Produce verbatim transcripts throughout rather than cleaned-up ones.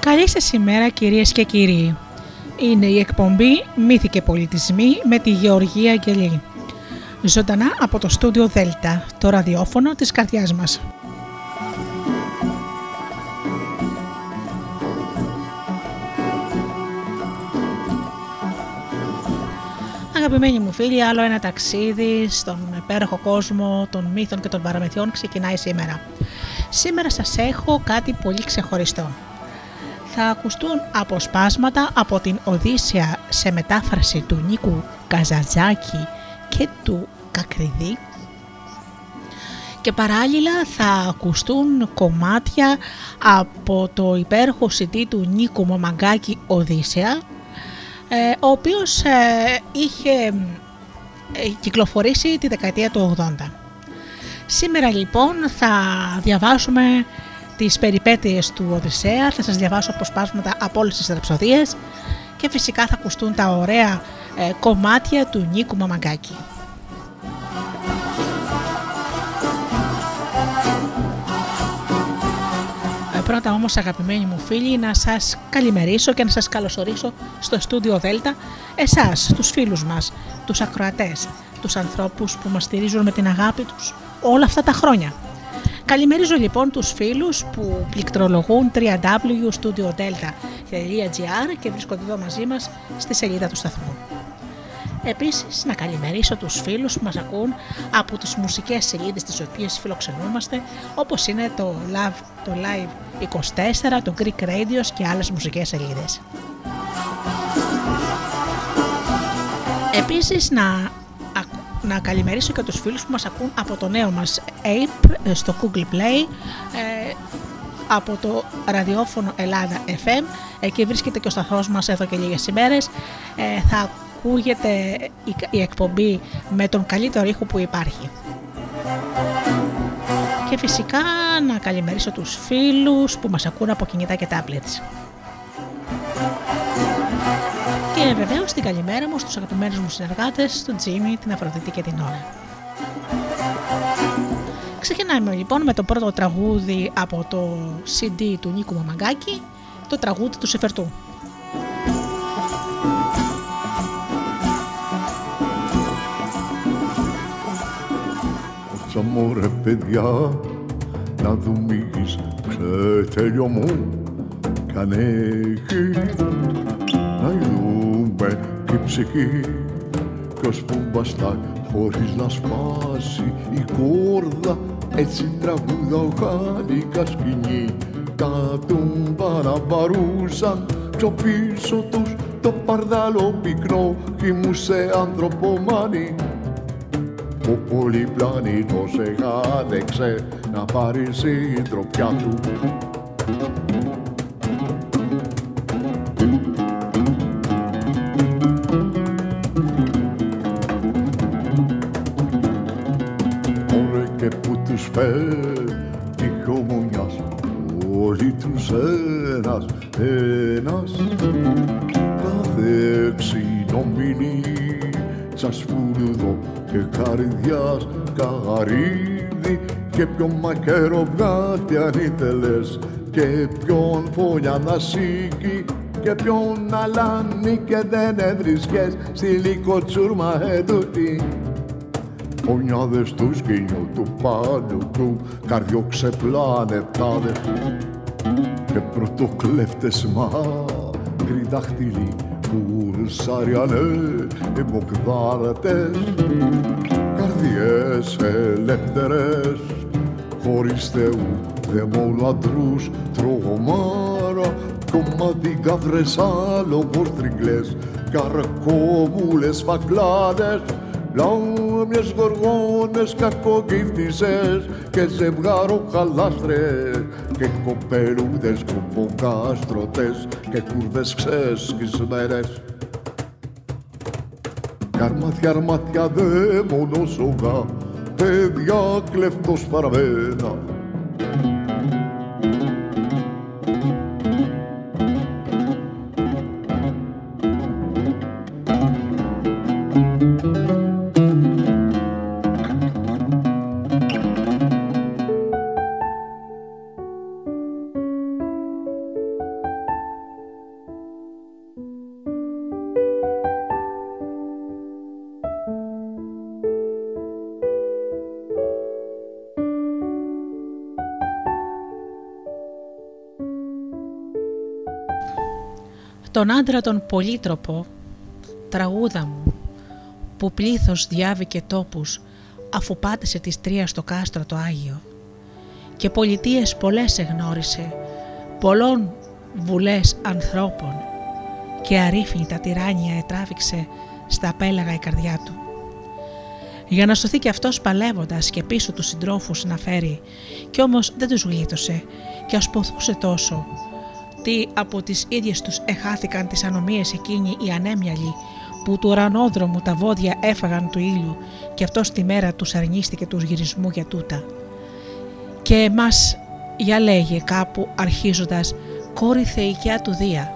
Καλή σας ημέρα κυρίες και κύριοι. Είναι η εκπομπή «Μύθοι και πολιτισμοί» με τη Γεωργία Αγγελή. Ζωντανά από το Studio Delta, το ραδιόφωνο της καρδιάς μας. Αγαπημένοι μου φίλοι, άλλο ένα ταξίδι στον υπέροχο κόσμο των μύθων και των παραμυθιών ξεκινάει σήμερα. Σήμερα σας έχω κάτι πολύ ξεχωριστό. Θα ακουστούν αποσπάσματα από την Οδύσσεια σε μετάφραση του Νίκου Καζαντζάκη και του Κακριδή και παράλληλα θα ακουστούν κομμάτια από το υπέροχο σι ντι του Νίκου Μαμαγκάκη Οδύσσεια, ο οποίος είχε κυκλοφορήσει τη δεκαετία του ογδόντα. Σήμερα λοιπόν θα διαβάσουμε τις περιπέτειες του Οδυσσέα, θα σας διαβάσω αποσπάσματα από όλες τις ραψοδίες και φυσικά θα ακουστούν τα ωραία ε, κομμάτια του Νίκου Μαμαγκάκη. Ε, πρώτα όμως αγαπημένοι μου φίλοι, να σας καλημερίσω και να σας καλωσορίσω στο Studio Delta, εσάς, τους φίλους μας, τους ακροατές, τους ανθρώπους που μας στηρίζουν με την αγάπη τους όλα αυτά τα χρόνια. Καλημερίζω λοιπόν τους φίλους που πληκτρολογούν double-u double-u double-u τελεία studio delta τελεία gr και βρίσκονται εδώ μαζί μας στη σελίδα του σταθμού. Επίσης, να καλημερίσω τους φίλους που μας ακούν από τις μουσικές σελίδες τις οποίες φιλοξενούμαστε, όπως είναι το Live είκοσι τέσσερα, το Greek Radios και άλλες μουσικές σελίδες. Επίσης, να Να καλημερίσω και τους φίλους που μας ακούν από το νέο μας app στο Google Play, από το ραδιόφωνο Ελλάδα εφ εμ. Εκεί βρίσκεται και ο σταθμός μας εδώ και λίγες ημέρες. Θα ακούγεται η εκπομπή με τον καλύτερο ήχο που υπάρχει. Και φυσικά να καλημερίσω τους φίλους που μας ακούν από κινητά και tablets. Και βεβαίως την καλημέρα μου στους αγαπημένους μου συνεργάτες, τον Τζίμι, την Αφροδίτη και την Ώρα. Ξεκινάμε λοιπόν με το πρώτο τραγούδι από το σι ντι του Νίκου Μαμαγκάκη, το τραγούδι του Σεφερτού. Κάτσα μου ρε παιδιά, να δουμίγεις ξετέλειο μου κι ανέχει να δούμε και ψυχή κι ως που μπαστά χωρίς να σπάσει η κόρδα έτσι τραγούδα ο χάνικα σκηνή τα τον παραμπαρούσαν πιο πίσω τους το παρδάλο πυκνό χυμούσε ανθρωπομάνι ο πολυπλάνη το σε χάδεξε να πάρει συντροπιά του. Τη χωμονιάς όλοι τους ένας, ένας κάθε ξινομινή τσας φουλουδό και καρδιάς καρύδι και ποιον μακέρο βγάτε αν ήθελες και ποιον φωλιά να σήκει και ποιον να λάνει και δεν έβρισκες στη λικοτσούρμα έντοτη. Πονιάδες του σκηνιού του πάνω του καρδιό ξεπλάνετάδε και πρωτοκλέφτες μαύροι δάχτυλοι κουρσαριανέ εμποκδάρτες καρδιές ελεύθερες χωρίς Θεού δαιμολαντρούς τρογωμάρα κομμάτικα βρεσάλογος τριγκλές καρκόμουλες φακλάδες λαούμιες γοργόνες κακοκύφτισες και ζευγαροχαλάστρες και κοπελούδες κουποκάστρωτες και κούρδες ξέσκισμένες. Καρμάτια, αρμάτια, δαιμονόσογα, παιδιά κλεφτός παραμένα. Τον άντρα τον πολύτροπο, τραγούδα μου, που πλήθος διάβηκε τόπους αφού πάτησε τις τρία στο κάστρο το Άγιο. Και πολιτείες πολλές εγνώρισε, πολλών βουλές ανθρώπων, και αρρύφνητα τυράννια ετράβηξε στα πέλαγα η καρδιά του. Για να σωθεί και αυτός παλεύοντας και πίσω τους συντρόφους να φέρει, κι όμως δεν τους γλίτωσε και ασποθούσε τόσο, τι από τις ίδιες τους εχάθηκαν τις ανομίες εκείνοι οι ανέμυαλοι που του ουρανόδρομου τα βόδια έφαγαν του ήλιου και αυτός τη μέρα τους αρνίστηκε τους γυρισμού για τούτα. Και εμάς για λέγε κάπου αρχίζοντας κόρη θεϊκιά του Δία.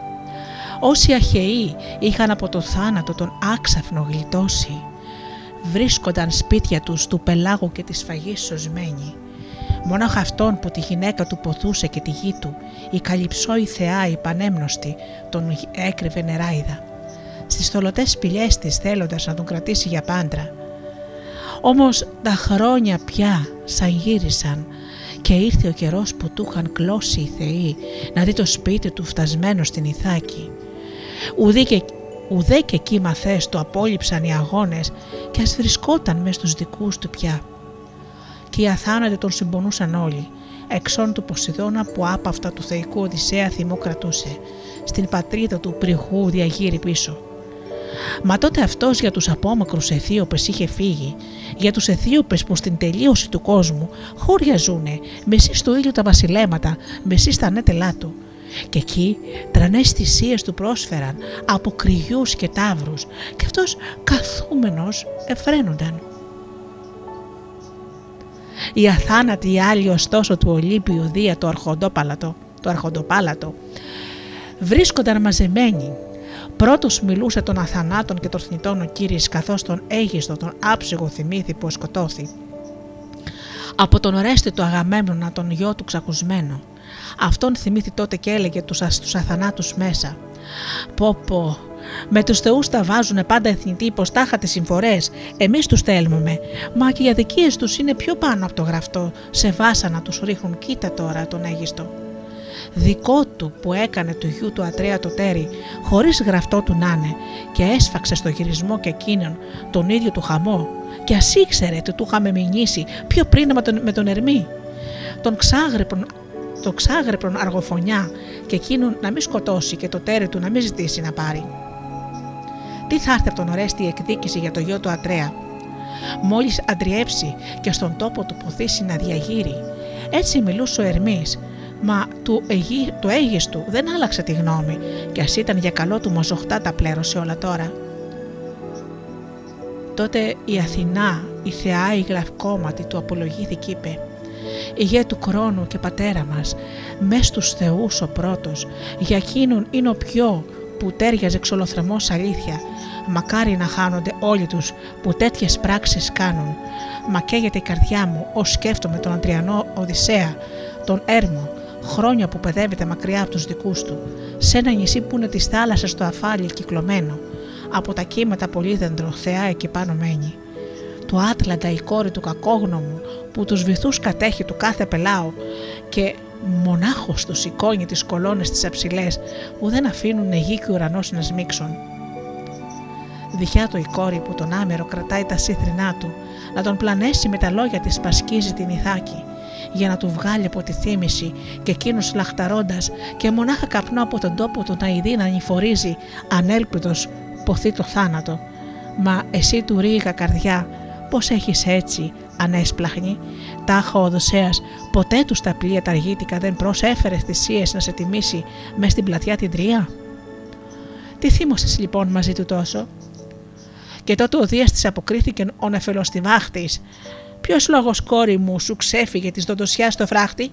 Όσοι Αχαιοί είχαν από το θάνατο τον άξαφνο γλιτώσει, βρίσκονταν σπίτια τους του πελάγου και της φαγής σωσμένοι. Μονάχα αυτόν που τη γυναίκα του ποθούσε και τη γη του, η Καλυψώ η θεά η πανέμνωστη, τον έκρυβε νεράιδα, στις θολωτές σπηλιές της θέλοντας να τον κρατήσει για πάντρα. Όμως τα χρόνια πια σαν γύρισαν και ήρθε ο καιρός που του είχαν κλώσει οι θεοί να δει το σπίτι του φτασμένο στην Ιθάκη. Ουδή και, ουδέ και κύμα θες το απόλυψαν οι αγώνες και ας βρισκόταν μες στους δικούς του πια. Και οι αθάνατοι τον συμπονούσαν όλοι, εξών του Ποσειδώνα που άπαυτα του θεϊκού Οδυσσέα θυμό κρατούσε, στην πατρίδα του πριχού διαγύρι πίσω. Μα τότε αυτός για τους απόμακρους Αιθίωπες είχε φύγει, για τους Αιθίωπες που στην τελείωση του κόσμου χώρια ζούνε, μεσείς του ήλιου τα βασιλέματα, μεσείς τα ανέτελά του. Και εκεί τρανές θυσίες του πρόσφεραν από κρυγιούς και ταύρους, και αυτός καθούμενος εφραίνονταν. Οι αθάνατοι οι άλλοι ωστόσο του Ολύμπιου Δία το αρχοντόπάλατο, το αρχοντοπάλατο βρίσκονταν μαζεμένοι. Πρώτος μιλούσε των αθανάτων και των θνητών ο Κύρις, καθώς τον Αίγιστο τον άψιγο θυμήθη που σκοτώθη. Από τον ορέστη του Αγαμέμνονα τον γιο του ξακουσμένο. Αυτόν θυμήθη τότε και έλεγε τους, τους αθανάτους μέσα. Πω πω, με τους θεούς τα βάζουνε πάντα εθνητοί πως τάχα τις συμφορές, εμείς τους θέλουμε, μα και οι αδικίες τους είναι πιο πάνω από το γραφτό, σε βάσανα τους ρίχνουν, κοίτα τώρα τον Αίγιστο. Δικό του που έκανε του γιου του Ατρέα το τέρι, χωρίς γραφτό του νάνε, και έσφαξε στο γυρισμό και εκείνον τον ίδιο του χαμό, και ας ήξερε ότι του είχαμε μηνύσει πιο πριν με τον, με τον Ερμή, τον ξάγρυπον το ξάγρυπνον αργοφωνιά και εκείνον να μην σκοτώσει και το τέρι του να μην ζητήσει να πάρει. Τι θα έρθει από τον Ορέστη η εκδίκηση για το γιο του Ατρέα. Μόλις αντριέψει και στον τόπο του ποθήσει να διαγύρει. Έτσι μιλούσε ο Ερμής, μα του, αιγύ, του Αίγιστου δεν άλλαξε τη γνώμη και ας ήταν για καλό του μοζοχτά τα πλέρωσε όλα τώρα. Τότε η Αθηνά, η θεά η γλαυκόματη του απολογήθηκε είπε «Υγέ του Κρόνου και πατέρα μας, μες τους θεούς ο πρώτος, για εκείνον είναι ο πιο που τέριαζε ξολοθρεμός αλήθεια, μακάρι να χάνονται όλοι τους που τέτοιες πράξεις κάνουν, μα καίγεται η καρδιά μου ως σκέφτομαι τον Αντριανό Οδυσσέα, τον Έρμο, χρόνια που παιδεύεται μακριά από τους δικούς του, σε ένα νησί που είναι της θάλασσας το αφάλι κυκλωμένο, από τα κύματα πολύδεντρο θεά εκεί πάνω μένει. Του Άτλαντα η κόρη του κακόγνωμου που τους βυθούς κατέχει του κάθε πελάου και μονάχος του σηκώνει τις κολόνες τις αψηλές που δεν αφήνουν γη και ουρανός να σμίξουν. Διχιά το η κόρη που τον άμερο κρατάει τα σύθρινά του να τον πλανέσει με τα λόγια της πασκίζει την Ιθάκη για να του βγάλει από τη θύμηση και εκείνος λαχταρώντας και μονάχα καπνό από τον τόπο του να ειδεί να νηφορίζει ανέλπιτος ποθεί το θάνατο. Μα εσύ του ρίγα καρδιά πώς έχεις έτσι ανέσπλαχνη, τάχα ο Οδυσσέας ποτέ τους τα πλοία τα αργήτικα δεν προσέφερε θυσίες να σε τιμήσει μες στην πλατιά την Τρία. Τι θύμωσες λοιπόν μαζί του τόσο. Και τότε ο Δίας της αποκρίθηκε ο νεφελοστιμάχτης της. Ποιος λόγος, κόρη μου, σου ξέφυγε της δοντοσιάς το φράχτη?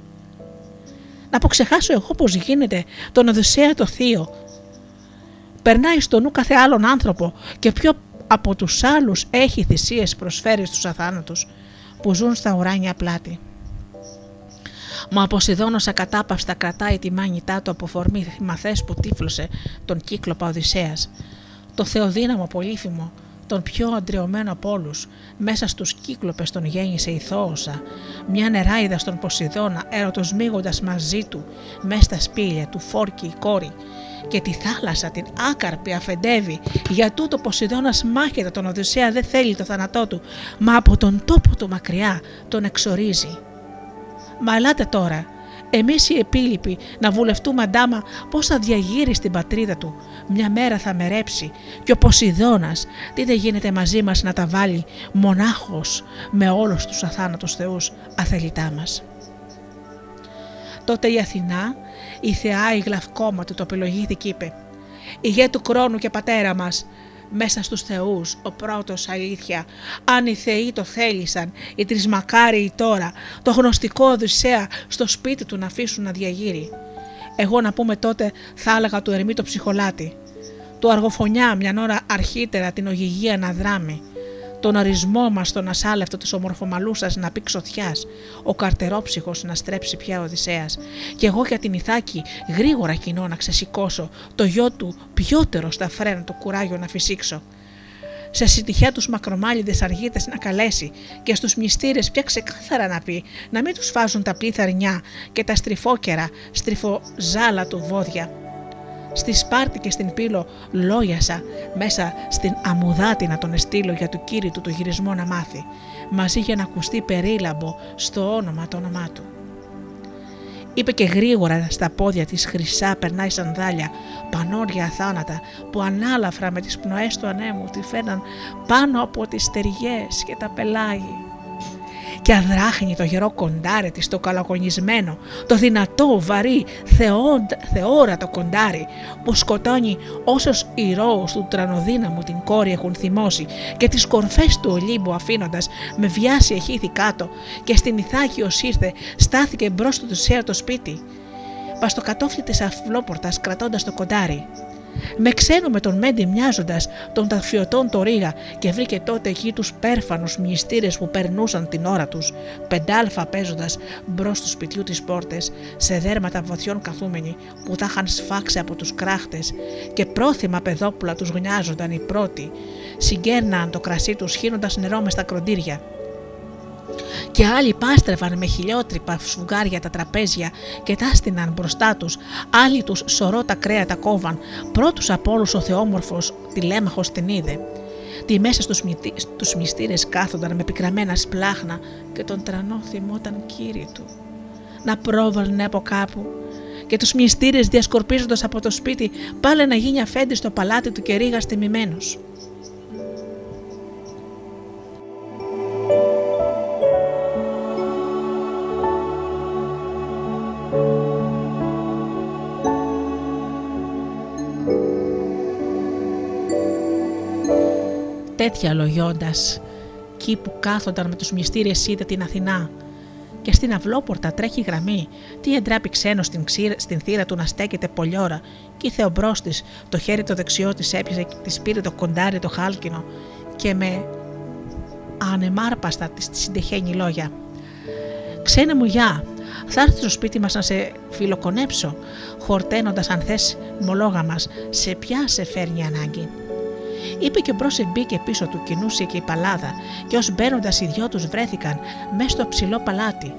Να αποξεχάσω εγώ πως γίνεται τον Οδυσσέα το θείο. Περνάει στο νου κάθε άλλον άνθρωπο και πιο από τους άλλους έχει θυσίες προσφέρει στους αθάνατους που ζουν στα ουράνια πλάτη. Μα ο Ποσειδώνας ακατάπαυστα κρατάει τη μάνητά του από φορμή μαθές που τύφλωσε τον Κύκλωπα Οδυσσέας. Το θεοδύναμο πολύφημο, τον πιο αντριωμένο από όλους, μέσα στους Κύκλοπες τον γέννησε η Θώωσα, μια νεράιδα στον Ποσειδώνα, ερωτοσμίγοντας μαζί του, μέσα στα σπήλια του φόρκη η κόρη, και τη θάλασσα την άκαρπη αφεντεύει. Για τούτο Ποσειδώνας μάχεται τον Οδυσσέα, δεν θέλει το θάνατό του, μα από τον τόπο του μακριά τον εξορίζει. Μα ελάτε τώρα, εμείς οι επίλοιποι, να βουλευτούμε αντάμα πώς θα διαγείρει στην πατρίδα του. Μια μέρα θα μερέψει και ο Ποσειδώνας, τι δεν γίνεται μαζί μας να τα βάλει μονάχος με όλους τους αθάνατους θεούς αθελητά μας. Τότε η Αθηνά, η θεά η γλαυκόμα του το επιλογήθηκε, είπε: «Υγέ του Κρόνου και πατέρα μας, μέσα στους θεούς ο πρώτος αλήθεια, αν οι θεοί το θέλησαν, οι τρισμακάριοι τώρα, το γνωστικό Οδυσσέα στο σπίτι του να αφήσουν να διαγείρει. Εγώ να πούμε τότε θα άλλαγα του Ερμή το ψυχολάτη, του Αργοφωνιά μιαν ώρα αρχίτερα την Ογυγία να δράμει, τον ορισμό μας τον ασάλευτο της ομορφομαλούσας να πει ξωθιάς, ο καρτερόψυχος να στρέψει πια ο Οδυσσέας, και εγώ για την Ιθάκη γρήγορα κοινώ να ξεσηκώσω, το γιο του πιότερο στα φρένα το κουράγιο να φυσήξω. Σε συντυχιά τους μακρομάλιδες αργίτες να καλέσει και στους μνηστήρες πια ξεκάθαρα να πει, να μην τους φάζουν τα πλήθαρνιά και τα στριφόκερα, στριφοζάλα του βόδια. Στη Σπάρτη και στην Πύλο λόγιασα, μέσα στην αμμουδάτη να τον εστείλω για του κύριου του το γυρισμό να μάθει, μαζί για να ακουστεί περίλαμπο στο όνομα το όνομά του». Είπε και γρήγορα στα πόδια της χρυσά περνάει σανδάλια, πανόρια αθάνατα που ανάλαφρα με τις πνοές του ανέμου τη φέρναν πάνω από τις στεριές και τα πελάγη. Και αδράχνει το γερό κοντάρι της, το καλακονισμένο, το δυνατό, βαρύ, θεό, θεόρατο κοντάρι που σκοτώνει όσους ηρώους του τρανοδύναμου την κόρη έχουν θυμώσει, και τις κορφές του Ολύμπου αφήνοντας με βιάση εχήθη κάτω, και στην Ιθάκη ως ήρθε στάθηκε μπρος του Οδυσσέα το σπίτι, πας στο κατόφλι της αυλόπορτας κρατώντας το κοντάρι. Με ξένο με τον Μέντι μοιάζοντας, τον ταφιωτών το ρίγα, και βρήκε τότε εκεί τους πέρφανους μνηστήρες που περνούσαν την ώρα τους, πεντάλφα παίζοντας μπρος του σπιτιού τις πόρτες, σε δέρματα βοθιών καθούμενοι που τα είχαν σφάξει από τους κράχτες, και πρόθυμα παιδόπουλα τους γνιάζονταν οι πρώτοι, συγκέρναν το κρασί τους χύνοντας νερό μες στα κροντήρια. Και άλλοι πάστρευαν με χιλιότρυπα σφουγγάρια τα τραπέζια και τα στείναν μπροστά τους, άλλοι τους σωρό τα κρέατα κόβαν, πρώτους από όλους ο θεόμορφος Τηλέμαχος την είδε. Τι μέσα στους, μυτι... στους μυστήρες κάθονταν με πικραμένα σπλάχνα και τον τρανό θυμόταν κύριοι του. Να πρόβαλνε από κάπου, και τους μυστήρες διασκορπίζοντας από το σπίτι πάλε να γίνει αφέντη στο παλάτι του και ρήγας τιμημένος. Τέτοια λογιώντας, κι που κάθονταν με τους μυστήρες είδε την Αθηνά, και στην αυλόπορτα τρέχει γραμμή, τι εντράπει ξένο στην, ξύρα, στην θύρα του να στέκεται πολιώρα, κι ήρθε ο μπρος της, το χέρι το δεξιό της έπιασε και της πήρε το κοντάρι το χάλκινο, και με ανεμάρπαστα της συντεχαίνει λόγια: «Ξένε μου γιά, θα έρθει στο σπίτι μας να σε φιλοκονέψω, χορταίνοντας αν θες μολόγα μας, σε ποια σε φέρνει ανάγκη». Είπε και μπρος μπήκε πίσω του, κινούσε και η παλάδα, και ως μπαίνοντας οι δυο τους βρέθηκαν μέσα στο ψηλό παλάτι.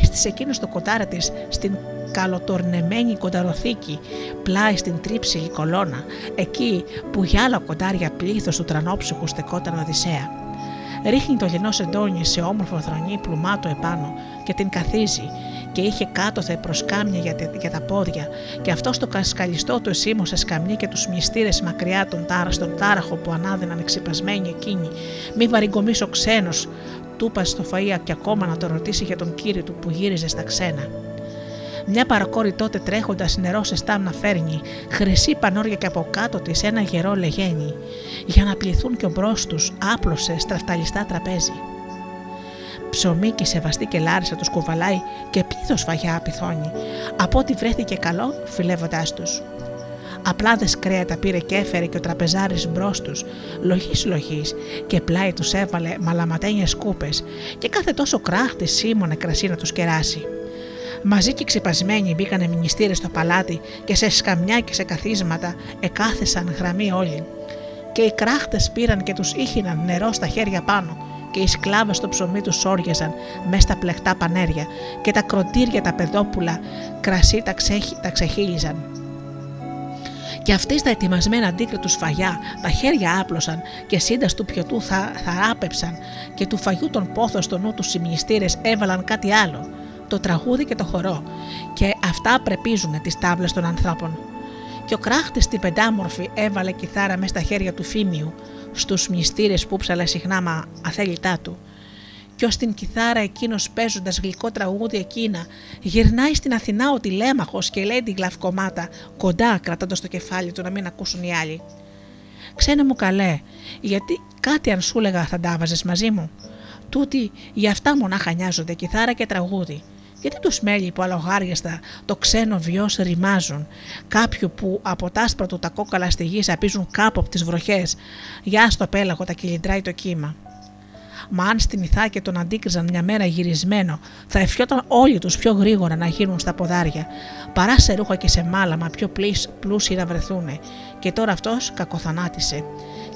Έστησε εκείνος το κοντάρι της στην καλοτορνεμένη κονταροθήκη, πλάι στην τρίψηλη κολώνα, εκεί που για άλλα κοντάρια πλήθος του τρανόψυχου στεκόταν Οδυσσέα. Ρίχνει το λινό σεντόνι σε όμορφο θρονί πλουμάτο επάνω και την καθίζει, και είχε κάτωθε προσκάμια για τα πόδια, και αυτός το κασκαλιστό του εσήμωσε σκαμνί και τους μνηστήρες μακριά τον τάρα, στον τάραχο που ανάδυναν εξυπασμένοι εκείνοι. «Μη βαριγκομείς ο ξένος», του είπα στο φαΐα, και ακόμα να το ρωτήσει για τον κύριο του που γύριζε στα ξένα. Μια παρακόρη τότε τρέχοντας νερό σε στάμνα φέρνει, χρυσή πανόρια και από κάτω της ένα γερό λεγαίνει, για να πληθούν και ο μπρος τους άπλωσε στραφταλιστά τραπέζι. Ψωμί και σεβαστή και λάρισα τους κουβαλάει και πλήθος φαγιά απειθώνει, από ό,τι βρέθηκε καλό φιλεύοντάς τους. Απλάδες κρέα τα πήρε και έφερε και ο τραπεζάρης μπρος τους, λογής λογής, και πλάι τους έβαλε μαλαματένιες κούπες και κάθε τόσο κράχτη σίμωνε κρασί να τους κεράσει. Μαζί και ξυπασμένοι μπήκανε μηνιστήρες στο παλάτι και σε σκαμιά και σε καθίσματα εκάθεσαν γραμμή όλοι. Και οι κράχτες πήραν και τους ήχιναν νερό στα χέρια πάνω και οι σκλάβες το ψωμί τους όριαζαν μέσα στα πλεκτά πανέρια και τα κροτήρια τα παιδόπουλα κρασί τα, ξέχι, τα ξεχύλιζαν. Και αυτοί στα ετοιμασμένα αντίκρι του σφαγιά τα χέρια άπλωσαν και σύντας του πιωτού θα, θαράπεψαν και του φαγιού τον πόθο στο νου τους οι μνηστήρες έβαλαν κάτι άλλο, το τραγούδι και το χορό, και αυτά πρεπίζουνε τις τάβλες των ανθρώπων. Και ο κράχτης την πεντάμορφη έβαλε κιθάρα μες στα χέρια του Φίμιου, στους μνηστήρες που ψαλε συχνά μα αθέλητά του. Κι ως την κιθάρα εκείνος παίζοντας γλυκό τραγούδι εκείνα, γυρνάει στην Αθηνά ο Τηλέμαχος και λέει την γλαυκομάτα, κοντά κρατώντας το κεφάλι του να μην ακούσουν οι άλλοι. «Ξένα μου καλέ, γιατί κάτι αν σου έλεγα θα τα βάζες μαζί μου. Τούτοι για αυτά μονάχα νοιάζονται, κιθάρα και τραγούδι. Γιατί τους μέλη που αλογάριαστα το ξένο βιός ρημάζουν, κάποιου που από τ' άσπρα του τα κόκαλα στη γη σαπίζουν κάπου από τις βροχές, για στο πέλαγο τα κυλιντράει το κύμα». Μα αν στην Ιθάκη τον αντίκριζαν μια μέρα γυρισμένο, θα ευχιόταν όλοι τους πιο γρήγορα να γίνουν στα ποδάρια, παρά σε ρούχα και σε μάλαμα πιο πλούσιοι να βρεθούνε. Και τώρα αυτός κακοθανάτησε.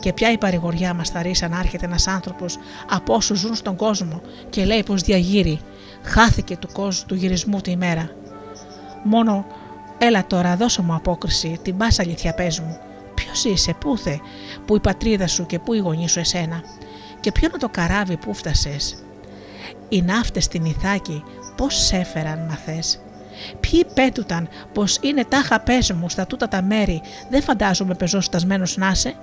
Και πια η παρηγοριά μας θα ρίσει αν άρχεται ένας άνθρωπος από όσους ζουν στον κόσμο και λέει πως διαγύρει, χάθηκε του κόσμου του γυρισμού τη ημέρα. Μόνο έλα τώρα, δώσε μου απόκριση, την πάσα αλήθεια πες μου. Ποιος είσαι, πούθε, που η πατρίδα σου και που οι γονείς σου εσένα. Και ποιο να το καράβι που φτάσες. Οι ναύτες στην Ιθάκη πώς σ' έφεραν μαθές. Ποιοι πέτουταν πως είναι τάχα πες μου στα τούτα τα μέρη, δεν φαντάζομαι πεζός στασμένος να είσαι.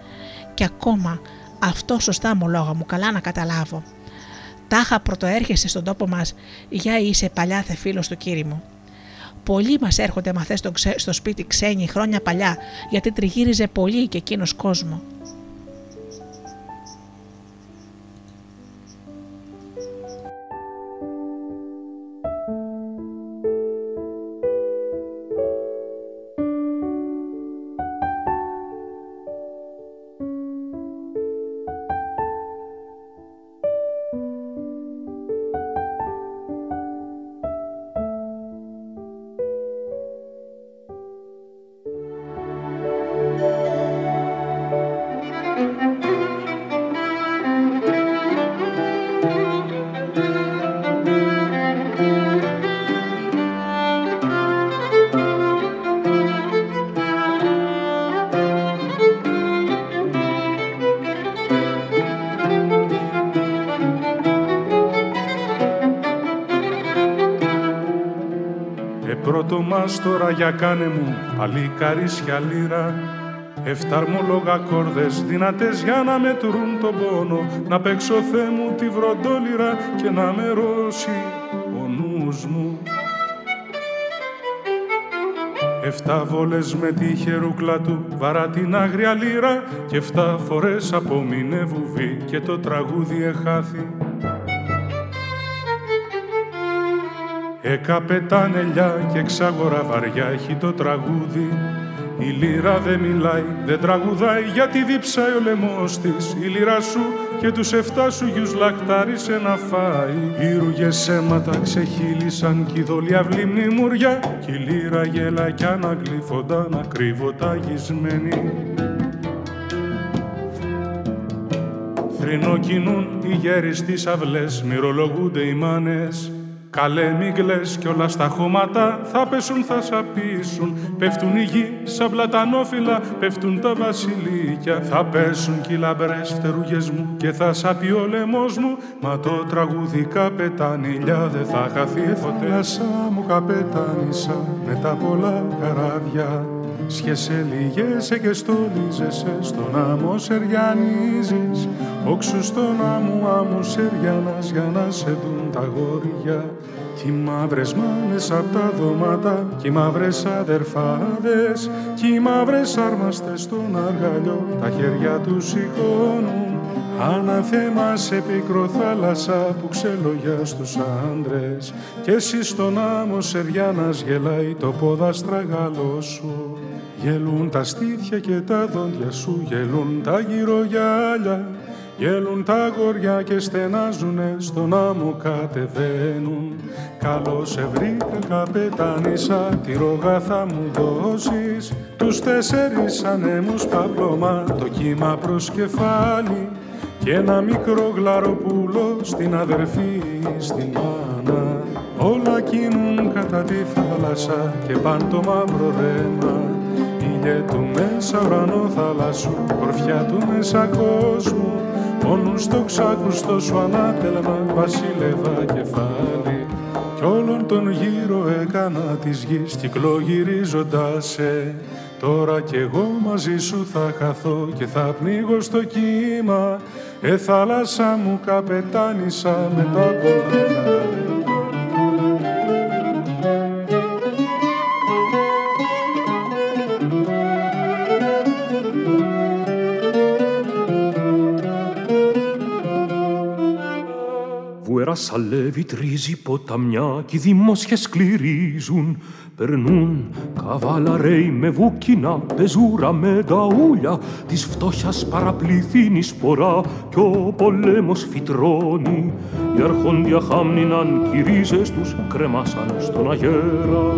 Και ακόμα αυτό σωστά ομολόγα μου, καλά να καταλάβω. Τάχα πρωτοέρχεσαι στον τόπο μας, για είσαι παλιά θε φίλος του κύρι μου. Πολλοί μας έρχονται μαθές στο, ξέ, στο σπίτι ξένοι χρόνια παλιά, γιατί τριγύριζε πολύ και εκείνος κόσμο. Τώρα για κάνε μου παλί καρίσια λύρα, εφταρμόλογα κόρδες δυνατές για να μετρούν τον πόνο, να παίξω Θεέ μου τη βροντόλυρα και να με ρώσει ο νους μου. Εφτά βόλες με τη χερούκλα του βαρά την άγρια λύρα και εφτά φορές απομείνε βουβή και το τραγούδι εχάθη. Εκαπετά νελιά και εξαγορά βαριά έχει το τραγούδι. Η λύρα δεν μιλάει, δεν τραγουδάει, γιατί δίψαει ο λαιμός της. Η λύρα σου και τους εφτά σου γιους λακτάρισε να φάει. Οι ρούγες αίματα ξεχύλισαν κι η δόλια βλήμνη μουριά κι η λύρα γέλα κι αναγλύφοντα να κρύβοτα γυσμένη. Θρηνοκινούν οι γέροι στις αυλές, μυρολογούνται οι μάνες. Καλέ μη κλαις κι όλα στα χώματα θα πέσουν, θα σαπίσουν. Πέφτουν οι γη σαν πλατανόφυλλα, πέφτουν τα βασιλίκια. Θα πέσουν κι οι λαμπρές φτερούγες μου και θα σαπεί ο λαιμός μου. Μα το τραγούδι καπετάνιλια δεν θα χαθεί ποτέ. Θάλασσα μου καπετάνισσα με τα πολλά καράβια. Σχεσέ λυγέσαι και στολίζεσαι στον άμμο σεριανίζεις. Όξου στον άμμο άμμο σεριανάς για να σε δουν τα γόρια. Κι οι μαύρες μάνες απ' τα δώματα, κι οι μαύρες αδερφάδες, κι οι μαύρες άρμαστες στον αργαλιό τα χέρια τους σηκώνουν. Αναθέμα σε πικρό θάλασσα που ξελογιά στους άντρες, κι εσύ στον άμμο σε διάνας γελάει το ποδαστραγαλό σου. Γελούν τα στήθια και τα δόντια σου, γελούν τα γυρογιάλια, γέλουν τα γόρια και στενάζουνε, στον άμμο κατεβαίνουν. Καλώς ευρύκα καπετάνισσα, τη ρόγα θα μου δώσεις, τους τέσσερις ανέμους παπλώμα, το κύμα προς κεφάλι, και ένα μικρό γλαροπούλο στην αδερφή στην μάνα. Όλα κινούν κατά τη θάλασσα και παν το μαύρο ρέμα. Ήλιε του μέσα ουρανό θάλασσου, κορφιά του μέσα κόσμου, πόνουν στο ξάκουστο σου ανάτελμα, βασίλευα κεφάλι. Κι όλον τον γύρο έκανα της γης, κυκλογυρίζοντάς σε. Τώρα κι εγώ μαζί σου θα χαθώ και θα πνίγω στο κύμα. Ε, θάλασσα μου καπετάνισσα με τα κοντά. Σαν βυτρίζει ποταμιά κι οι δημόσχες κληρίζουν. Περνούν καβάλαρέοι με βούκινα, πεζούρα με ταούλια. Της φτώχειας παραπληθύνει σπορά κι ο πολέμος φυτρώνει. Οι αρχόντια χάμνιναν κι οι ρίζες τους κρεμάσαν στον αγέρα.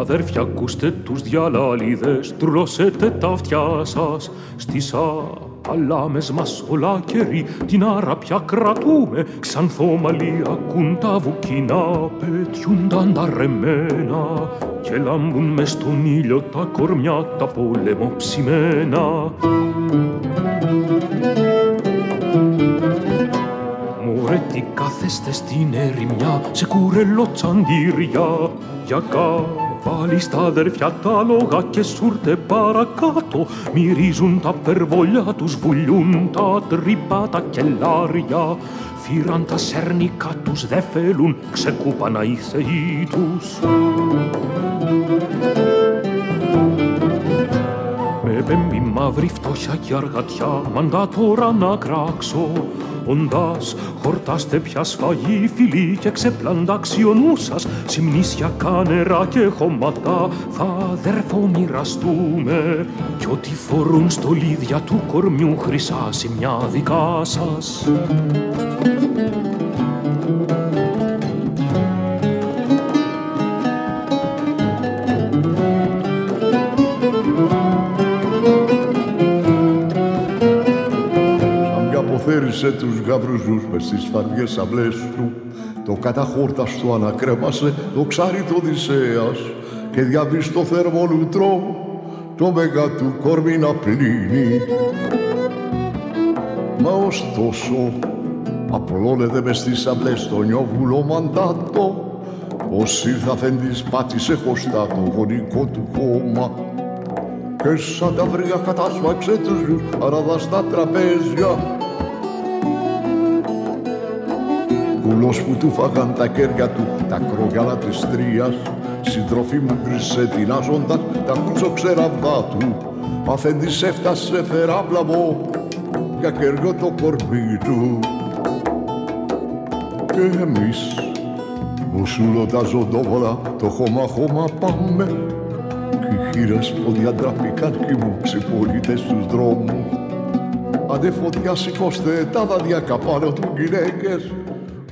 Αδέρφια, ακούστε τους διαλαλίδες, τρουλώσετε τα αυτιά σας. Στις απαλάμες μας όλα καιροί την αραπιά κρατούμε. Ξανθόμαλοι ακούν τα βουκινά, πετιούνταν τα ρεμμένα. Και λάμπουν μες στον ήλιο τα κορμιά, τα πολεμοψημένα. Μωρέ, τι κάθεστε στην ερημιά, σε κουρελό τσαντήρια, για κά. Πάλι στα αδερφιά τα λόγα και σούρτε παρακάτω. Μυρίζουν τα περβολιά τους, βουλιούν τα τρύπα τα κελάρια. Φύραν τα σέρνικα τους, δε φέλουν, ξεκούπανα οι θεοί τους. Με πέμπει μαύρη φτώχεια και αργατιά, μαντά τώρα να κράξω. Όντας, χορτάστε πια σφαγή φιλή και ξεπλαντάξιον ούσας. Συμνήσια, κάνερα και χωματά θα αδέρφο μοιραστούμε. Κι ό,τι φορούν στολίδια του κορμιού χρυσά σημιά δικά σας. Φέρισε τους γαυρουζούς μες στις φαριές αυλές του, το καταχόρταστο ανακρέμασε, το ξάρι το Οδυσσέας, και διαβείς το θερμό λουτρό, το μέγα του κόρμι να πλύνει. Μα ωστόσο, απολώνεται μες στις αυλές το νιόβουλο μαντάτο, ως ήρθα αφέντης πάτησε χωστά το γονικό του χώμα, και σαν τα βρύα κατάσφαξε τους γιους αραδαστά τραπέζια. Κουλός που του φάγαν τα κέρια του, τα κρογιάλα της τρίας, συντροφή μου γκρισετινάζοντας τα κουτσοξεραβδά του, αφέντης έφτασε φεράβλαβο για κέργο το κορμί του. Και εμείς, μουσούλο τα ζωντόβολα, το χώμα χώμα πάμε, κι οι χείρες πόδια ντραπήκαν κι μου ξυπολίτες στους δρόμους. Αντε φωτιά σηκώστε τα δαδιά καπάνω του γυναίκες,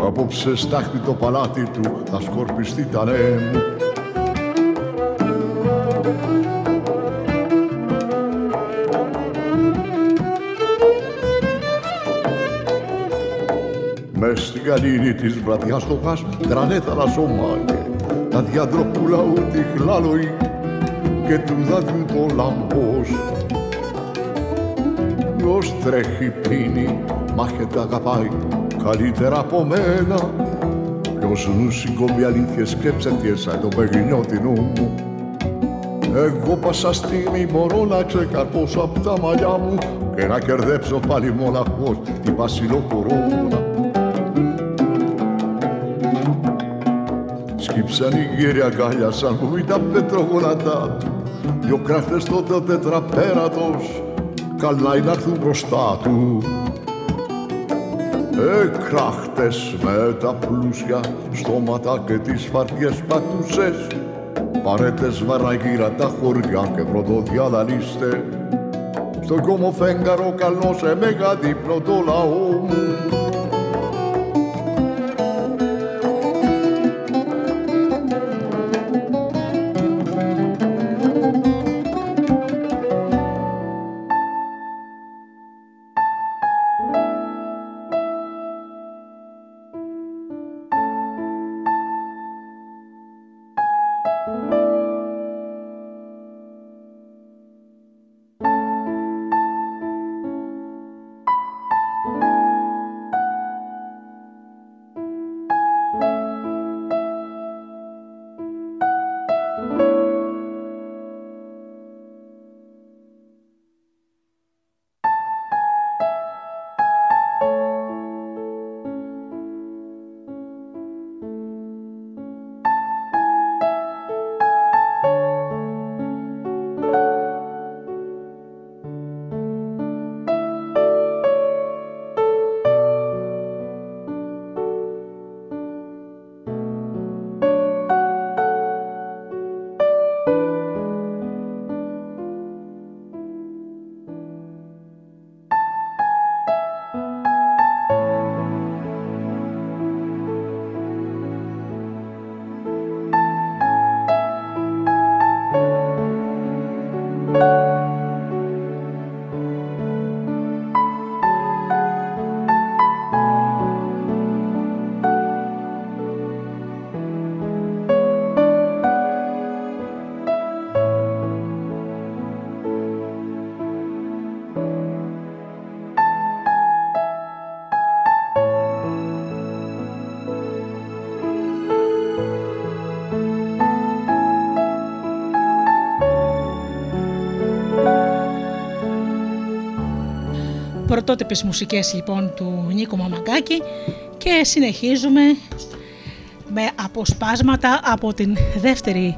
απόψε στάχτη το παλάτι του, θα σκορπιστεί τα νέα μου. Μες στην καλήνη της βραδιάς το χάς, τρανέ θαλασσομάγε, τα διαντροπούλα ούτη χλάλοη και του δάτου το λαμπός. Ποιος τρέχει πίνει, μάχεται αγαπάει, καλύτερα από μένα, κι ως νους συγκόμπει αλήθειες και ψευτιές σαν το παιγινιό την νου μου. Εγώ πάσα στιγμή μπορώ να ξεκαρπώσω απ' τα μαλλιά μου και να κερδέψω πάλι μοναχός την βασιλοκορόνα. Σκύψαν οι γύροι αγκάλιασαν μου ή τα πετρογονατά. Δυο κράχτες τότε ο τετραπέρατος καλά είναι να έρθουν μπροστά του. Ε, κράχτες με τα πλούσια στόματα και τις φαρδιές πατούσες, παρέτες βαραγύρα τα χωριά και πρωτοδιαλανίστε. Στον κόμμο φέγγαρο καλό σε μεγαδίπνο το λαό μου. Πρωτότυπες μουσικές λοιπόν του Νίκου Μαμαγκάκη και συνεχίζουμε με αποσπάσματα από την δεύτερη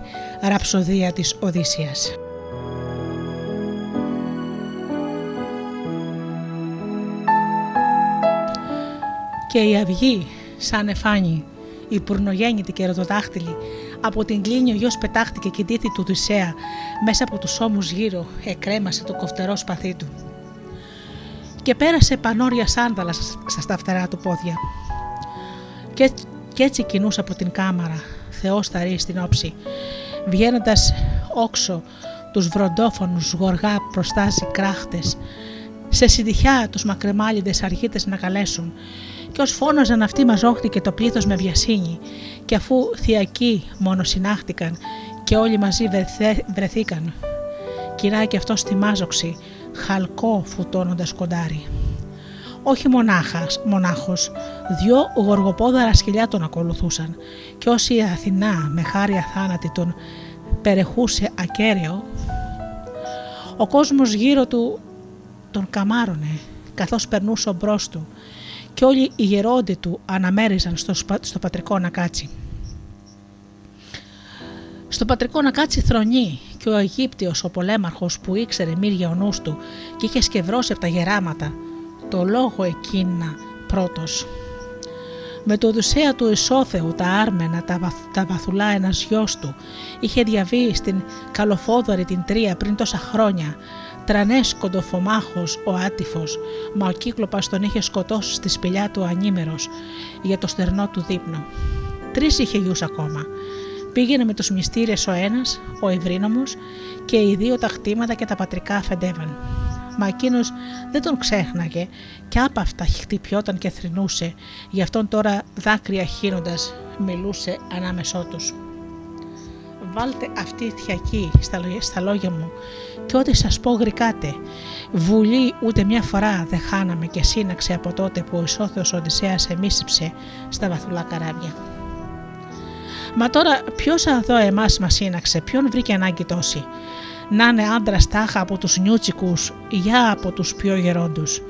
ραψοδία της Οδύσσειας. Και η αυγή σαν εφάνη, η πουρνογέννητη κερατοδάχτυλη, από την κλίνη ο γιος πετάχτηκε και η ντύθη του Οδυσσέα μέσα από τους ώμους γύρω εκρέμασε το κοφτερό σπαθί του και πέρασε πανόρια σάνδαλα στα φτερά του πόδια. Και, και έτσι κινούσε από την κάμαρα, θεός θαρρεί στην όψη, βγαίνοντας όξω τους βροντόφωνους γοργά προστάζει κράχτες, σε συντυχιά τους μακρεμάλιδες αργίτες να καλέσουν, και ως φώναζαν αυτοί μαζόχτηκε το πλήθος με βιασύνη, και αφού θιακοί μόνο συνάχτηκαν και όλοι μαζί βρεθε, βρεθήκαν, κυράει και αυτός στη μάζοξη, χαλκό φουτώνοντας κοντάρι. Όχι μονάχας, μονάχος, δυο γοργοπόδαρα σκυλιά τον ακολουθούσαν και όσοι η Αθηνά με χάρια θάνατη τον περεχούσε ακέραιο, ο κόσμος γύρω του τον καμάρωνε καθώς περνούσε μπρος του και όλοι οι γερόντι του αναμέριζαν στο, σπα... στο πατρικό να κάτσει. Στο πατρικό να κάτσει θρονεί και ο Αιγύπτιος ο πολέμαρχος που ήξερε μύρια ο νους του και είχε σκευρώσει από τα γεράματα, το λόγο εκείνα πρώτος. Με το Οδυσσέα του Ισόθεου τα άρμενα, τα, βα, τα βαθουλά ένας γιος του, είχε διαβεί στην Καλοφόδωρη την Τρία πριν τόσα χρόνια, τρανές κοντοφομάχος ο άτυφος, μα ο Κύκλωπας τον είχε σκοτώσει στη σπηλιά του ανήμερος για το στερνό του δείπνο. Τρεις είχε γιους ακόμα. Πήγαινε με τους μυστήρες ο ένας, ο ευρύνομος, και οι δύο τα χτήματα και τα πατρικά αφεντεύαν. Μα εκείνος δεν τον ξέχναγε και άπαυτα χτυπιόταν και θρηνούσε, γι' αυτόν τώρα δάκρυα χύνοντας μιλούσε ανάμεσό τους. «Βάλτε αυτή θιακή στα, στα λόγια μου και ό,τι σας πω γρικάτε. Βουλή ούτε μια φορά δεν χάναμε και σύναξε από τότε που ο Ισόθεος Οδυσσέας εμίσυψε στα βαθουλά καράβια». Μα τώρα ποιος εδώ εμάς μας σύναξε, ποιον βρήκε ανάγκη τόση. Να είναι άντρας τάχα από τους νιούτσικους, για από τους πιο γερόντους.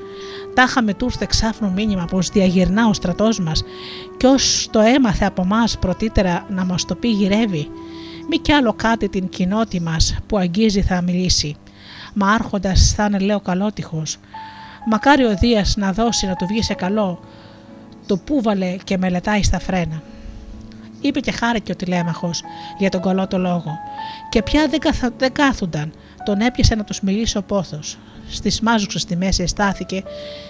Τάχα με τούρθε ξάφνου μήνυμα πως διαγυρνά ο στρατός μας και ως το έμαθε από μας πρωτύτερα να μας το πει γυρεύει. Μη κι άλλο κάτι την κοινότη μας που αγγίζει θα μιλήσει. Μα άρχοντας θα είναι λέω καλότυχος. Μακάρι ο Δίας να δώσει να του βγει σε καλό, το πούβαλε και μελετάει στα φρένα. Είπε και χάρηκε ο Τηλέμαχος για τον καλό το λόγο. Και πια δεν, καθα... δεν κάθουνταν, τον έπιασε να τους μιλήσει ο πόθος. Στη σμάζουξε στη μέση αισθάθηκε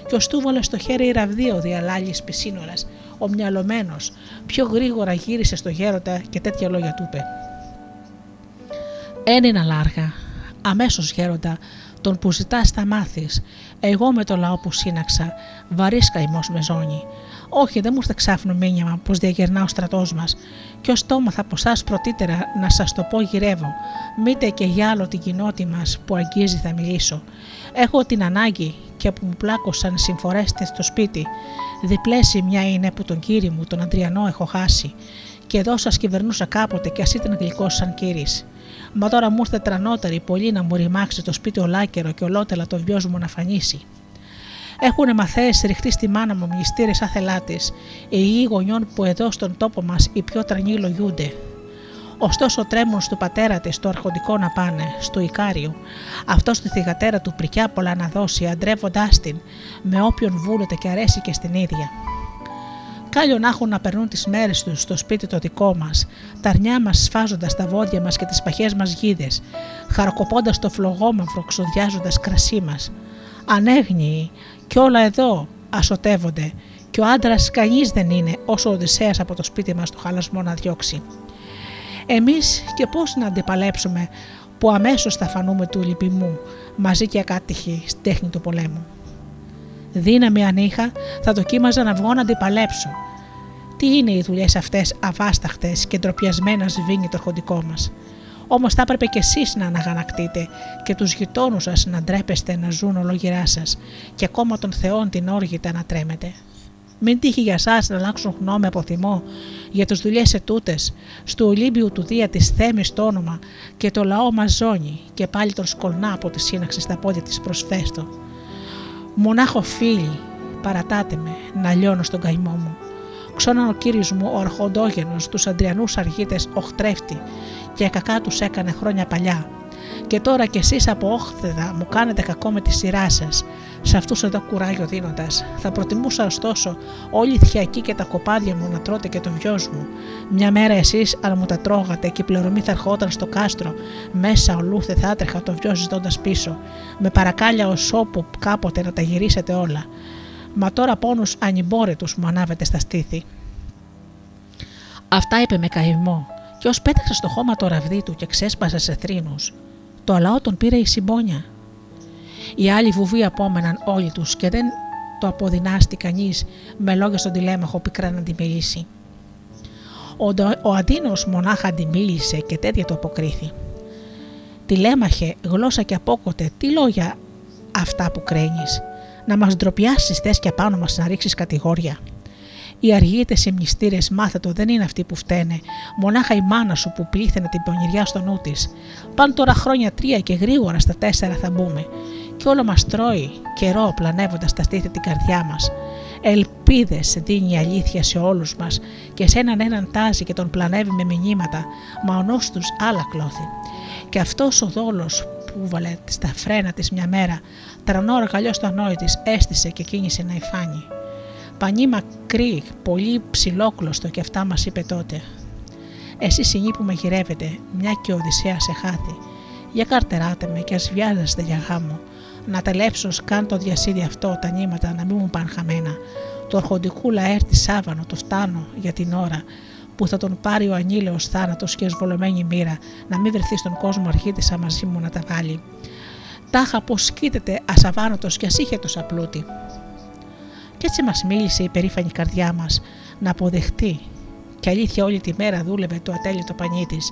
και ως του βάλε στο χέρι η ραβδία ο διαλάλης πισίνορας, ο μυαλωμένος, πιο γρήγορα γύρισε στο γέροντα και τέτοια λόγια του είπε. Ένινα λάργα, αμέσως γέροντα, τον που ζητάς θα μάθεις, εγώ με το λαό που σύναξα, βαρύς καημός με ζώνει. Όχι, δεν μου ήρθε ξάφνου μήνυμα πως διαγερνά ο στρατός μας και ως τόμα θα ποσάς πρωτύτερα να σας το πω γυρεύω, μήτε και για άλλο την κοινότη μας που αγγίζει θα μιλήσω. Έχω την ανάγκη και που μου πλάκωσαν συμφορέστες στο σπίτι, διπλέση μια είναι που τον κύρι μου τον Αντριανό έχω χάσει και εδώ σας κυβερνούσα κάποτε και ας ήταν γλυκός σαν κύρις. Μα τώρα μου ήρθε τρανότερη πολύ να μου ρημάξει το σπίτι ολάκερο και ολότελα το βιός μου να φανίσει. Έχουνε μαθαίες ρηχτεί στη μάνα μου μνηστήρες άθελά της, οι γη γονιών που εδώ στον τόπο μας οι πιο τρανοί λογιούνται. Ωστόσο τρέμουν στο πατέρα της το αρχοντικό να πάνε, στο Ικάριο. Αυτός τη θυγατέρα του πρικιά πολλά να δώσει, αντρεύοντάς την, με όποιον βούλεται και αρέσει και στην ίδια. Κάλλιο να έχουν να περνούν τις μέρες τους στο σπίτι το δικό μας, τα αρνιά μας σφάζοντας τα βόδια μας και τις παχές μας γίδες, χαροκοπώντας το φλογόμαυρο, ξοδιάζοντας κρασί μας. Ανέγνιοι κι όλα εδώ ασωτεύονται και ο άντρας κανείς δεν είναι όσο ο Οδυσσέας από το σπίτι μας το χαλασμό να διώξει. Εμείς και πώς να αντιπαλέψουμε που αμέσως θα φανούμε του λυπημού μαζί και ακάτυχοι στην τέχνη του πολέμου. Δύναμη αν είχα θα το κοίμαζα να βγω να αντιπαλέψω. Τι είναι οι δουλειές αυτές αβάσταχτες και ντροπιασμένα σβήνει το χοντικό μας. Όμως θα έπρεπε και εσείς να αναγανακτείτε και τους γειτόνους σας να ντρέπεστε να ζουν ολόγυρά σας και ακόμα των θεών την όργητα να τρέμετε. Μην τύχει για σας να αλλάξουν γνώμη από θυμό για τις δουλειές ετούτες, στο Ολύμπιου του Δία της Θέμης το όνομα και το λαό μας ζώνει και πάλι τον σκολνά από τη σύναξη στα πόδια της προσφέστο. Μονάχο φίλοι, παρατάτε με να λιώνω στον καημό μου. Ξώναν ο κύριος μου ο αρχοντόγενος τους Αντριανούς αργίτες οχτρεύτη και κακά τους έκανε χρόνια παλιά. Και τώρα κι εσείς από όχθεδα μου κάνετε κακό με τη σειρά σας, σε αυτούς εδώ κουράγιο δίνοντας. Θα προτιμούσα ωστόσο όλη η θιακή και τα κοπάδια μου να τρώτε και το βιός μου. Μια μέρα εσείς αν μου τα τρώγατε και η πληρωμή θα ερχόταν στο κάστρο, μέσα ολούθε θα άτρεχα το βιός ζητώντας πίσω, με παρακάλια ως όπου κάποτε να τα γυρίσετε όλα. Μα τώρα πόνους ανυμπόρετους μου ανάβετε στα στήθη. Αυτά είπε με καημό και ως πέταξε στο χώμα το ραβδί του και ξέσπασε σε θρήνους. Το λαό τον πήρε η συμπόνια. Οι άλλοι βουβοί απόμεναν όλοι τους και δεν το αποδυνάστη κανείς με λόγια στον Τηλέμαχο πικρά να αντιμιλήσει. Ο Αντίνος μονάχα αντιμίλησε και τέτοια το αποκρίθη. Τηλέμαχε γλώσσα και απόκοτε τι λόγια αυτά που κραίνεις. Να μας ντροπιάσεις θες και απάνω μας να ρίξεις κατηγόρια. Οι αργίτες οι μνηστήρες μάθατο δεν είναι αυτοί που φταίνε, μονάχα η μάνα σου που πλήθαινε την πονηριά στο νου της. Παν τώρα χρόνια τρία και γρήγορα στα τέσσερα θα μπούμε. Κι όλο μας τρώει καιρό πλανεύοντας τα στήθη την καρδιά μας. Ελπίδες δίνει η αλήθεια σε όλους μας και σε έναν έναν τάζει και τον πλανεύει με μηνύματα, μα ο νους τους άλλα κλώθη. Και αυτός ο δόλος που βάλε στα φρένα της μια μέρα, τρανό εργαλιό στο ανόη της έστησε και κίνησε να υφάνει. Πανί μακρύ, πολύ ψηλόκλωστο και αυτά μας είπε τότε. Εσύ συνή που με γυρεύετε, μια και ο Οδυσσέας σε χάθη. Για καρτεράτε με και ας βιάζεστε για γάμο. Να τελέψω σκάν το διασύδι αυτό τα νήματα να μην μου πάνε χαμένα. Το αρχοντικού λαέρτη σάβανο το φτάνω για την ώρα που θα τον πάρει ο ανήλαιος θάνατος και εσβολωμένη μοίρα να μην βρεθεί στον κόσμο αρχίτησα μαζί μου να τα βάλει. Τάχα πως σκύτεται ασαβάνωτος και ασύχετος απλούτη. Κι έτσι μας μίλησε η περήφανη καρδιά μας να αποδεχτεί και αλήθεια όλη τη μέρα δούλευε το ατέλειτο πανί της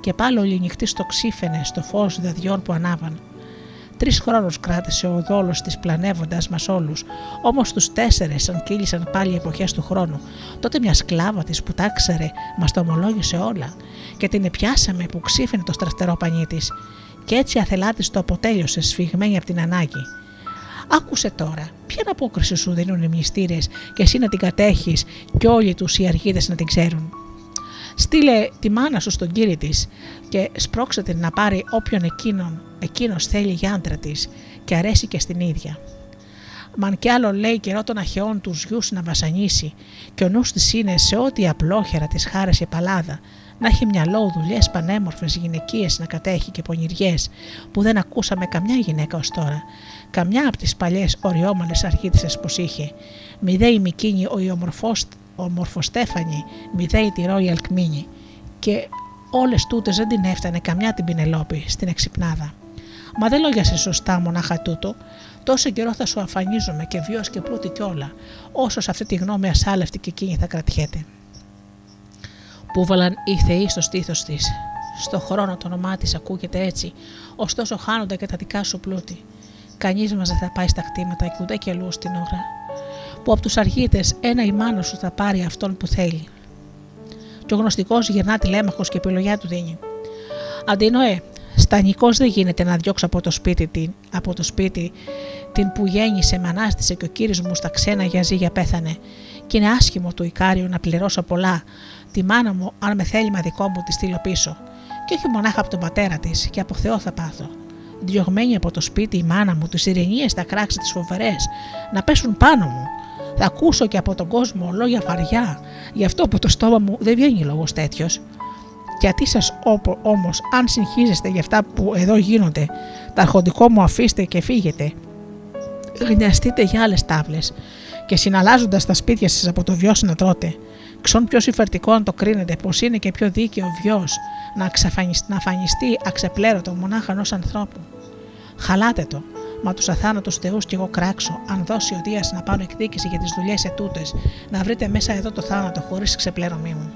και πάλι όλη νυχτή στο ξύφαινε στο φως δαδιών που ανάβαν. Τρεις χρόνους κράτησε ο δόλος της πλανεύοντας μας όλους, όμως τους τέσσερες αν κύλησαν πάλι οι εποχές του χρόνου. Τότε μια σκλάβα της που τα ξέρε μας το ομολόγησε όλα και την επιάσαμε που ξύφαινε το στραστερό πανί της και έτσι αθελά της το αποτέλειωσε σφιγμένη από την ανάγκη. Άκουσε τώρα, ποια απόκριση σου δίνουν οι μνηστήρες και εσύ να την κατέχεις και όλοι τους οι αργίδες να την ξέρουν. Στείλε τη μάνα σου στον κύρι της και σπρώξε την να πάρει όποιον εκείνον, εκείνος θέλει για άντρα της και αρέσει και στην ίδια. Μαν κι άλλο λέει καιρό των Αχαιών τους γιους να βασανίσει και ο νους της είναι σε ό,τι απλόχερα της χάρεσε η Παλάδα, να έχει μυαλό δουλειές πανέμορφες γυναικείες να κατέχει και πονηριές που δεν ακούσαμε καμιά γυναίκα ως τώρα, καμιά από τις παλιές οριόμανες αρχίτισες πως είχε, μη δε η Μικίνη ο ιομορφός ο Μορφοστέφανη, μηδέη τη Ρώη Αλκμίνη και όλες τούτες δεν την έφτανε καμιά την Πινελόπη στην εξυπνάδα. Μα δεν λόγιασε σωστά μονάχα τούτο, τόσο καιρό θα σου αφανίζομαι και βίος και πλούτη κιόλα, όσο σε αυτή τη γνώμη ασάλευτη και εκείνη θα κρατιέται. Πούβαλαν οι θεοί στο στήθος της, στο χρόνο το όνομά της ακούγεται έτσι, ωστόσο χάνονται και τα δικά σου πλούτη. Κανείς μας δεν θα πάει στα κτήματα και ούτε και αλλού στην ώρα. Που από τους αργίτες ένα ημάνο σου θα πάρει αυτόν που θέλει. Και ο γνωστικός γυρνά τηλέμαχος και επιλογιά του δίνει. Αντινοέ, στανικός δεν γίνεται να διώξω από το σπίτι την, από το σπίτι, την που γέννησε, με ανάστησε και ο κύρις μου στα ξένα για ζύγια πέθανε. Και είναι άσχημο του Ικάριου να πληρώσω πολλά. Τη μάνα μου, αν με θέλημα δικό μου, τη στείλω πίσω. Και όχι μονάχα από τον πατέρα της, και από Θεό θα πάθω. Διωγμένη από το σπίτι η μάνα μου, τις ειρηνίες θα κράξει τις φοβερές, να πέσουν πάνω μου. Θα ακούσω και από τον κόσμο λόγια βαριά, γι' αυτό από το στόμα μου δεν βγαίνει λόγος τέτοιος. Γιατί σας όπο, όμως, αν συγχύζεστε για αυτά που εδώ γίνονται, τα αρχοντικό μου αφήστε και φύγετε. Γνιαστείτε για άλλες τάβλες και συναλλάζοντας τα σπίτια σας από το βιός να τρώτε. Ξόν πιο συμφερτικό αν το κρίνετε πως είναι και πιο δίκαιο βιός να, να αφανιστεί αξεπλέρωτο μονάχα ενός ανθρώπου. Χαλάτε το, μα τους αθάνατους θεούς κι εγώ κράξω, αν δώσει ο Δίας να πάρω εκδίκηση για τις δουλειές ετούτες, να βρείτε μέσα εδώ το θάνατο χωρίς ξεπλέρωμη μου.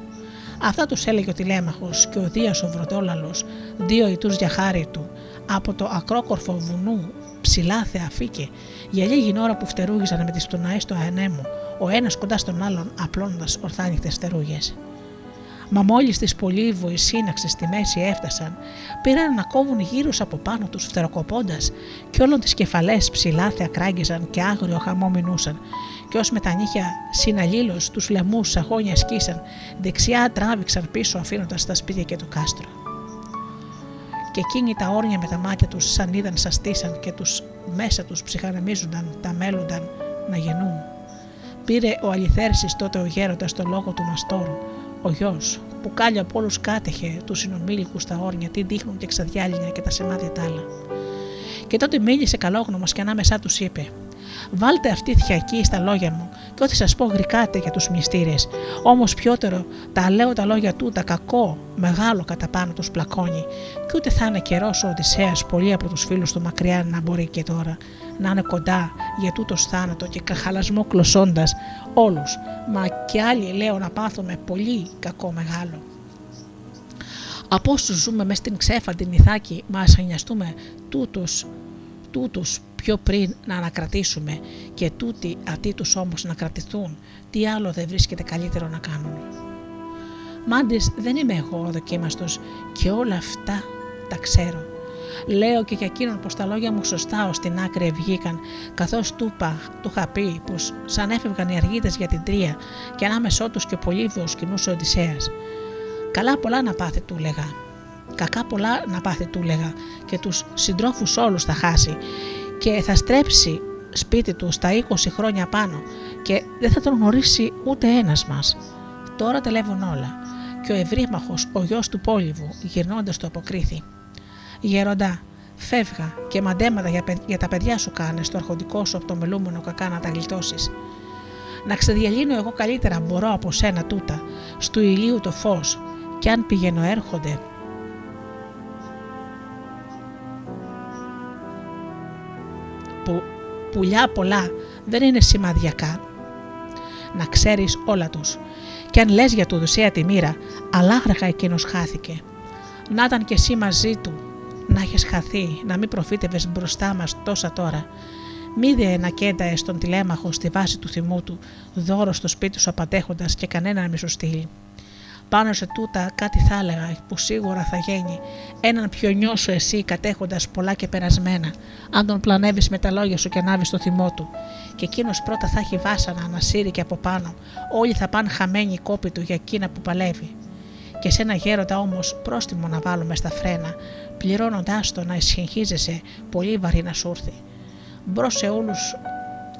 Αυτά τους έλεγε ο Τηλέμαχος και ο Δίας ο Βροντόλαλος, δύο ητούς για χάρη του, από το ακρόκορφο βουνού ψηλά θεαφήκε, για λίγη ώρα που φτερούγιζαν με τις πτωναές του αενέμου, ο ένας κοντά στον άλλον απλώνοντας ορθάνυχτες φτερούγες. Μα μόλις τις πολύβοη σύναξη στη μέση έφτασαν, πήραν να κόβουν γύρους από πάνω τους φτεροκοπώντας και όλων τις κεφαλές ψηλά θεακράγγιζαν και άγριο χαμό μηνούσαν και ως με τα νύχια συναλλήλως τους λαιμούς σαγόνια σκίσαν, δεξιά τράβηξαν πίσω αφήνοντας τα σπίτια και το κάστρο. Και εκείνοι τα όρνια με τα μάτια τους σαν είδαν σαστήσαν και τους μέσα τους ψυχανεμίζονταν, τα μέλλονταν να γεννούν. Πήρε ο Αληθέρσης τότε ο γέροντας το λόγο του Μαστόρου, ο γιος, που κάλλει από όλους κάτεχε τους συνομήλικους τα όρνια, τι δείχνουν και ξαδιάλυνια και τα σεμάδια τα άλλα. Και τότε μίλησε καλόγνωμος και ανάμεσά τους είπε: «Βάλτε αυτή θιακή στα λόγια μου, και ό,τι σας πω γρικάτε για τους μνηστήρες. Όμως πιότερο τα λέω τα λόγια τούτα, κακό, μεγάλο κατά πάνω τους πλακώνει, και ούτε θα είναι καιρός ο Οδυσσέας πολλοί από τους φίλους του μακριά να μπορεί και τώρα να είναι κοντά για τούτος θάνατο και καχαλασμό κλωσώντας όλους. Μα και άλλοι λέω να πάθουμε πολύ κακό μεγάλο. Από όσους ζούμε μες στην ξέφαντην Ιθάκη, μα ας ανιαστούμε τούτους, τούτους πιο πριν να ανακρατήσουμε και τούτοι ατήτους όμως να κρατηθούν, τι άλλο δεν βρίσκεται καλύτερο να κάνουν. Μάντες δεν είμαι εγώ ο δοκίμαστος και όλα αυτά τα ξέρω. Λέω και για εκείνον πως τα λόγια μου σωστά ως την άκρη ευγήκαν, καθώς του είχα πει πως σαν έφευγαν οι αργίτες για την Τρία και ανάμεσό τους και ο πολύβιος κινούσε ο Οδυσσέας. Καλά πολλά να πάθει του λέγα, κακά πολλά να πάθει του λέγα και τους συντρόφους όλους θα χάσει και θα στρέψει σπίτι του στα είκοσι χρόνια πάνω και δεν θα τον γνωρίσει ούτε ένας μας. Τώρα τελεύουν όλα και ο Ευρύμαχος, ο γιος του Πόλιβου, γυρνώντας το αποκρίθη. Γεροντά, φεύγα και μαντέματα για, παι... για τα παιδιά σου κάνε στο αρχοντικό σου από το μελούμενο κακά να τα γλιτώσεις. Να ξεδιαλύνω εγώ καλύτερα μπορώ από σένα τούτα, στου ηλίου το φως και αν πηγαίνω έρχονται. Που... Πουλιά πολλά δεν είναι σημαδιακά, να ξέρεις όλα τους και αν λες για του Οδυσσέα τη μοίρα, αλάγραχα εκείνος χάθηκε. Να ήταν και εσύ μαζί του, να έχεις χαθεί, να μην προφήτευες μπροστά μας τόσα τώρα. Μη δε ανακένταε τον Τηλέμαχο στη βάση του θυμού του, δώρο στο σπίτι σου απατέχοντας και κανένα να μη σου στείλει. Πάνω σε τούτα κάτι θα έλεγα που σίγουρα θα γίνει, έναν πιονιό σου εσύ κατέχοντας πολλά και περασμένα, αν τον πλανεύεις με τα λόγια σου και ανάβεις το θυμό του. Και εκείνος πρώτα θα έχει βάσανα να σύρει και από πάνω, όλοι θα πάνε χαμένοι οι κόποι του για εκείνα που παλεύει. Και σε ένα γέροντα όμως πρόστιμο να βάλουμε στα φρένα, πληρώνοντάς το να συγχύζεσαι πολύ βαρύ να σου έρθει. Μπρος σε όλους,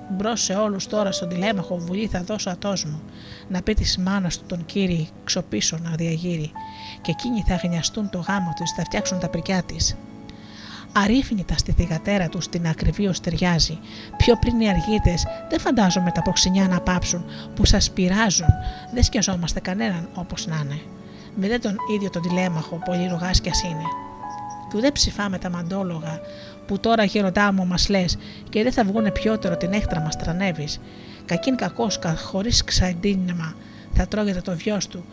μπρος σε όλους τώρα στον Τηλέμαχο βουλή θα δώσω ατός μου, να πει της μάνας του τον κύρι ξοπίσω να διαγύρει, και εκείνοι θα γνιαστούν το γάμο της, θα φτιάξουν τα πρικιά της. Αρρίφνητα στη θυγατέρα του την ακριβίως ταιριάζει, πιο πριν οι αργίτες δεν φαντάζομαι τα προξενιά να πάψουν που σας πειράζουν, δεν σκιαζόμαστε κανέναν όπως να είναι. Μη δε τον ίδιο τον Τηλέμαχο, πολύ ρογάσκιας είναι. Του δεν ψηφάμε τα μαντόλογα, που τώρα γεροντά μου μας λες, και δεν θα βγούνε πιότερο την έχτρα μας τρανεύεις. Κακήν κακόσκα, χωρίς ξαντίνημα, θα τρώγεται το βιός του,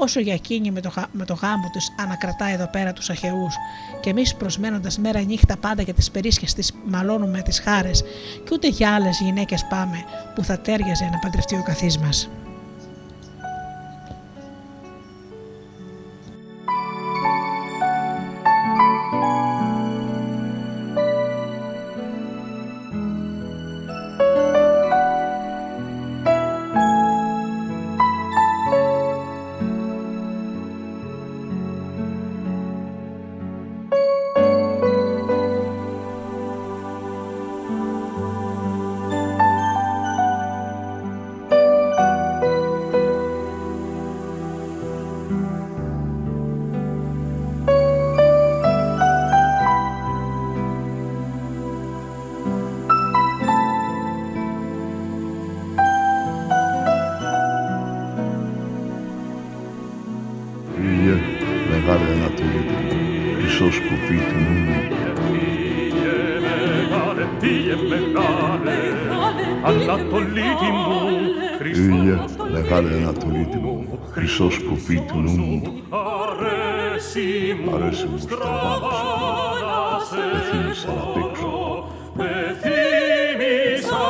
όσο για εκείνη με το, με το γάμο τους ανακρατά εδώ πέρα τους Αχαιούς, και εμείς προσμένοντας μέρα νύχτα πάντα για τις περίσχες της μαλώνουμε τις χάρες, και ούτε για άλλες γυναίκες πάμε που θα τέριαζε να παντρευτεί ο καθής μας. Χρυσόσκοπη του νου αρέσει μου στραβάψω, με θύμισα να παίξω, με θύμισα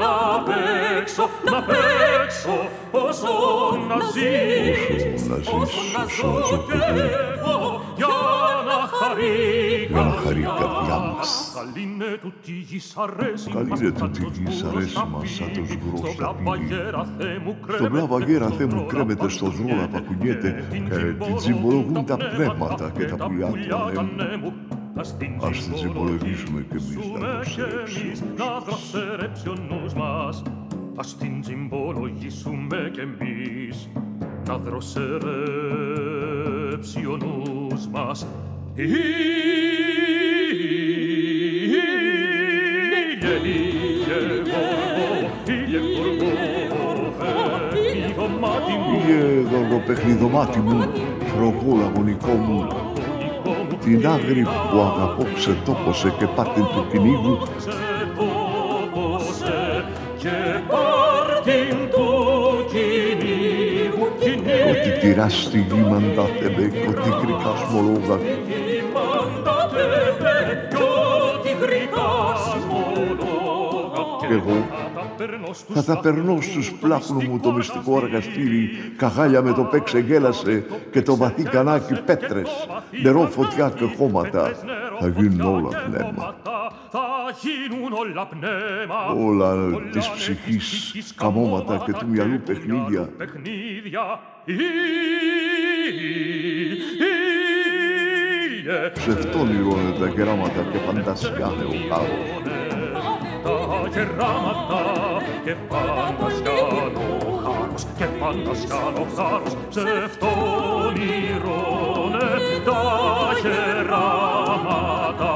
να παίξω, να παίξω όσο να ζεις, όσο να ζωτεύω, για να χαρεί καρδιά μας. Καλή είναι τούτη γης αρέσει μας σαν το σγρό στα πύλη. Στον πλάβα γέρα Θεέ μου κρέμεται στο δρόνα που ακουγιέται και τζιμπολογούν τα πνεύματα και τα πουλιά του ανέμου. Ας την τζιμπολογήσουμε κι εμείς να δροσερέψει ο νους μας. Ας την τζιμπολογήσουμε κι εμείς να δροσερέψει ο νους μας. Ήλιε γοργοπαιχνιδωμάτι μου, φρογό λαγωνικό μου, την άγρη που αγαπώ ξετόπωσε και πάρτην του κυνήγου, ότι τυράς τη γη μαντάτευε κι ότι κρυκάς μολόγα, κι εγώ θα τα περνώ στους πλάχνου μου το μυστικό αργαστήρι, καγάλια με το παίξε γέλασε και το βαθύ κανάκι πέτρες, νερό, φωτιά και χώματα. Θα γίνουν όλα πνεύμα. Όλα της ψυχής, καμώματα και του μυαλού παιχνίδια. Ψευτών ηρώνε τα γεράματα και φαντασιάνε ο κάρος. Και ράματα και φαντασιάνο χάρος, και φαντασιάνο χάρος, ψευτών ηρώνε τα γεράματα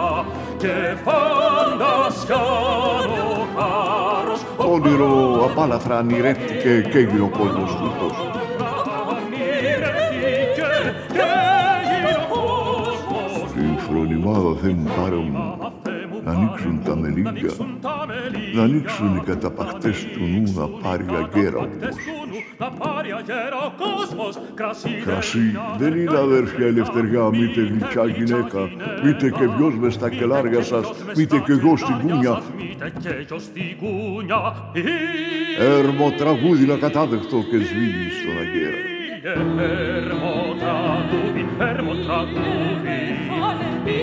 και φαντασιάνο χάρος. Όνειρο απάλαθρα ανηρεύτηκε και έγινε ο κόσμος τούτος. Ανηρεύτηκε και έγινε ο κόσμος τούτος. Την φρονιμάδα Θεέ μου πάρε μου, να ανοίξουν τα μελίγια, να ανοίξουν οι καταπακτές του νου, να πάρει αγέρα ο κόσμος. Κρασί δεν είναι, αδέρφια ελευθεριά, μήτε γλυκιά γυναίκα, μήτε και ποιος μες στα κελάρια σας, μήτε και εγώ στην κούνια. Έρμο τραγούδι να κατάδεχτω και σβήνει στον αγέρα. Έρμο τραγούδι, έρμο τραγούδι,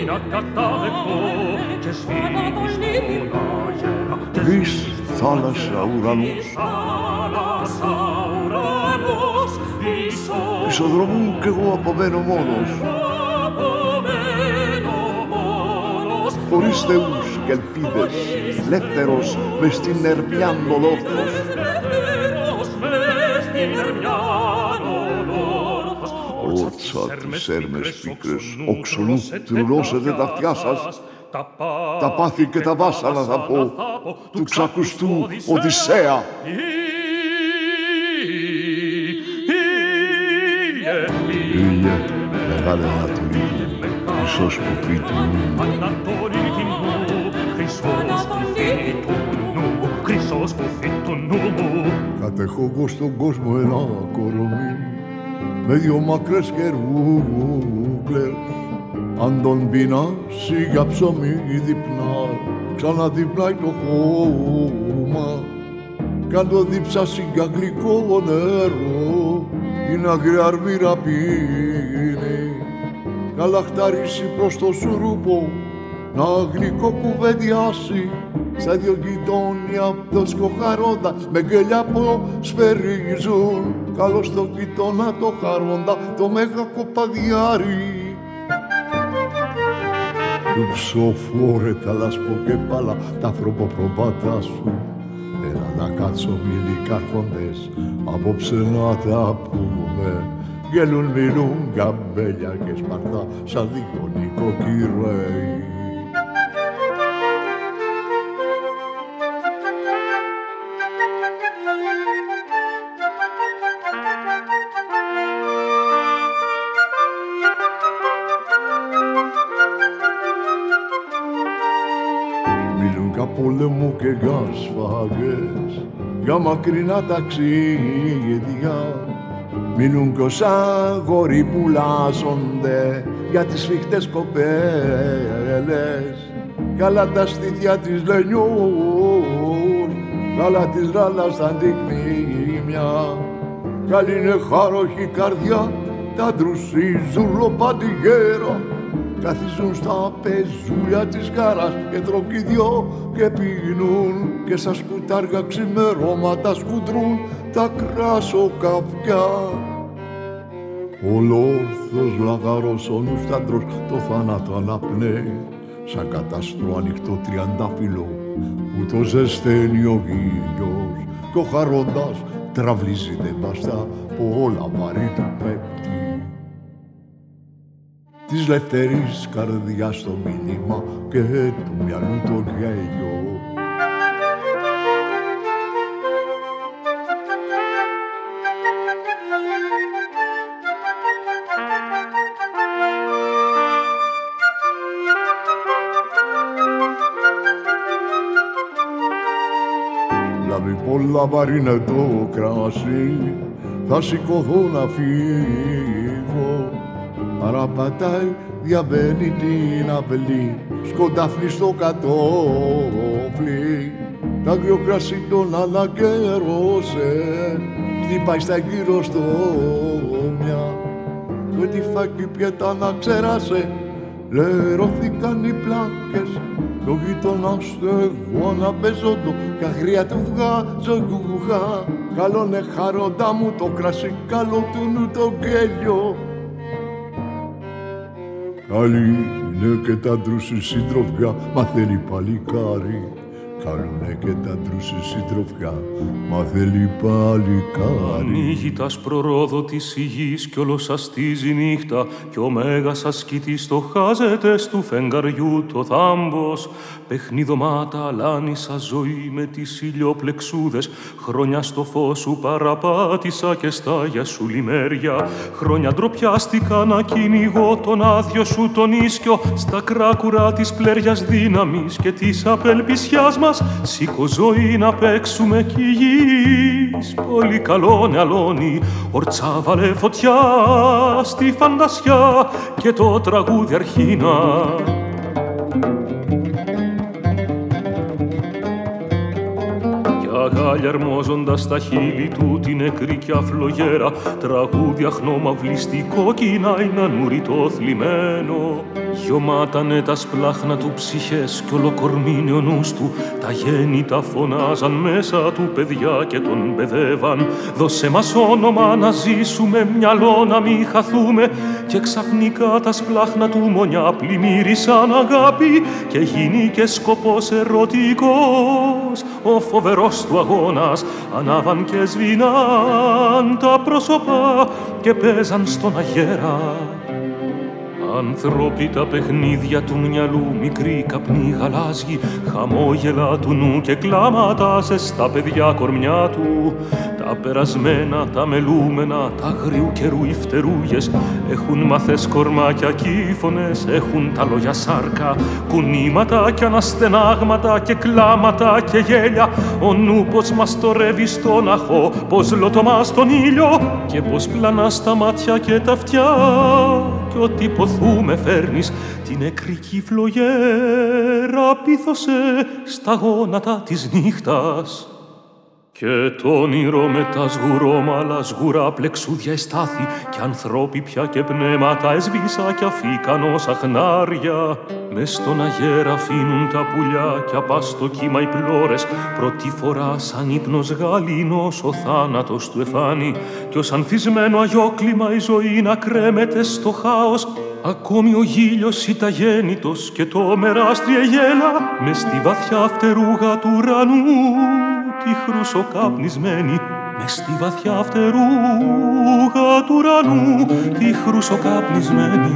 να κατάδεχτω και σβήνει στον αγέρα. Δύς, θάλασσα, ουρανός, πισοδρομούν κι εγώ απομένω μόνος, χωρίς θεούς και ελπίδες, ελεύθερος μες στην Ερμιάν ολόρθος. Ότσα τις έρμες πίκρες, οξονού τρουλώσετε τα αυτιά σας, τα πάθη και τα βάσανα θα πω, του ξακουστού Οδυσσέα. Ήλια, μεγάλη ανατολή, Χρυσός κουφί του νου. Ανατολή του νου, Χρυσός κουφί του νου, Χρυσός κουφί του νου. Κατέχω εγώ στον κόσμο ένα κορομί, με δυο μακρές κερούκλες. Αν τον πεινάσει για ψωμί διπνά, ξαναδιπνάει το χώμα. Κι αν το διψάσει για γλυκό νερό, την αγριαρμύρα πίνει, να λαχταρίσει προς το σουρούπο, να γλυκό κουβεντιάσει, σε δυο γειτόνια απ' το σκοχαρόντα, με γκελιά προσφερίζουν, καλώς το γειτόνα το χαρόντα, το μέγα κοπαδιάρι. Του ψωφόρε τα λασποκεπάλα, τα ανθρωποπροβάτα σου, έλα να κάτσω μιλικάρχοντες, απόψε να τα πούμε. Γελούν, μιλούν, καμπέλια και σπαρτά, σαν δίκο νοικοκυρέοι. Μιλούν για πολέμου και για σφαγές, για μακρινά ταξίδια. Μιλούν κι ως άγοροι που λάζονται για τις σφιχτές κοπέλες. Καλά τα στήθια της λενιούς, καλά της ράλας τα αντικνύμια. Καλή είναι χάροχη καρδιά, τα ντρουσίζουν λοπαντιγέρα. Καθίζουν στα πεζούλια της χαράς και τροκυδιό και πηγνούν. Και στα σκουτάρια ξημερώματα σκουντρούν τα κράσοκαυκιά. Ολόρθος λαγαρός ο νουστάντρος το θάνατο αναπνέει, σαν κατάστρο ανοιχτό τριαντάφυλλο που το ζεσταίνει ο ήλιος. Κι ο χαρόντας τραυλίζεται μπαστά που όλα βαρύ του πέπτει. Της λευτερής καρδιάς το μήνυμα και του μυαλού το γέλιο. Λάβει πολλά βαρύνε το κρασί, θα σηκωθώ να φύγω. Παραπατάει, διαβαίνει την αυλή, σκοντάφλει στο κατώφλι. Τ' άγριο κρασί τον αναγκαίρωσε, χτυπάει στα γύρω στο μια. Με τη φάκη πιέτα να ξέρασε, λερώθηκαν οι πλάκες. Το γειτονά στεγό να παίζω το, κι αγρία του βγάζω κουχά. Καλό ναι χαρόντα μου το κρασί, καλό του νου το γέλιο. Καλή είναι και τα ντρούση συντροφιά, μα θέλει παλικάρι. Κάνουνε και τα ντρούσε συντροφιά, μα θέλει πάλι κάρι. Ανοίγει τας προρόδο της υγής κι όλο σαστίζει νύχτα κι ο μέγας ασκητής το χάζεται του φεγγαριού το θάμπος. Παιχνιδωμάτα λάνισα ζωή με τις ηλιοπλεξούδες, χρόνια στο φως σου παραπάτησα και στα για σου λιμέρια. Χρόνια ντροπιάστηκα να κυνηγώ τον άδειο σου τον ίσκιο στα κράκουρα της πλέριας δύναμης και της απελπισιάς μας. Σήκω ζωή να παίξουμε κι η γης πολύ καλόν αλώνει, ορτσά βάλε φωτιά στη φαντασιά και το τραγούδι αρχίνα. Αγαλιαρμόζοντας τα χείλη του την νεκρή κι αφλογέρα, τραγούδια χνόμαυλιστικό κοινάει να νουρεί το θλιμμένο. Γιωμάτανε τα σπλάχνα του ψυχές κι ολοκορμήνε ο νους του, τα γέννη τα φωνάζαν μέσα του παιδιά και τον παιδεύαν. Δώσε μας όνομα να ζήσουμε, μυαλό να μην χαθούμε, και ξαφνικά τα σπλάχνα του μονιά πλημμύρισαν αγάπη και γίνει και σκοπός ερωτικός ο φοβερός του αγώνας. Ανάβαν και σβήναν τα πρόσωπα και παίζαν στον αγέρα. Ανθρώποι τα παιχνίδια του μυαλού, μικροί καπνοί γαλάζιοι, χαμόγελα του νου και κλάματα σε στα παιδιά κορμιά του. Τα περασμένα, τα μελούμενα, τα αγριού καιρού οι φτερούγες έχουν μαθές κορμάκια κύφωνες, έχουν τα λόγια σάρκα, κουνήματα και αναστενάγματα και κλάματα και γέλια. Ο νου πως μας τορεύει στον αχώ, πως λωτομά στον ήλιο και πως πλανά στα μάτια και τα αυτιά. Κι ό,τι ποθούμε φέρνεις, την νεκρική φλογέρα πίθωσε στα γόνατα της νύχτας. Και το όνειρο με τα σγουρόμαλα, σγουρά πλεξούδια εστάθη κι ανθρώποι πια και πνεύματα εσβήσα κι αφήκαν όσα χνάρια. Μες στον αγέρα αφήνουν τα πουλιά κι απά στο κύμα οι πλώρες, πρώτη φορά σαν ύπνος γαλήνος ο θάνατος του εφάνει κι ως ανθισμένο αγιόκλημα η ζωή να κρέμεται στο χάος. Ακόμη ο γήλιος ηταγέννητος και το μεράστριε γέλα μες στη βαθιά φτερούγα του ουρανού, τη χρυσοκαπνισμένη, μες στη βαθιά φτερούγα του ουρανού, τη χρυσοκαπνισμένη.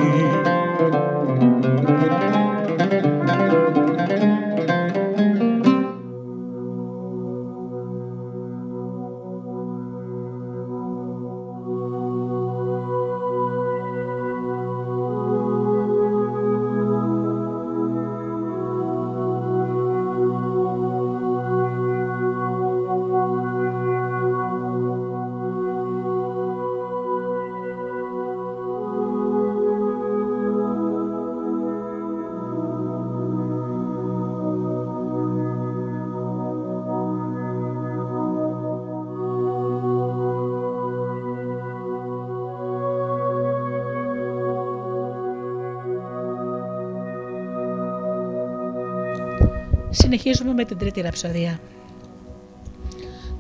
Συνεχίζουμε με την τρίτη ραψοδία.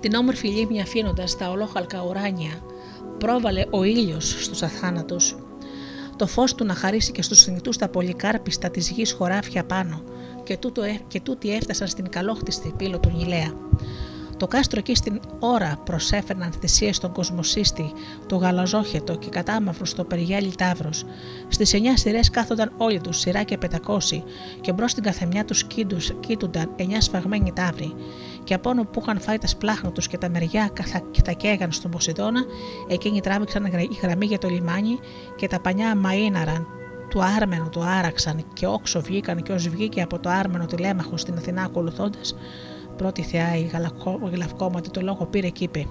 Την όμορφη λίμνη αφήνοντας τα ολόχαλκα ουράνια, πρόβαλε ο ήλιος στους αθάνατους. Το φως του να χαρίσει και στους θνητούς τα πολυκάρπιστα της γης χωράφια πάνω, και, τούτο, και τούτοι έφτασαν στην καλόχτιστη πύλο του Νιλέα. Το κάστρο εκεί στην ώρα προσέφερναν θυσίες στον κοσμοσύστη, το γαλαζόχετο και κατάμαυρο στο περιγέλι ταύρος. Στις εννιά σειρές κάθονταν όλοι τους, σειρά και πεντακόσιοι, και μπρος στην καθεμιά τους κοίτουνταν εννιά σφαγμένοι ταύροι. Και από όνο που είχαν φάει τα σπλάχνα τους και τα μεριά και τα καίγαν στον Ποσειδώνα, εκείνοι τράβηξαν η γραμμή για το λιμάνι και τα πανιά μαΐναραν. Του Άρμενου το άραξαν και όξο βγήκαν, και ως βγήκε από το Άρμενο Τηλέμαχος στην Αθηνά ακολουθώντας, πρώτη θεά η γλαυκόματη το λόγο πήρε κι είπε: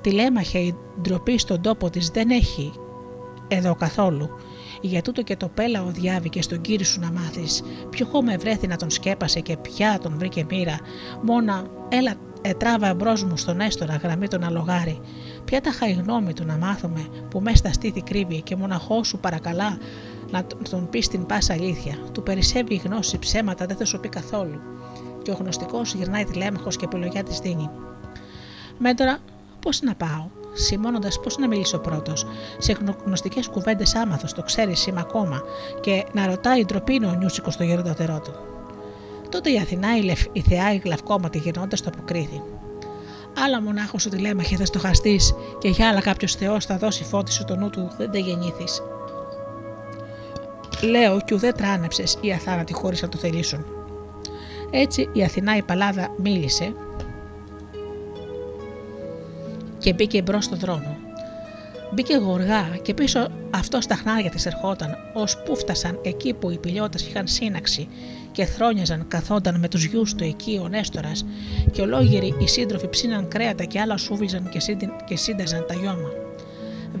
«Τηλέμαχε, η ντροπή στον τόπο της δεν έχει εδώ καθόλου. Για τούτο και το πέλαο διάβη και στον κύριο σου να μάθεις. Ποιο χώμα ευρέθη να τον σκέπασε και ποια τον βρήκε μοίρα. Μόνα έλα ετράβα εμπρός μου στον Νέστορα γραμμή τον αλογάρι. Ποια τα χαη γνώμη του να μάθουμε που μέσα στα στήθη κρύβει και μοναχό σου παρακαλά να τον πεις την πάσα αλήθεια. Του περισσεύει η γνώση, ψέματα δεν θα σου πει καθόλου». Και ο γνωστικός γυρνάει Τηλέμαχος και επιλογιά της δίνει. «Μέντορα, πώς να πάω, σημώνοντας πώς να μιλήσω πρώτος. Σε γνωστικές κουβέντες άμαθος, το ξέρεις σήμα ακόμα, και να ρωτάει ντροπή είναι ο νιούσικος στο γεροντότερό του». Τότε η Αθηνά, η θεά, η γλαυκόματη γυρνώντας το αποκρίθη. Άλλα μονάχος ο Τηλέμαχε θα στοχαστείς και για άλλα κάποιος θεός θα δώσει φώτι σου το νου του δεν τε γεννήθεις. Λέω κι ουδέ τράνεψες η αθάνατη χωρίς να το θελήσουν. Έτσι η Αθηνά η Παλάδα μίλησε και μπήκε μπρος στον δρόμο. Μπήκε γοργά και πίσω αυτό στα χνάρια της ερχόταν, ως που φτάσαν εκεί που οι πηλιώτες είχαν σύναξη και θρόνιαζαν καθόνταν με τους γιους του εκεί ο Νέστορας και ολόγυροι οι σύντροφοι ψήναν κρέατα και άλλα σούβιζαν και σύνταζαν τα γιώμα.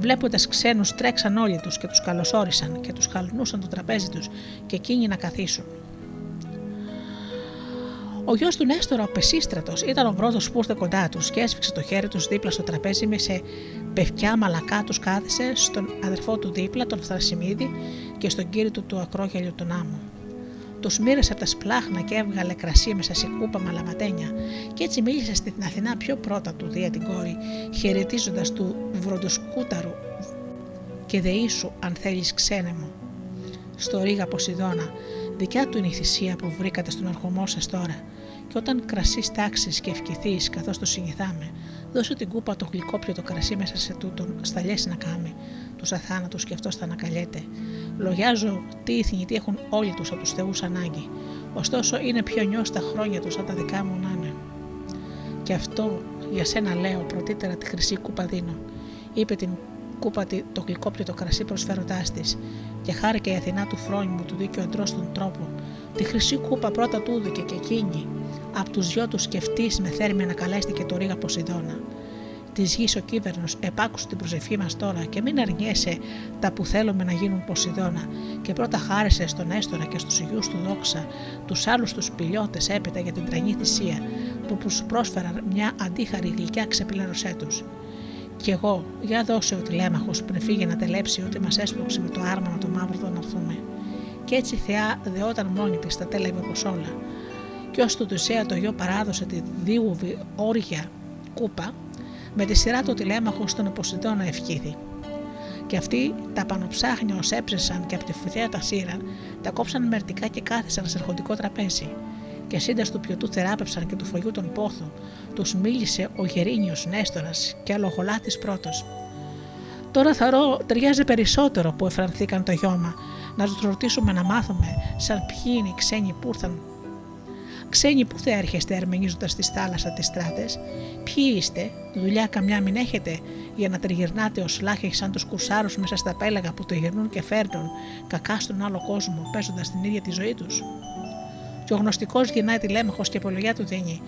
Βλέποντας ξένους τρέξαν όλοι τους και τους καλωσόρισαν και τους χαλνούσαν το τραπέζι τους και εκείνοι να καθίσουν. Ο γιος του Νέστορα, ο Πεσίστρατος, ήταν ο πρώτος που ήρθε κοντά τους και έσφιξε το χέρι τους δίπλα στο τραπέζι με σε πευκιά μαλακά τους κάθισε στον αδερφό του δίπλα, τον Θρασιμίδη και στον κύριο του του Ακρόγιαλιου τον Άμμο. Τους μοίρασε από τα σπλάχνα και έβγαλε κρασί μέσα σε κούπα μαλαματένια και έτσι μίλησε στην Αθηνά πιο πρώτα του Δία την κόρη, χαιρετίζοντας του βροντοσκούταρου και δεήσου αν θέλεις ξένε μου. Στο Ρήγα Ποσειδώνα, δικιά του είναι η θυσία που βρήκατε στον ερχομό σας τώρα. Και όταν κρασί τάξεις και ευκυθείς καθώς το συνηθάμε, δώσε την κούπα το γλυκό πιο το κρασί μέσα σε τούτον, στα λιές να κάμε, τους αθάνατους και αυτός θα ανακαλιέται. Λογιάζω τι οι θνητοί έχουν όλοι τους από τους θεούς ανάγκη, ωστόσο είναι πιο νιώς τα χρόνια τους σαν τα δικά μου να είναι. Και αυτό για σένα λέω πρωτήτερα τη χρυσή κούπα δίνω, είπε την κούπα το γλυκό πιο το κρασί προσφέροντάς της, και χάρηκε η Αθηνά του φρόνιμου του δίκαιου αντρός τον τρόπο, τη χρυσή κούπα πρώτα του δίκαι και εκείνη. Απ' τους δυο τους σκεφτείς με θέρμη ανακαλέστηκε το Ρήγα Ποσειδώνα. Της γης ο Κύβερνος επάκουσε την προσευχή μας τώρα και μην αρνιέσαι τα που θέλουμε να γίνουν Ποσειδώνα και πρώτα χάρισε στον Έστορα και στους υγιούς του δόξα, τους άλλους τους πηλιώτες έπειτα για την τρανή θυσία που τους πρόσφεραν μια αντίχαρη γλυκιά ξεπλήρωσέ τους. Κι εγώ, για δώσε ο Τηλέμαχος πριν φύγει να τελέψει ότι μας έσπρωξε με το άρμανο το μαύρο το αναρθούμε. Κι έτσι η θεά δεόταν μόνη της τα τέλευε όπως όλα. Κι ως του Τυσσέα το γιο παράδοσε τη δίουβη όρια κούπα, με τη σειρά του Τηλέμαχου στον Ποσειδώνα ευχήθη. Και αυτοί τα πανοψάχνια ως έψεσαν και από τη φουθέα τα σύραν, τα κόψαν μερτικά και κάθισαν σε ερχοντικό τραπέζι. Και σύντας του πιωτού θεράπευσαν και του φωγιού τον πόθο, τους μίλησε ο Γερίνιος Νέστορας και αλογολάτης πρώτος. Τώρα θαρώ ταιριάζει περισσότερο που εφρανθήκαν το γιώμα, να τους ρωτήσουμε να μάθουμε σαν ποιοι είναι οι ξένοι που ήρθαν. Ξένοι που θα έρχεστε αρμενίζοντας τη θάλασσα τις στράτες, ποιοι είστε, δουλειά καμιά μην έχετε, για να τριγυρνάτε ως λάχοι σαν τους κουρσάρους μέσα στα πέλαγα που το γυρνούν και φέρνουν κακά στον άλλο κόσμο, παίζοντας την ίδια τη ζωή τους. Και ο γνωστικός γυρνάει Τηλέμαχος και απολογιά του δίνει,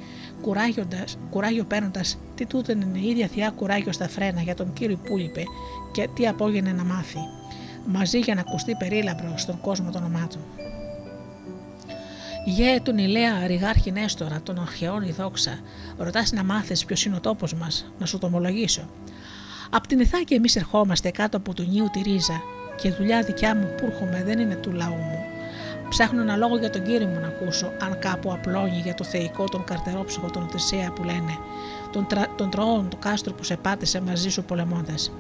κουράγιο παίρνοντας τι τούτον είναι η ίδια θεά κουράγιο στα φρένα για τον κύριο που είπε και τι απόγαινε να μάθει, μαζί για να ακουστεί περίλαμπρο στον κόσμο το όνομά του. Γε τον Ηλέα Ριγάρχη Νέστορα, τον Αχαιών η δόξα, ρωτάς να μάθεις ποιος είναι ο τόπος μας, να σου το ομολογήσω. Απ' την Ιθάκη εμείς ερχόμαστε κάτω από του νίου τη ρίζα, και δουλειά δικιά μου που έρχομαι δεν είναι του λαού μου. Ψάχνω ένα λόγο για τον κύριο μου να ακούσω, αν κάπου απλώνει για το θεϊκό τον καρτερόψυχο τον Τυσσέα που λένε, τον, τρα... τον τρώων του κάστρο που σε πάτησε μαζί σου πολεμώντας.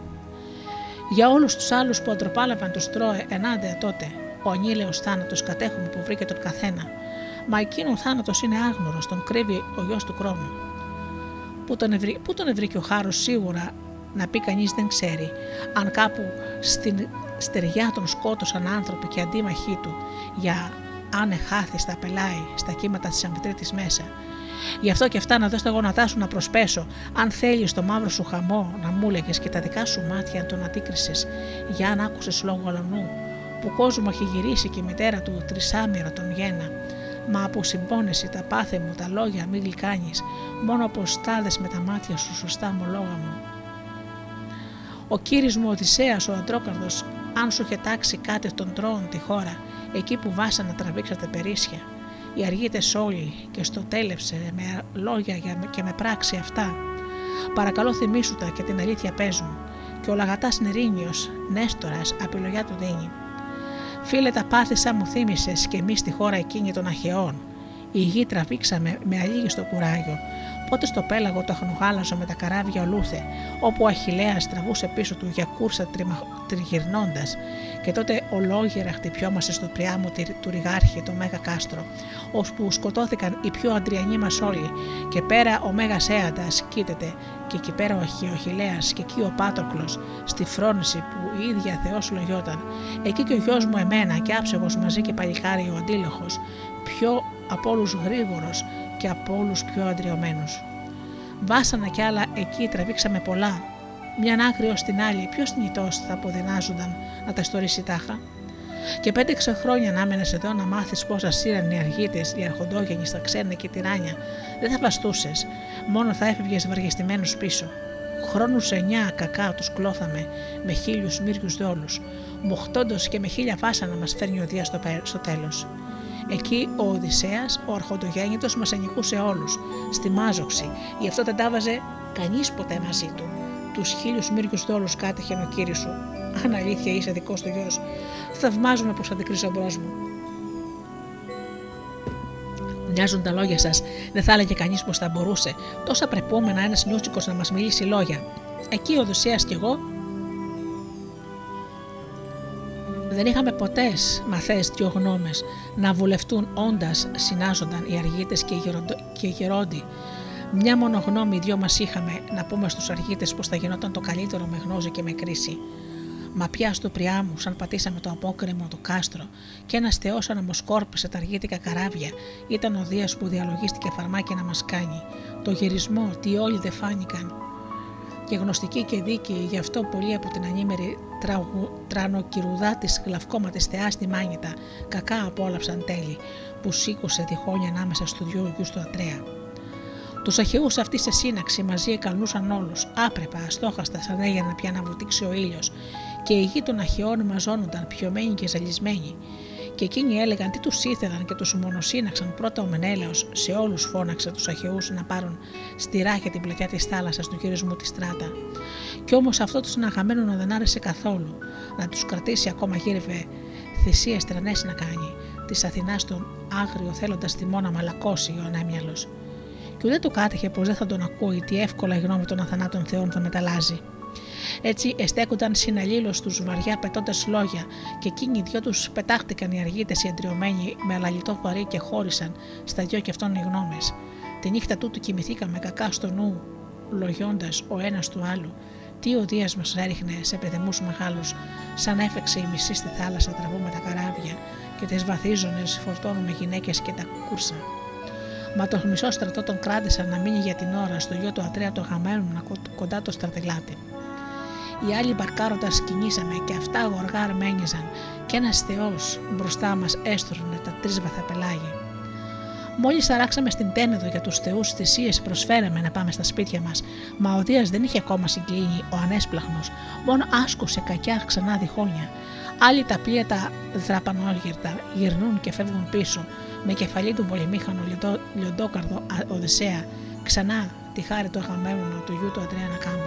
Για όλους τους άλλους που αντροπάλευαν τους Τρώε ενάντια τότε, ο ανήλαιος θάνατος κατέχουμε που βρήκε τον καθένα. Μα εκείνο ο θάνατος είναι άγνωρος, τον κρύβει ο γιος του Κρόνου. Πού τον, ευρύ, πού τον ευρύκει ο χάρος σίγουρα να πει κανείς δεν ξέρει, αν κάπου στην στεριά τον σκότωσαν άνθρωποι και αντίμαχοί του, για αν εχάθη στα πελάει, στα κύματα της αμφιτρίτης μέσα. Γι' αυτό και αυτά να δω στα γόνατά σου να προσπέσω, αν θέλεις το μαύρο σου χαμό να μου έλεγες και τα δικά σου μάτια αν τον αντίκρισες, για αν άκουσες λόγω αλωνού, που κόσμο έχει γυρίσει και η μητέρα του τρισάμυρο τον γένα. Μα από συμπόνεση τα πάθε μου, τα λόγια μη γλυκάνεις, μόνο από στάδες με τα μάτια σου σωστά ομολόγα μου. Ο κύρις μου Οδυσσέας ο Αντρόκαρδος, αν σου είχε τάξει κάτι των Τρώων τη χώρα, εκεί που βάσανα τραβήξατε περίσσια, οι αργίτες όλοι και στο τέλεψε με λόγια και με πράξη αυτά, παρακαλώ θυμήσου τα και την αλήθεια παίζουν, και ο λαγατάς Νερίνιος, Νέστορας, απειλογιά του δίνει. Φίλε τα πάθησα μου θύμισες και εμείς στη χώρα εκείνη των Αχαιών. Η γη τραβήξαμε με αλήγιστο κουράγιο Πότε στο πέλαγο το αχνογάλαζο με τα καράβια ολούθε, όπου ο Αχιλλέας τραβούσε πίσω του για κούρσα τριγυρνώντας, και τότε ολόγερα χτυπιόμαστε στο Πριάμο του Ριγάρχη, το Μέγα Κάστρο, ώσπου σκοτώθηκαν οι πιο αντριανοί μας όλοι, και πέρα ο Μέγας Έαντας κοίταται, και εκεί πέρα ο Αχιλλέας, και εκεί ο Πάτοκλος, στη φρόνηση που η ίδια Θεός λογιόταν, εκεί και ο γιος μου εμένα και άψογος μαζί και παλικάρι ο Αντίλοχος, πιο από όλους γρήγορος και από όλους πιο αντριωμένους. Βάσανα κι άλλα εκεί τραβήξαμε πολλά, μιαν άκρη ως την άλλη, ποιος νητός θα αποδεινάζονταν να τα στορίσει τάχα. Και πέντε-έξι χρόνια να έμενες εδώ να μάθεις πόσα σύραν οι αργίτες, οι αρχοντόγενοι στα ξένα και τυράνια, δεν θα βαστούσες, μόνο θα έφευγες βαργιστημένους πίσω. Χρόνους εννιά κακά τους κλώθαμε με χίλιους μύριους δόλους, μοχτώντος και με χίλια βάσανα μας φέρνει ο Δίας στο τέλος. Εκεί ο Οδυσσέας, ο αρχοντογέννητος, μας ανικούσε όλους, στη μάζοξη, γι' αυτό δεν τα βάζε κανείς ποτέ μαζί του. Τους χίλιους μύριους δόλους κάτεχε ο κύριος σου. Αν αλήθεια είσαι δικός του γιος, θαυμάζομαι πως αντικρίσω μπρος μου. Μοιάζουν τα λόγια σας, δεν θα έλεγε κανείς πως θα μπορούσε. Τόσα πρεπόμενα ένας νιούτσικος να μας μιλήσει λόγια. Εκεί ο Οδυσσέας κι εγώ δεν είχαμε ποτέ μαθές δυο γνώμες να βουλευτούν, όντας συνάζονταν οι αργίτες και οι, γεροντο... και οι γερόντοι. Μια μόνο γνώμη οι δυο μας είχαμε, να πούμε στους αργίτες πως θα γινόταν το καλύτερο με γνώση και με κρίση. Μα πια στο Πριάμου, σαν πατήσαμε το απόκρημο το κάστρο, και ένας θεός αναμοσκόρπισε τα αργίτικα καράβια, ήταν ο Δίας που διαλογίστηκε φαρμάκι να μας κάνει. Το γυρισμό, τι όλοι δεν φάνηκαν. Και γνωστική και δίκαιη, γι' αυτό πολλοί από την ανήμερη τρανοκυρουδά τη γλαυκόματη θεά στη Μάνητα, κακά απόλαυσαν τέλη, που σήκωσε διχόνια ανάμεσα στου δυο γιου του Ατρέα. Του Αχαιούς αυτή σε σύναξη μαζί εκαλνούσαν όλου, άπρεπα, αστόχαστα, σαν έγιναν πια να βουτήξει ο ήλιο, και οι γη των Αχαιών μαζώνονταν, πιωμένοι και ζαλισμένοι. Και εκείνοι έλεγαν τι του ήθελαν και του μονοσύναξαν. Πρώτα ο Μενέλαος σε όλου φώναξε του Αχαιούς να πάρουν στηρά για την πλατιά τη θάλασσα του γυρισμού τη Στράτα. Κι όμω αυτό του συναγαμένων δεν άρεσε καθόλου. Να του κρατήσει ακόμα γύρευε θυσίες τρανές να κάνει. Τη Αθηνά τον άγριο θέλοντα τιμώνα μαλακώσει ο ανέμυαλο. Και ούτε το κάτεχε πω δεν θα τον ακούει, τι εύκολα η γνώμη των αθανάτων θεών θα μεταλλάζει. Έτσι εστέκονταν συναλλήλως τους βαριά πετώντας λόγια, και εκείνοι οι δυο τους πετάχτηκαν οι αργίτες οι εντριωμένοι με αλαλητό βαρύ και χώρισαν στα δυο και αυτών οι γνώμες. Τη νύχτα τούτου κοιμηθήκαμε κακά στο νου, λογιώντας ο ένας του άλλου. Τι ο Δίας μας έριχνε σε παιδεμούς μεγάλους, σαν έφεξε η μισή στη θάλασσα τραβούμε τα καράβια και τις βαθίζονες φορτώνουμε γυναίκες και τα κούρσα. Μα το μισό στρατό τον κράτησαν να μείνει για την ώρα στο γιο του Ατρέα το Αγαμένωνα κοντά το στρατελάτι. Οι άλλοι μπαρκάροντας κινήσαμε και αυτά γοργά αρμένιζαν και ένας θεός μπροστά μας έστρωνε τα τρίσβαθα πελάγια. Μόλις αράξαμε στην Τένεδο για τους θεούς θυσίες προσφέραμε να πάμε στα σπίτια μας, μα ο Δίας δεν είχε ακόμα συγκλίνει ο ανέσπλαχνος, μόνο άσκωσε κακιά ξανά διχόνια. Άλλοι τα πλοία τα δραπανόγυρτα γυρνούν και φεύγουν πίσω, με κεφαλή του πολυμήχανο λιοντό, λιοντόκαρδο Οδυσσέα, ξανά τη χάρη του Αγαμέμνονα του γιου του Ατρέα να κάνουν.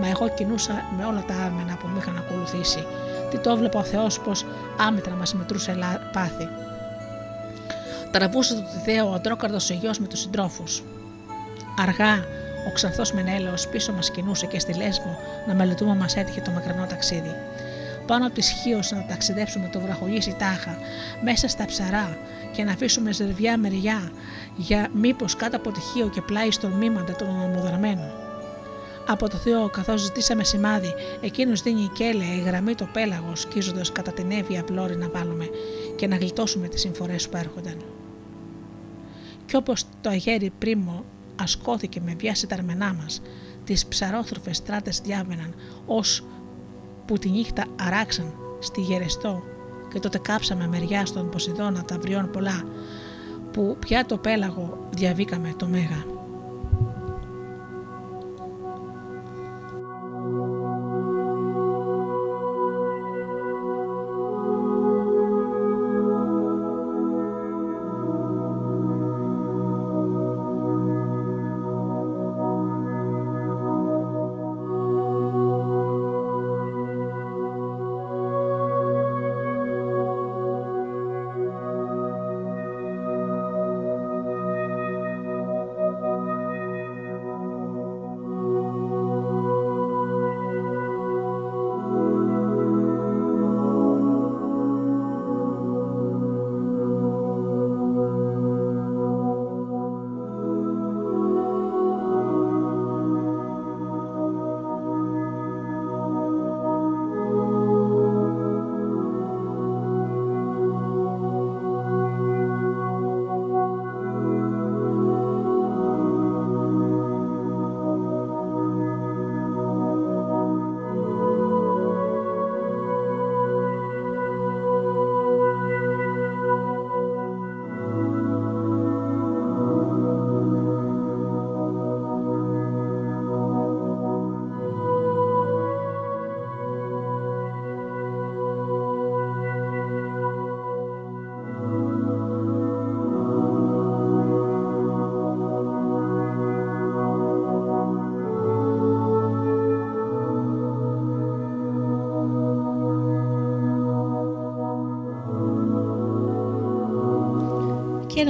Μα εγώ κινούσα με όλα τα άρμενα που με είχαν ακολουθήσει. Τι το βλέπω ο Θεός πως άμετρα μας μετρούσε πάθη. Τραβούσε το τυδαίο ο αντρόκαρδος Αιγιός με τους συντρόφους. Αργά ο ξανθός Μενέλαος πίσω μας κινούσε και στη Λέσβο να μελετούμε μας έτυχε το μακρινό ταξίδι. Πάνω από τη Χίος να ταξιδέψουμε το βραχολύσι τάχα, μέσα στα ψαρά και να αφήσουμε ζερβιά μεριά, για μήπως κάτω από τη Χίο και πλάι στον μήμαντα των αναμοδαρμένων. Από το Θεό, καθώς ζητήσαμε σημάδι, εκείνος δίνει κέλεα η γραμμή το πέλαγο, σκίζοντας κατά την έβεια πλώρη να βάλουμε και να γλιτώσουμε τις συμφορές που έρχονταν. Κι όπως το αγέρι πρίμο ασκώθηκε με βιάση τα αρμενά μας, τις ψαρόθροφες στράτες διάβαιναν, ως που τη νύχτα αράξαν στη Γερεστό, και τότε κάψαμε μεριά στον Ποσειδώνα τα βριών πολλά, που πια το πέλαγο διαβήκαμε το Μέγα.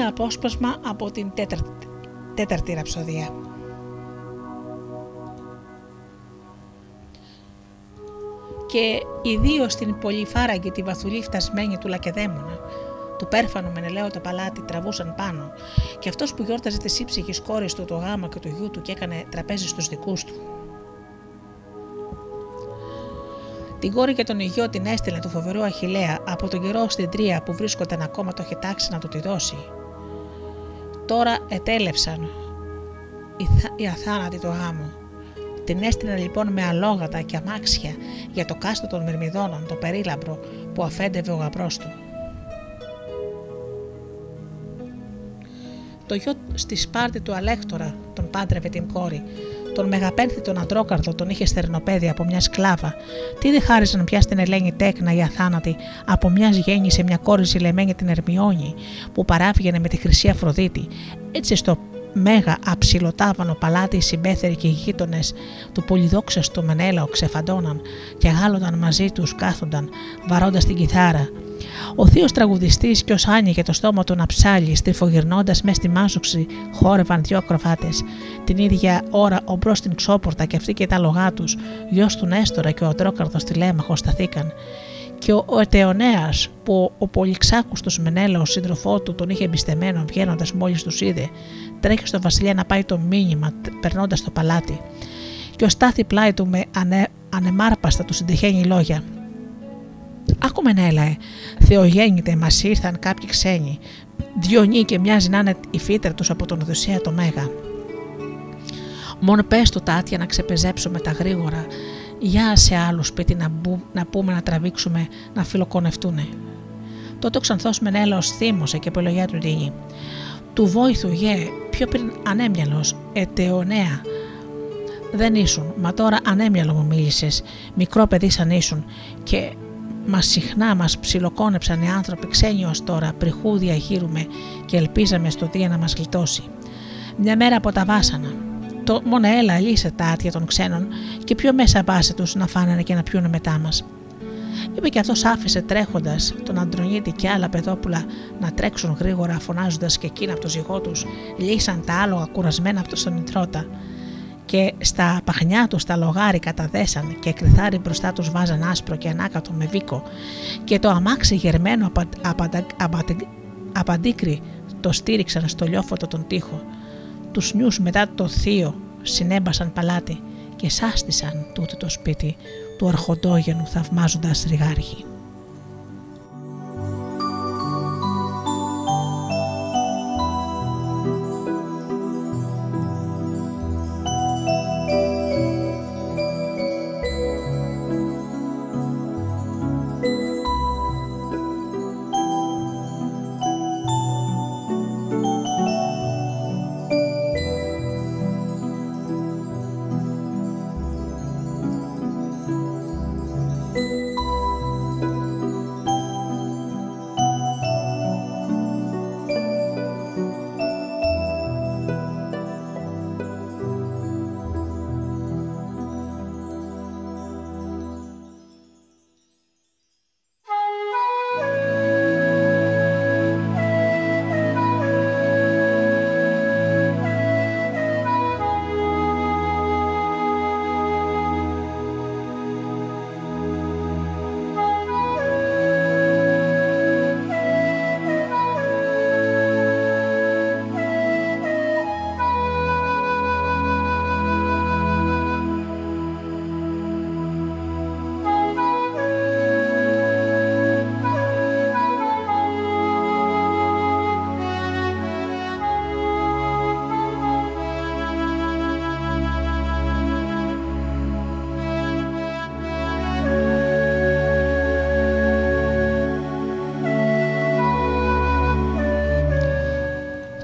ένα απόσπασμα από την τέταρτη, τέταρτη ραψοδία. Και ιδίως στην πολυφάρα και τη βαθουλή φτασμένη του Λακεδαίμονα, του πέρφανου Μενελαίου τα παλάτι τραβούσαν πάνω, και αυτός που γιόρταζε τις ύψυχες κόρες του, το γάμα και το γιού του, και έκανε τραπέζι στους δικούς του. Την κόρη και τον γιο την έστειλε του φοβερού Αχιλλέα από τον καιρό στην Τρία που βρίσκονταν ακόμα, το είχε τάξει να του τη δώσει. Τώρα ετέλευσαν οι αθάνατοι το γάμο. Την έστειλε λοιπόν με αλόγατα και αμάξια για το κάστρο των Μυρμηδώνων, το περίλαμπρο που αφέντευε ο γαμπρός του. Το γιο στη Σπάρτη του Αλέκτορα τον πάντρευε την κόρη. Τον μεγαπένθη τον Αντρόκαρδο τον είχε στερνοπέδι από μια σκλάβα. Τι δε χάριζαν πια στην Ελένη τέκνα οι αθάνατοι, από μια γέννησε μια κόρη ζηλεμένη την Ερμιόνη, που παράβγαινε με τη χρυσή Αφροδίτη. Έτσι στο μέγα αψιλοτάβανο παλάτι οι συμπέθεροι και οι γείτονες του πολυδόξαστου Μενέλαο ξεφαντώναν και γάλλονταν μαζί τους, κάθονταν βαρώντας την κιθάρα. Ο θείος τραγουδιστής κι ως άνοιγε το στόμα του να ψάλλει, στριφογυρνώντας μέσα στη μάζοξη, χόρευαν δύο ακροβάτες. Την ίδια ώρα ο μπρος στην ξόπορτα και αυτοί και τα λογά τους, γιος του Νέστορα και ο Αντρόκαρδος Τηλέμαχος, σταθήκαν. Και ο, ο Ετεονέας, που ο, ο πολυξάκουστος Μενέλαος σύντροφό του τον είχε εμπιστεμένο, βγαίνοντας μόλις τους είδε, τρέχει στον βασιλιά να πάει το μήνυμα, περνώντας το παλάτι. Και ο στάθη πλάι του με ανε, ανεμάρπαστα του συντυχαίνει λόγια. «Άκουμε, Νέλαε, θεογέννητε, μας ήρθαν κάποιοι ξένοι. Δυο νίκε μοιάζει να είναι η φύτρα τους από τον Οδυσσέα το Μέγα. Μόνο πες του τα άτια να ξεπεζέψουμε τα γρήγορα. Για σε άλλο σπίτι να, μπου, να πούμε να τραβήξουμε, να φιλοκονευτούνε». Τότε ο ξανθός Μενέλαος θύμωσε και επιλογιά του τίνη. «Του βόηθου γε, πιο πριν ανέμυαλος, Ετεονέα, δεν ήσουν, μα τώρα ανέμυαλο μου μίλησες, μικρό παιδί σαν ήσουν, και μας συχνά μας ψιλοκόνεψαν οι άνθρωποι ξένοι ως τώρα, πριχούδια γύρουμε και ελπίζαμε στο Δία να μας γλιτώσει. Μια μέρα από τα βάσανα, το μόνο έλα λύσε τα άτια των ξένων και πιο μέσα βάσε τους να φάνανε και να πιούνε μετά μας». Είπε και αυτός άφησε τρέχοντας τον Αντρονίτη και άλλα παιδόπουλα να τρέξουν γρήγορα, φωνάζοντας και εκείνα από το ζυγό τους, λύσαν τα άλογα κουρασμένα από τον Ιτρώτα. Και στα παχνιά τους τα λογάρι καταδέσαν και κρυθάρι μπροστά τους βάζαν άσπρο και ανάκατο με βίκο, και το αμάξι γερμένο απα, απα, απα, απαντίκρι το στήριξαν στο λιόφωτο τον τοίχο. Τους νιούς μετά το θείο συνέμπασαν παλάτι και σάστησαν τούτο το σπίτι του αρχοντόγενου, θαυμάζοντας ριγάρχη.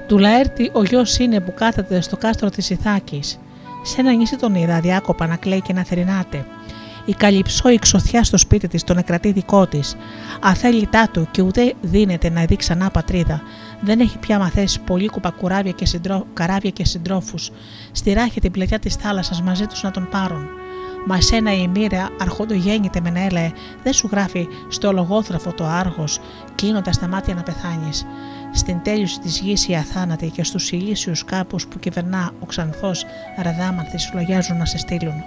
Του Λαέρτη ο γιος είναι που κάθεται στο κάστρο της Ιθάκης. Σε ένα νησί τον είδα διάκοπα να κλαίει και να θερινάται. Η Καλυψώ η ξωθιά στο σπίτι της τον εκρατεί δικό της. Αθέλητά του και ούτε δίνεται να δει ξανά πατρίδα. Δεν έχει πια μαθές πολύκουπα κουράβια και, συντρό... καράβια και συντρόφους. Στη ράχη την πλατιά της θάλασσας μαζί τους να τον πάρουν. Μα σένα η μοίρα αρχοντογέννητε Μενέλαε, δεν σου γράφει στο λογόθραφο το άργος, κλείνοντας τα μάτια να πεθάνεις. στην τέλειωση της γης η αθάνατη και στους ηλίσιους κάπους που κυβερνά ο ξανθός Ραδάμανθης λογιάζουν να σε στείλουν.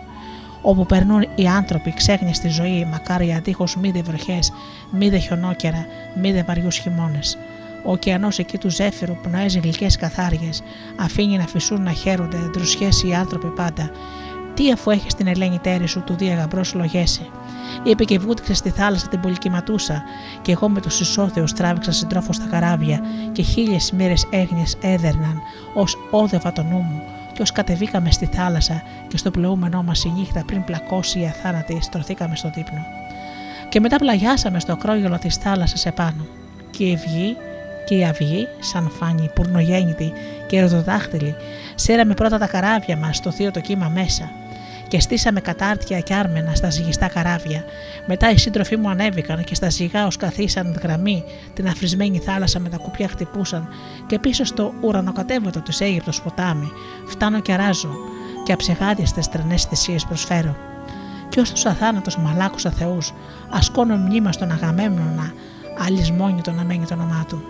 Όπου περνούν οι άνθρωποι ξέχνια στη ζωή, μακάρια δίχως μη δε βροχές, μη δε χιονόκερα, μη δε βαριούς χειμώνες. Ο ωκεανός εκεί του Ζέφυρου πνοέζει γλυκές καθάριες, αφήνει να φυσούν να χαίρονται, δροσιές οι άνθρωποι πάντα. Τι αφού έχεις την Ελένη τέρη σου, του Δία γαμπρός λογέσαι. Είπε και βούτυξε στη θάλασσα την πολυκυματούσα, και εγώ με τους ισόθεους τράβηξα συντρόφο στα καράβια, και χίλιες μοίρες έγνοιες έδερναν, ως όδευα το νου μου, και ως κατεβήκαμε στη θάλασσα, και στο πλεούμενό μας η νύχτα πριν πλακώσει η αθάνατη, στρωθήκαμε στον δείπνο. Και μετά πλαγιάσαμε στο ακρόγελο της θάλασσας επάνω, και η βγή. Και η αυγή, σαν φάνη, πουρνογέννητη και ροδοδάχτυλη, σέραμε πρώτα τα καράβια μας στο θείο το κύμα μέσα και στήσαμε κατάρτια και άρμενα στα ζυγιστά καράβια. Μετά οι σύντροφοί μου ανέβηκαν και στα ζυγά ως καθίσαν γραμμή την αφρισμένη θάλασσα με τα κουπιά χτυπούσαν και πίσω στο ουρανοκατέβατο της Αίγυπτος ποτάμι φτάνω και αράζω και αψεγάδιαστες τρανές θυσίες προσφέρω. Κι ως τους αθάνατος μαλάκους αθεούς ασκώνω μνήμα στον Αγαμέμνονα, αλυσμόνητο να μένει το όνομά του.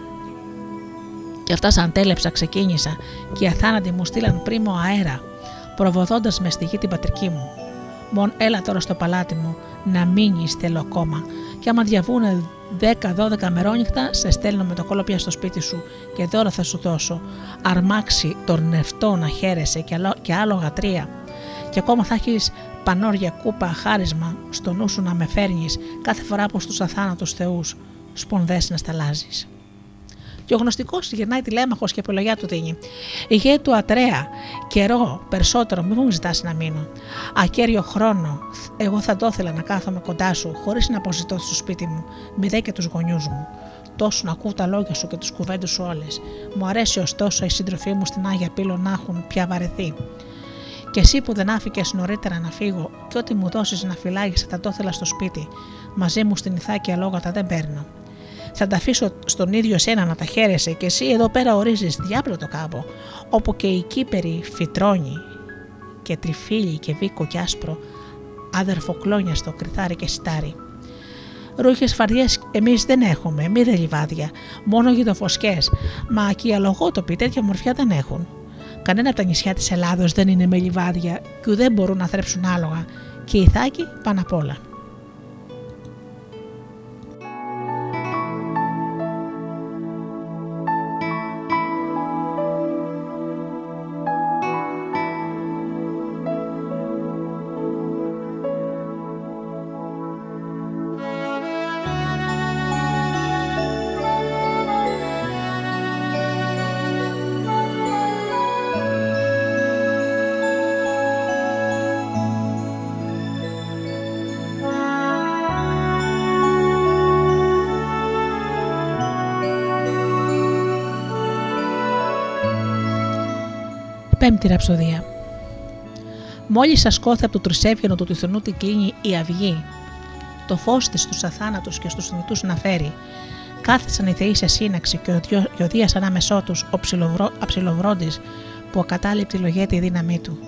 Και αυτά σαν τέλεψα ξεκίνησα και οι αθάνατοι μου στείλαν πρίμο αέρα, προβοδώντας με στη γη την πατρική μου. Μον έλα τώρα στο παλάτι μου να μείνεις θέλω ακόμα και άμα διαβούνε δέκα δώδεκα μερόνυχτα σε στέλνω με το κόλλο πια στο σπίτι σου και δώρο θα σου δώσω. Αρμάξι τον νευτό να χαίρεσαι και άλλο γατρία και ακόμα θα έχεις πανόρια κούπα χάρισμα στο νου σου να με φέρνεις κάθε φορά που στους αθάνατους θεούς σπονδές να σταλάζεις. Και ο γνωστικός γυρνάει Τηλέμαχος και επιλογιά του δίνει. Υγέ του Ατρέα, καιρό περισσότερο, μη μου ζητάς να μείνω. Ακέραιο χρόνο, εγώ θα το ήθελα να κάθομαι κοντά σου, χωρίς να αποζητώ στο σπίτι μου, μη δε και τους γονιούς μου. Τόσο να ακούω τα λόγια σου και τους κουβέντους σου όλες. Μου αρέσει ωστόσο η σύντροφή μου στην Άγια Πύλο να έχουν πια βαρεθεί. Και εσύ που δεν άφηκες νωρίτερα να φύγω, και ό,τι μου δώσεις να φυλάγεις θα το ήθελα στο σπίτι. Μαζί μου στην Ιθάκη αλόγατα δεν παίρνω. Θα τα αφήσω στον ίδιο εσένα να τα χαίρεσαι και εσύ εδώ πέρα ορίζεις διάπλωτο κάμπο, όπου και η κύπερη φυτρώνει και τριφύλι και βίκο κι άσπρο, αδερφοκλόνια στο κρυθάρι και σιτάρι. Ρούχες φαριές εμείς δεν έχουμε, μη δε λιβάδια, μόνο γητοφοσκές, μα και οι αλογότοποι τέτοια μορφιά δεν έχουν. Κανένα από τα νησιά της Ελλάδος δεν είναι με λιβάδια και ουδέν μπορούν να θρέψουν άλογα και η Ιθάκη πάνω απ' όλα. Πέμπτη ραψοδία. Μόλις ασκώθη από το τρισέβγενο του τυθωνού την κλίνη η αυγή, το φως της στους αθάνατους και στους θνητούς να φέρει. Κάθισαν οι θεοί σε σύναξη και ο Δίας ανάμεσό τους, ο ψιλοβρόντης που ακατάληπτη λογέται η δύναμή του.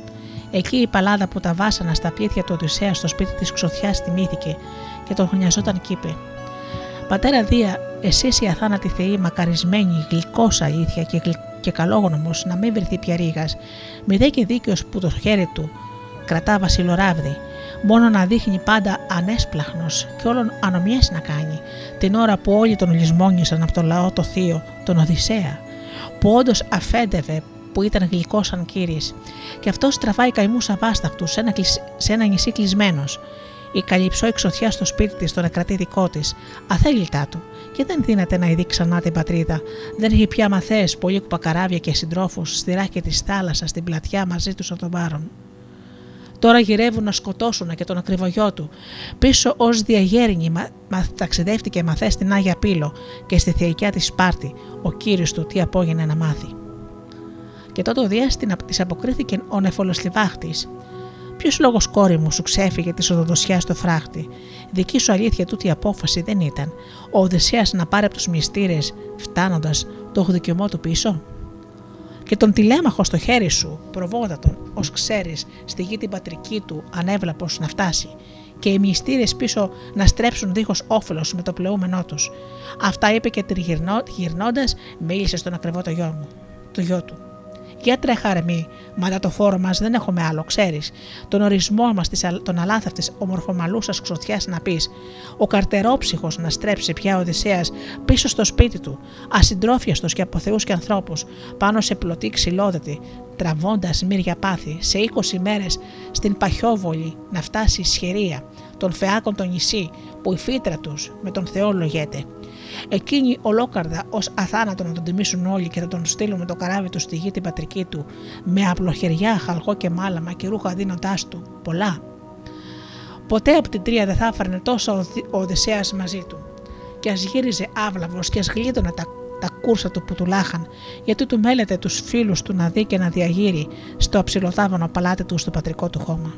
Εκεί η παλάδα που τα βάσανα στα πλήθια του Οδυσσέα στο σπίτι της Ξοθιάς θυμήθηκε και τον χρονιαζόταν κι είπε: Πατέρα Δία, εσείς οι αθάνατοι θεοί, μακαρισμένοι, γλυκός αλήθεια και γλυκός. Και καλόγνωμος να μην βρεθεί πια ρίγας, μη δε και δίκαιος που το χέρι του κρατά βασιλοράβδι, μόνο να δείχνει πάντα ανέσπλαχνος και όλων ανομιές να κάνει, την ώρα που όλοι τον λησμόνισαν από το λαό το θείο, τον Οδυσσέα, που όντως αφέντευε που ήταν γλυκός σαν κύρις, και αυτός τραβάει καημούς αβάσταχτους σε ένα, σε ένα νησί κλεισμένος. Η Καλυψώ εξωθιά στο σπίτι της τον εκρατεί δικό της, αθέλητά του, και δεν δύναται να ειδεί ξανά την πατρίδα. Δεν έχει πια μαθές, πολλοί κουπακαράβια και συντρόφους στη ράχη της θάλασσας, στην πλατιά μαζί τους οτομάρων. Τώρα γυρεύουν να σκοτώσουν και τον ακριβογιό του. Πίσω ως διαγέρνη μα, μα, ταξιδεύτηκε μαθές στην Άγια Πύλο και στη θεϊκιά της Σπάρτη, ο κύριος του τι απόγαινε να μάθει. Και τότε ο Δίας της αποκρίθηκε ο νεφολοσλιβάχτης. Ποιος λόγος, κόρη μου, σου ξέφυγε τη οδοντοσιά στο φράχτη. Δική σου αλήθεια τούτη η απόφαση δεν ήταν. Ο Οδυσσέας να πάρει από τους μυστήρες, φτάνοντας το δικαιωμό του πίσω. Και τον Τηλέμαχο στο χέρι σου, προβότα τον, ως ξέρεις, στη γη την πατρική του, ανέβλαπος να φτάσει. και οι μυστήρες πίσω να στρέψουν δίχως όφελος με το πλεούμενό τους. Αυτά είπε και τριγυρνώντας μίλησε στον ακριβό το γιο μου, το γιο του. «Για τρέχα, Ερμή, μετά το φόρο μας δεν έχουμε άλλο, ξέρεις. Τον ορισμό μας τον αλάθαυτης ομορφομαλούσας ξωτιάς να πεις. Ο καρτερόψυχος να στρέψει πια ο Οδυσσέας πίσω στο σπίτι του, ασυντρόφιαστος και από θεούς και ανθρώπους, πάνω σε πλωτή ξυλόδετη, τραβώντας μύρια πάθη, σε είκοσι μέρες στην Παχιόβολη να φτάσει η Σχερία, των Φαιάκων το νησί, που η φύτρα τους με τον Θεό λογέται. Εκείνοι ολόκαρδα ως αθάνατο να τον τιμήσουν όλοι και να τον στείλουν με το καράβι του στη γη την πατρική του, με απλοχεριά, χαλκό και μάλαμα και ρούχα δίνοντάς του πολλά. Ποτέ από την τρία δεν θα έφερνε τόσο ο Οδυσσέας μαζί του. Και ας γύριζε άβλαβος και ας γλίτωνε τα, τα κούρσα του που του λάχαν, γιατί του μέλετε τους φίλους του να δει και να διαγύρει στο αψιλοτάβανο παλάτι του στο πατρικό του χώμα».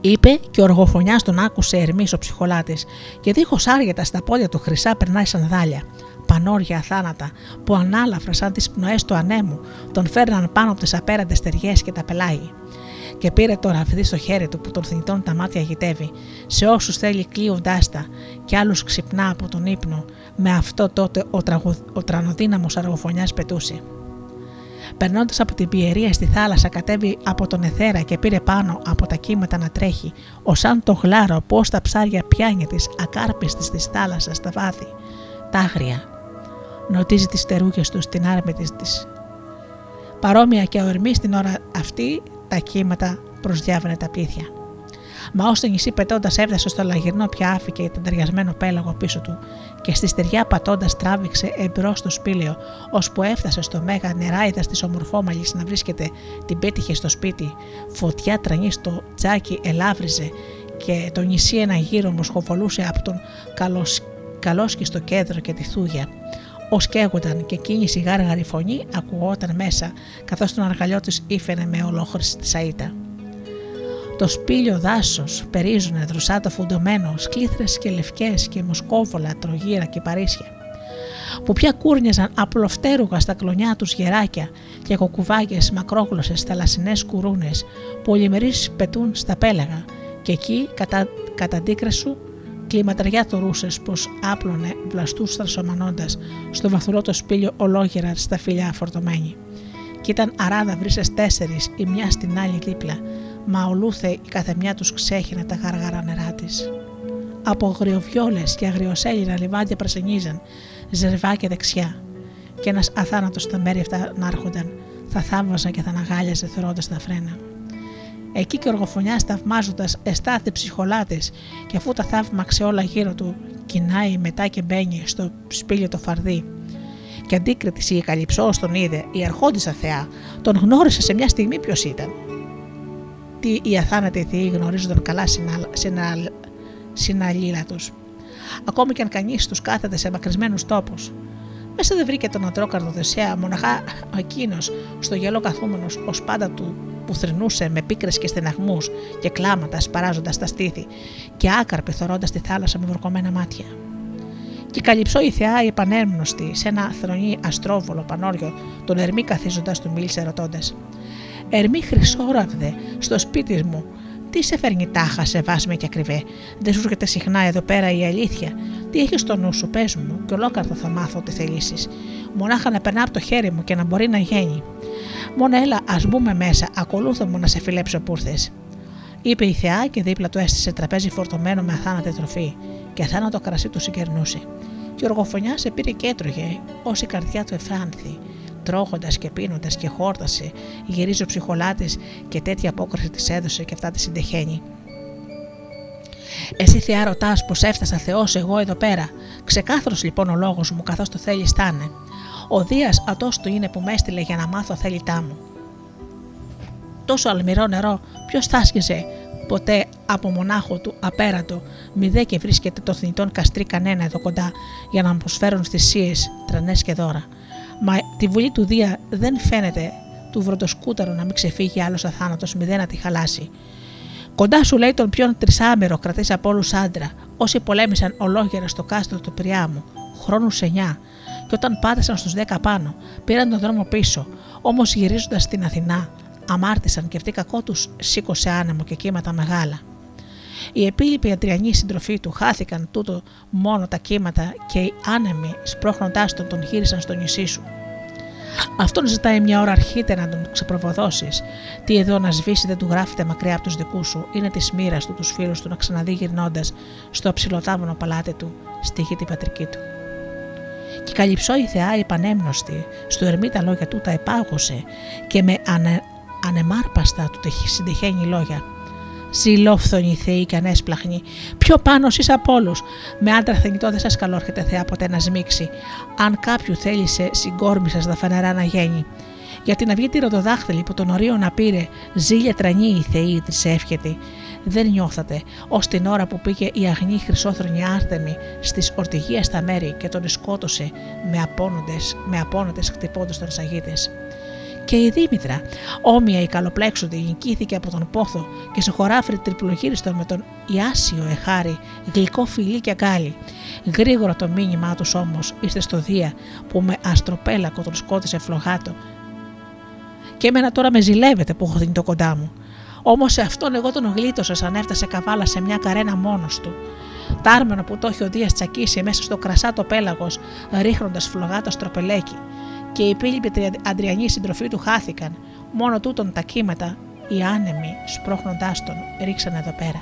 Είπε και ο οργοφωνιάς τον άκουσε Ερμής ο ψυχολάτης και δίχως άργετα στα πόδια του χρυσά περνάει σανδάλια, πανόρια θάνατα που ανάλαφρα σαν τις πνοές του ανέμου τον φέρναν πάνω από τις απέραντες στεριές και τα πελάγη. Και πήρε τώρα αυτή στο χέρι του που των θνητών τα μάτια γητεύει, σε όσους θέλει κλείοντάς τα και άλλους ξυπνά από τον ύπνο, με αυτό τότε ο, τραγουδ, ο τρανοδύναμος αργοφωνιάς πετούσε. Περνώντας από την Πιερία στη θάλασσα, κατέβη από τον Εθέρα και πήρε πάνω από τα κύματα να τρέχει, ως αν το γλάρο που ως τα ψάρια πιάνει της ακάρπιστης της θάλασσας στα βάθη, τάγρια. Νοτίζει τις φτερούγες του στην άρμη της. Παρόμοια και ο Ερμής την ώρα αυτή τα κύματα προσδιάβαινε τα πλήθεια. Μα ως το νησί πετώντας έφτασε στο λαγυρνό πια άφηκε τον ταιριασμένο πέλαγο πίσω του και στη στεριά πατώντας τράβηξε εμπρός στο σπήλαιο, ώσπου έφτασε στο μέγα νεράιδας της ομορφόμαλης να βρίσκεται, την πέτυχε στο σπίτι, φωτιά τρανή στο τζάκι ελάβριζε και το νησί ένα γύρο μοσχοβολούσε από τον καλόσκιστο κέντρο και τη θούγια. Ως καίγονταν και εκείνη η γάργαρη φωνή ακουγόταν μέσα, καθώς τον αργαλιό της ήφαινε με ολόχρυστη σαΐτα. Το σπήλιο δάσος περίζουνε δροσάτο φουντωμένο, σκλήθρες και λευκές και μοσκόβολα, τρογύρα και παρίσια, που πια κούρνιαζαν απλοφτέρουγα στα κλονιά τους γεράκια και κοκουβάγες μακρόγλωσσες θαλασσινές κουρούνες που ολιμερείς πετούν στα πέλαγα και εκεί κατά, κατά αντίκρασου κλιματαριά θωρούσες πως άπλωνε βλαστούς τρασομανώντας στο βαθουρό το σπήλιο ολόγερα στα φιλιά φορτωμένη. Κι ήταν αράδα βρύσες τέσσερις η μια στην άλλη δίπλα, μα ολούθε η καθεμιά τους ξέχαινε τα γαργαρά νερά της. Από αγριοβιόλες και αγριοσέλινα λιβάδια πρασινίζαν, ζερβά και δεξιά, και ένας αθάνατος στα μέρη αυτά να έρχονταν, θα θαύμαζαν και θα αναγάλιαζε θερώντας τα φρένα. Εκεί και ο οργοφωνιάς θαυμάζοντας εστάθη ψυχολάτης και αφού τα θαύμαξε όλα γύρω του, κοινάει μετά και μπαίνει στο σπήλιο το φαρδί. Και αντίκριτης η Καλυψώ τον είδε, η αρχόντισσα θεά, τον γνώρισε σε μια στιγμή ποιος ήταν. Τι οι αθάνατοι θεοί γνωρίζονταν καλά συναλλήλα τους. Ακόμη και αν κανείς τους κάθεται σε μακρισμένους τόπους. Μέσα δεν βρήκε τον αντρόκαρδο Οδυσσέα, μοναχά εκείνος στο γελό καθούμενος ως πάντα του που θρυνούσε με πίκρες και στεναγμούς και κλάματα σπαράζοντας τα στήθη και άκαρποι θωρώντας τη θάλασσα με βουρκωμένα μάτια. Και Καλυψώ η θεά η επανέμνωστη σε ένα θρονή αστρόβολο πανόριο, τον Ερμή καθίζοντας του μίλησε ρωτώντας. «Ερμή χρυσόραβδε, στο σπίτι μου, τι σε φέρνει τάχα σε βάσμε και ακριβέ, δεν σου έρχεται συχνά εδώ πέρα η αλήθεια, τι έχεις στο νου σου, πες μου, και ολόκαρδο θα μάθω ό,τι θελήσεις, μονάχα να περνά από το χέρι μου και να μπορεί να γίνει. Μόνο έλα, ας μπούμε μέσα, ακολούθω μου να σε φιλέψω που ήρθες». Είπε η θεά και δίπλα του έστησε τραπέζι φορτωμένο με αθάνατη τροφή, και αθάνατο κρασί του συγκερνούσε. Και ο οργοφωνιάς επήρε και έτρωγε, ως η καρδιά του εφράνθη. Τρώγοντας και πίνοντας και χόρτασε, γυρίζει ο ψυχολάτης και τέτοια απόκριση της έδωσε και αυτά τη συντεχαίνει. «Εσύ θεά ρωτάς πως έφτασα θεός εγώ εδώ πέρα. Ξεκάθαρος λοιπόν ο λόγος μου καθώς το θέλει στάνε. Ο Δίας ατός του είναι που με έστειλε για να μάθω θέλητά μου. Τόσο αλμυρό νερό ποιος θάσκιζε ποτέ από μονάχο του απέραντο, μη δε και βρίσκεται το θνητόν καστρί κανένα εδώ κοντά για να προσφέρουν θυσίες, τρανές και δώρα. Μα τη βουλή του Δία δεν φαίνεται του βροντοσκούταρου να μην ξεφύγει άλλος αθάνατος μηδέ να τη χαλάσει. Κοντά σου λέει τον ποιον τρισάμερο κρατήσει από όλους άντρα, όσοι πολέμησαν ολόγερα στο κάστρο του Πριάμου, χρόνους εννιά, και όταν πάτησαν στους δέκα πάνω, πήραν τον δρόμο πίσω, όμως γυρίζοντας στην Αθηνά, αμάρτησαν και αυτή κακό τους σήκωσε άνεμο και κύματα μεγάλα. Η επίλοιπη αντριανή συντροφή του χάθηκαν τούτο μόνο τα κύματα και οι άνεμοι σπρώχνοντάς τον τον γύρισαν στο νησί σου. Αυτόν ζητάει μια ώρα αρχίτερα να τον ξεπροβοδώσει. Τι εδώ να σβήσει δεν του γράφεται μακριά από τους δικούς σου. Είναι της μοίρας του τους φίλους του να ξαναδεί γυρνώντας στο ψηλοτάμωνο παλάτι του στη γη την πατρική του. Και Καλυψώ η θεά η πανέμνωστη, στο Ερμή τα λόγια τούτα επάγωσε και με ανε, ανεμάρπαστα του συντυχαίνει λόγια. Ζηλόφθονη θεή και ανέσπλαχνη, πιο πάνω εσείς από όλους. Με άντρα θνητό δεν σας καλόρχεται θεά ποτέ να σμίξει. Αν κάποιου θέλησε συγκόρμη σας τα φανερά να γέννη. Γιατί να βγει τη ροδοδάχτυλη που τον ορίο να πήρε, ζήλια τρανή η θεή της εύχεται. Δεν νιώθατε, ως την ώρα που πήγε η αγνή χρυσόθρονη Άρτεμη στις ορτηγίες στα μέρη και τον σκότωσε με απόνοντες, με απόνοντες χτυπώντας τον σαγίτες. Και η Δήμητρα, όμοια η καλοπλέξουτη, νικήθηκε από τον πόθο και σε χωράφρι τριπλογύριστον με τον Ιάσιο Εχάρη, γλυκό φιλί και αγκάλι. Γρήγορα το μήνυμά τους όμως είστε στο Δία που με αστροπέλακο τον σκότησε φλογάτο. Και εμένα τώρα με ζηλεύετε που έχω δίνει το κοντά μου. Όμως σε αυτόν εγώ τον γλίτωσα σαν έφτασε καβάλα σε μια καρένα μόνος του. Τάρμενο που το έχει ο Δίας τσακίσει μέσα στο κρασάτο πέλαγος, ρίχνοντας φλογάτα στροπελέκι. Και οι υπόλοιποι αντριανοί συντροφοί του χάθηκαν. Μόνο τούτον τα κύματα, οι άνεμοι, σπρώχνοντάς τον, ρίξαν εδώ πέρα.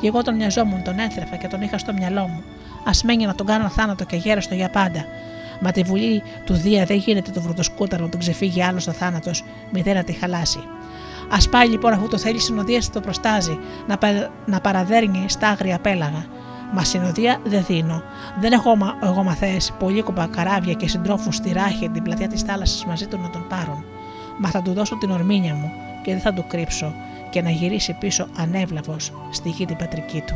Και εγώ τον μοιαζόμουν, τον έθρεφα και τον είχα στο μυαλό μου. Ας μένει να τον κάνω θάνατο και γέραστο για πάντα. Μα τη βουλή του Δία δεν γίνεται το βροντοσκούταρο να τον ξεφύγει άλλο στο θάνατο, μητέρα τη χαλάσει. Ας πάει λοιπόν αφού το θέλει συνοδεία το προστάζει, να, πα, να παραδέρνει στα άγρια πέλαγα. Μα συνοδεία δεν δίνω. Δεν έχω εγώ μαθές, πολύκοπα καράβια και συντρόφους στη ράχη την πλατεία της θάλασσας μαζί του να τον πάρουν. Μα θα του δώσω την ορμήνια μου και δεν θα του κρύψω και να γυρίσει πίσω ανέβλαβος στη γη την πατρική του.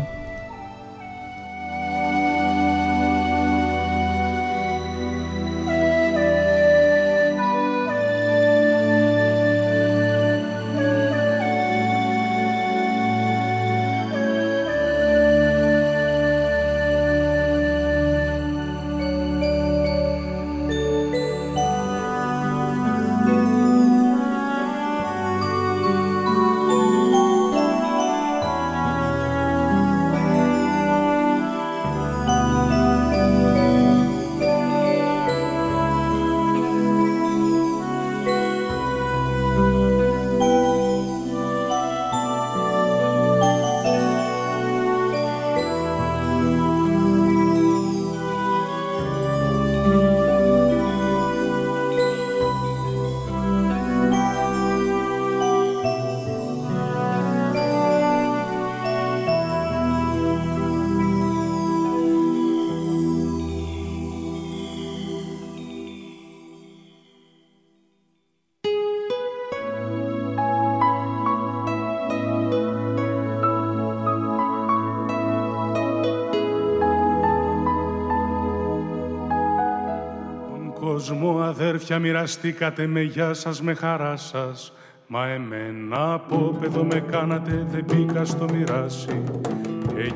Αδέρφια, μοιραστήκατε με γεια σας, με χαρά σας. Μα εμένα από παιδό με κάνατε, δεν μπήκα στο μοιράσι.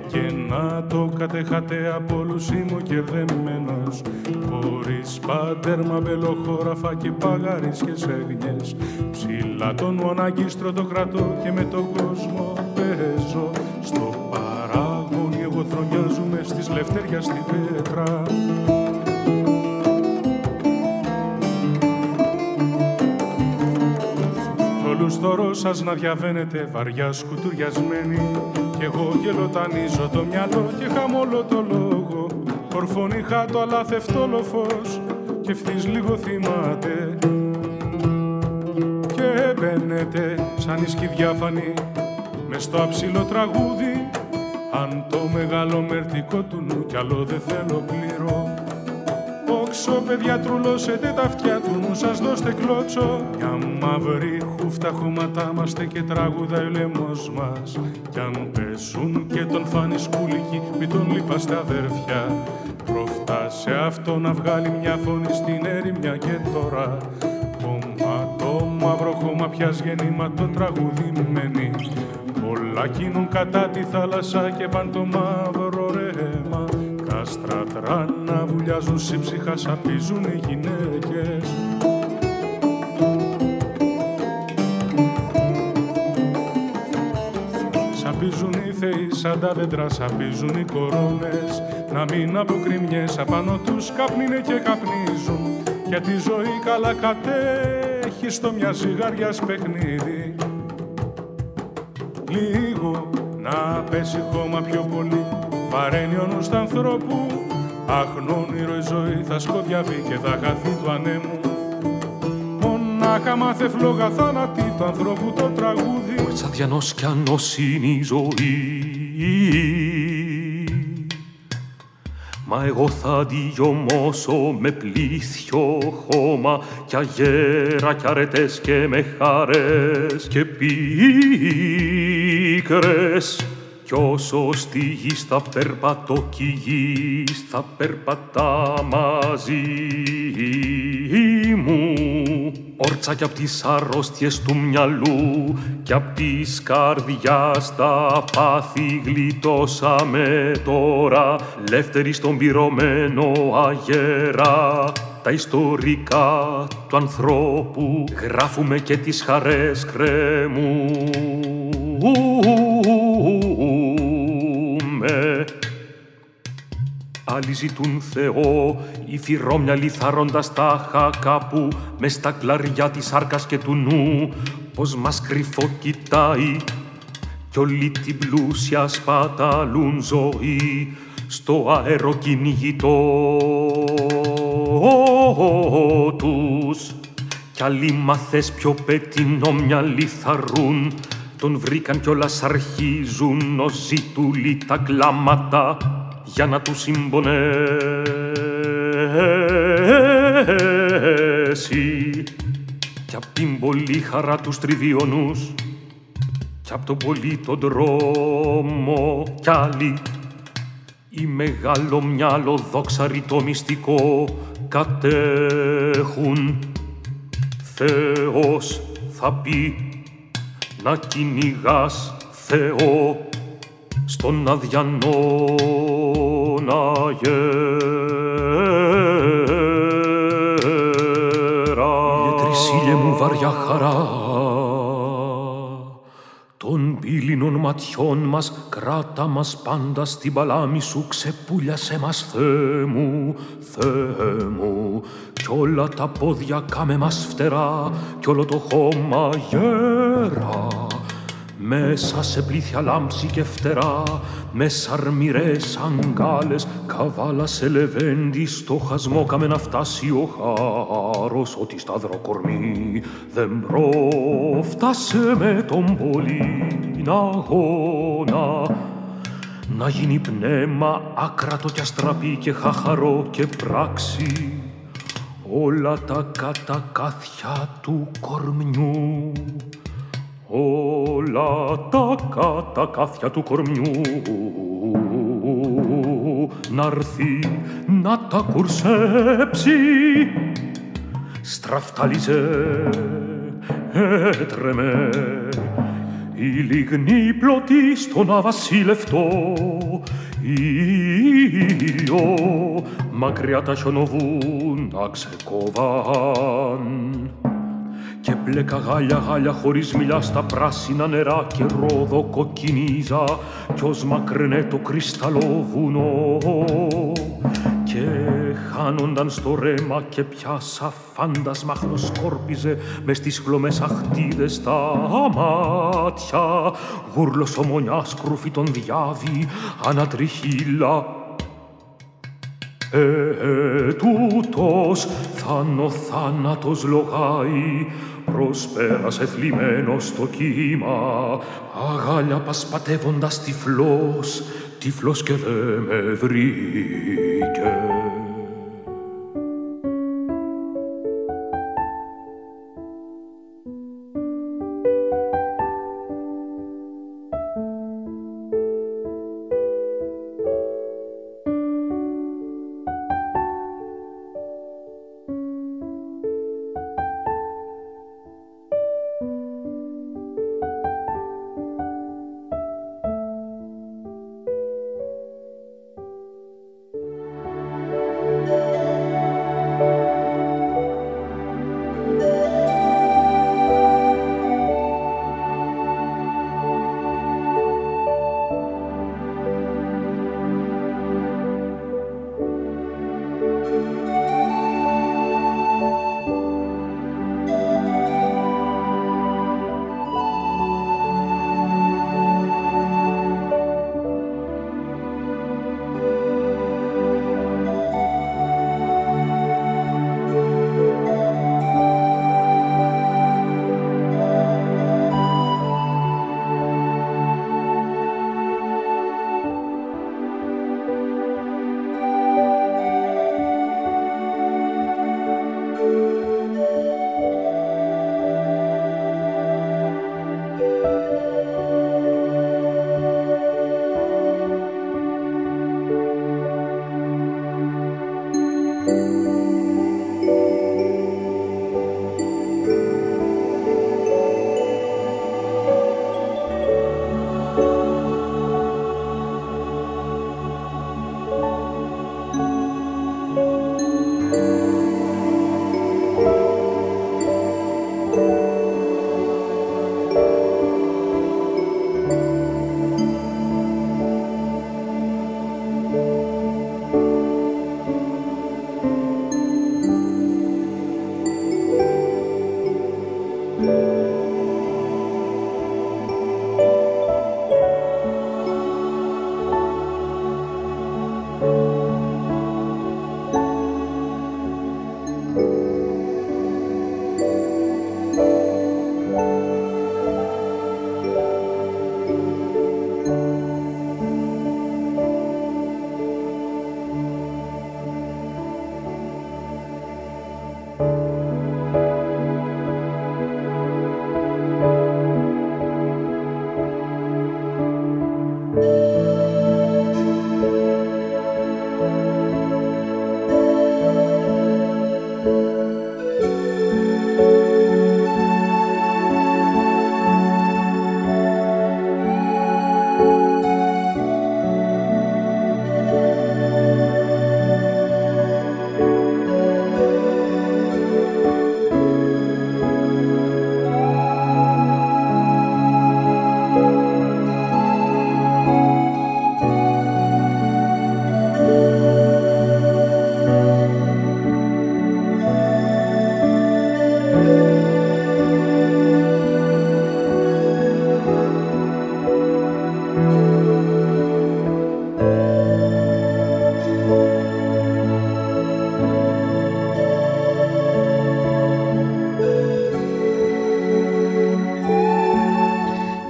Και να το κατέχατε, από όλους είμαι ο κερδεμένος. Χωρίς πατέρμα, μπελοχώραφα και παγαρίες και σέγνιες. Ψηλά τον αναγκίστρο το κρατώ και με τον κόσμο παίζω. Στο παράγωνι εγώ θρονιάζομαι, στις λευτέρια στην πέτρα. Στο ρο σας να διαβαίνετε βαριά σκουτουριασμένη. Κι εγώ γελοτανίζω το μυαλό και χαμόλο το λόγο. Κορφώνει χάτο αλλά θευτόλο φως και ευθύς λίγο θυμάται. Και μπαίνετε σαν ίσκη διάφανη μες στο αψιλό τραγούδι. Αν το μεγάλο μερτικό του νου κι άλλο δεν θέλω πληρώ. Όξο παιδιά τρουλώσετε τα αυτιά του νου σας δώστε κλότσο. Μια μαύρη χούφτα χωματάμαστε και τραγουδάει ο λαιμός μας. Κι αν πέσουν και τον φάνει σκούλικοι μην τον λείπαστε αδέρφια. Προφτάσε αυτό να βγάλει μια φωνή στην έρημια και τώρα. Χώμα το μαύρο χώμα πιας γεννήματο τραγουδημένη. Όλα κινούν κατά τη θάλασσα και παν το μαύρο ρέμα. Κάστρα τράνα βουλιάζουν σύψυχα σαπίζουν οι γυναίκες. Σαπίζουν οι θεοί Σαν τα δέντρα σαπίζουν οι κορώνες. Να μην αποκριμιές απάνω τους καπνίνε και καπνίζουν. Για τη ζωή καλά κατέχει στο μια ζυγαριάς παιχνίδι. Λίγο να πέσει χώμα πιο πολύ. Βαραίνει ο νους τ' ανθρώπου. Αχ, όνειρο η ζωή θα σκοδιαβεί και θα χαθεί του ανέμου. Μονάχα μάθε φλόγα θάνατη του ανθρώπου το τραγούδι. Ο έτσι αδιανός κι ανός είναι η ζωή. Μα εγώ θα τη γιωμώσω με πλήθιο χώμα κι αγέρα κι αρετές και με χαρές και πίκρες. Κι όσο στη γη θα περπατώ κι η γη θα περπατά μαζί μου. Όρτσα κι απ' τις αρρώστιες του μυαλού κι απ' της καρδιάς τα πάθη γλιτώσαμε τώρα. Λεύτερη στον πυρωμένο αγέρα τα ιστορικά του ανθρώπου γράφουμε και τις χαρές κρέμου. Άλλοι ζητούν Θεό, οι θυρόμυαλοι θαρρώντας τάχα κάπου μες στα κλαριά της σάρκας και του νου, πως μας κρυφό κοιτάει κι όλοι την πλούσια σπαταλούν ζωή στο αεροκυνηγητό τους. Κι άλλοι μαθές πιο πετεινόμυαλοι θαρρούν, τον βρήκαν κιόλας αρχίζουν οζήτουλοι τα κλάματα για να του συμπονέσει. Κι απ' την πολλή χαρά τους τριβεί ο νους, κι απ' τον πολύ τον δρόμο κι άλλοι. Η μεγάλο μυαλό δόξαρη το μυστικό κατέχουν. Θεός θα πει να κυνηγάς Θεό στον αδιανό αγέρα. Μετρησίλε μου βαριά χαρά των πύλινων ματιών μας, κράτα μας πάντα στην παλάμη σου, ξεπούλιασέ μας Θεέ μου, Θεέ μου. Κι όλα τα πόδια κάμε μας φτερά κι όλο το χώμα γέρα. Μέσα σε πλήθεια λάμψη και φτερά, με σαρμιρές αγκάλες, καβάλα σε λεβέντη στο χασμό κάμε να φτάσει ο χάρος, ότι σταύρο κορμί δεν προφτάσε με τον πολύν αγώνα. Να γίνει πνεύμα άκρατο κι αστραπή και χαχαρό και πράξη όλα τα κατακάθια του κορμιού. Όλα τα κατακάθια του κορμιού να'ρθεί να τα κουρσέψει. Στραφτάλιζε, έτρεμε η λιγνή πλωτή στον αβασίλευτό ήλιο. Μακριά τα χιονοβούνα ξεκόβαν και μπλέκα γάλια γάλια χωρίς μιλιά στα πράσινα νερά και ρόδο κοκκινίζα κι ως μακρινέ το κρυσταλλό βουνό και χάνονταν στο ρέμα και πιάσα φάντασμα χνοσκόρπιζε μες στις χλωμές αχτίδες τα μάτια. Γούρλος ο μονιάς κρούφι τον διάβη ανατριχύλα. Ε, τούτος θάνο θάνατος λογάει, προσπέρασε θλιμμένο στο κύμα. Αγάλια πασπατεύοντας τυφλός, τυφλός και δε με βρήκε.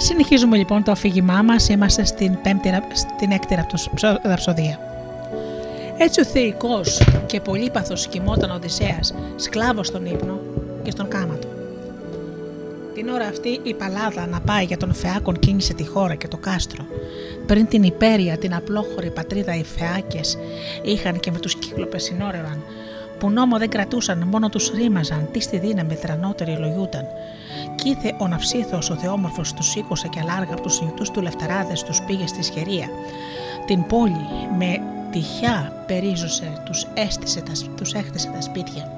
Συνεχίζουμε λοιπόν το αφήγημά μας, είμαστε στην, πέμπτη, στην έκτη ραψοδία. Έτσι ο θεϊκός και πολύπαθος κοιμόταν ο Οδυσσέας, σκλάβος στον ύπνο και στον κάμα του. Την ώρα αυτή η παλάδα να πάει για τον Φαιάκον κίνησε τη χώρα και το κάστρο. Πριν την Υπέρεια, την απλόχωρη πατρίδα οι Φαιάκες είχαν και με τους Κύκλωπες συνόρευαν, που νόμο δεν κρατούσαν, μόνο τους ρήμαζαν, τι στη δύναμη τρανότεροι λογιούταν. Κι ήθε ο Ναυσίθος ο Θεόμορφος τους σήκωσε και αλάργα από τους νυχτούς του Λευταράδες τους πήγε στη Σχερία. Την πόλη με τυχιά περίζωσε, τους, έστησε, τους έκτισε τα σπίτια.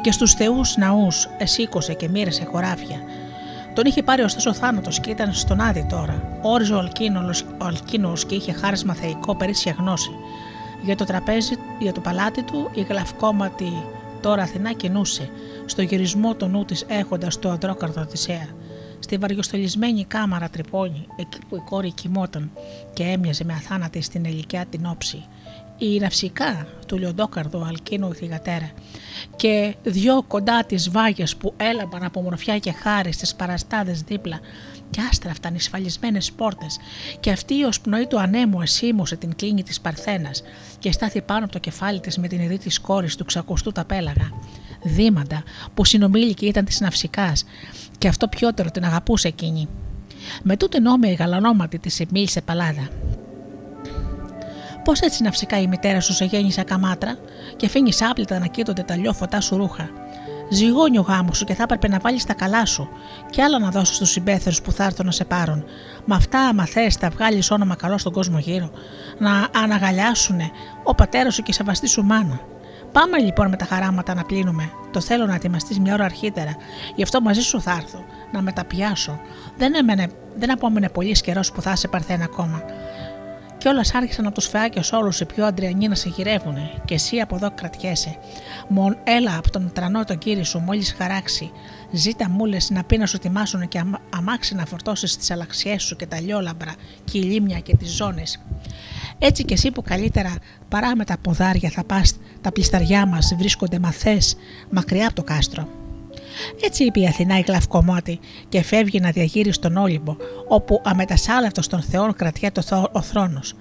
Και στους θεούς ναούς εσήκωσε και μοίρασε χωράφια. Τον είχε πάρει ωστόσο ο θάνατος και ήταν στον Άδη τώρα. Όριζε ο Αλκίνοος, ο Αλκίνοος και είχε χάρισμα θεϊκό περίσσια γνώση. Για το τραπέζι, για το παλάτι του, η γλαυκόματη τώρα Αθηνά κινούσε, στο γυρισμό το νου της έχοντας το αντρόκαρδο Οδυσσέα. Στη βαριοστολισμένη κάμαρα τρυπώνει, εκεί που η κόρη κοιμόταν και έμοιαζε με αθάνατη στην ελικιά την όψη. Η ναυσικά του λιοντόκαρδο Αλκίνου η θυγατέρα και δυο κοντά τις βάγες που έλαμπαν από μορφιά και χάρη στις παραστάδες δίπλα και άστραφταν οι σφαλισμένες πόρτες και αυτή ως πνοή του ανέμου εσύμωσε την κλίνη της Παρθένας και στάθη πάνω από το κεφάλι της με την ειδή της κόρης του ξακουστού τα πέλαγα. Δήμαντα που συνομήλικη ήταν της ναυσικάς και αυτό πιότερο την αγαπούσε εκείνη. Με τούτη νόμια η γαλανόματη της εμίλησε παλάδα. Πώς έτσι ναυσικά η μητέρα σου σε γέννησε ακαμάτρα και αφήνεις άπλυτα να κοίτονται τα λιώφωτά σου ρούχα. Ζυγώνει ο γάμος σου και θα έπρεπε να βάλεις τα καλά σου και άλλα να δώσεις στους συμπέθερους που θα έρθουν να σε πάρουν. Μα αυτά, άμα θες, θα βγάλεις όνομα καλό στον κόσμο γύρω, να αναγαλιάσουνε ο πατέρας σου και η σεβαστή σου μάνα. Πάμε λοιπόν με τα χαράματα να πλύνουμε. Το θέλω να ετοιμαστείς μια ώρα αρχίτερα, γι' αυτό μαζί σου θα έρθω, να μεταπιάσω. Δεν, έμενε, δεν απόμενε πολύ καιρό που θα είσαι Παρθένα ακόμα. Κι όλας άρχισαν από τους Φαιάκες όλους οι πιο αντριανοί να σε γυρεύουνε, και εσύ από εδώ κρατιέσαι. Μον έλα από τον τρανό τον κύρι σου, μόλις χαράξει. Ζήτα μούλες να πει να σου τιμάσουν και αμα, αμάξι να φορτώσεις τις αλαξιές σου και τα λιόλαμπρα, και η λίμνια και τις ζώνες. Έτσι κι εσύ που καλύτερα παρά με τα ποδάρια θα πας, τα πλισταριά μας βρίσκονται μαθές μακριά από το κάστρο. Έτσι είπε η Αθηνά η γλαυκομότη και φεύγει να διαγείρει στον Όλυμπο, όπου αμετασάλευτος των θεών κρατιέται ο θρόνος.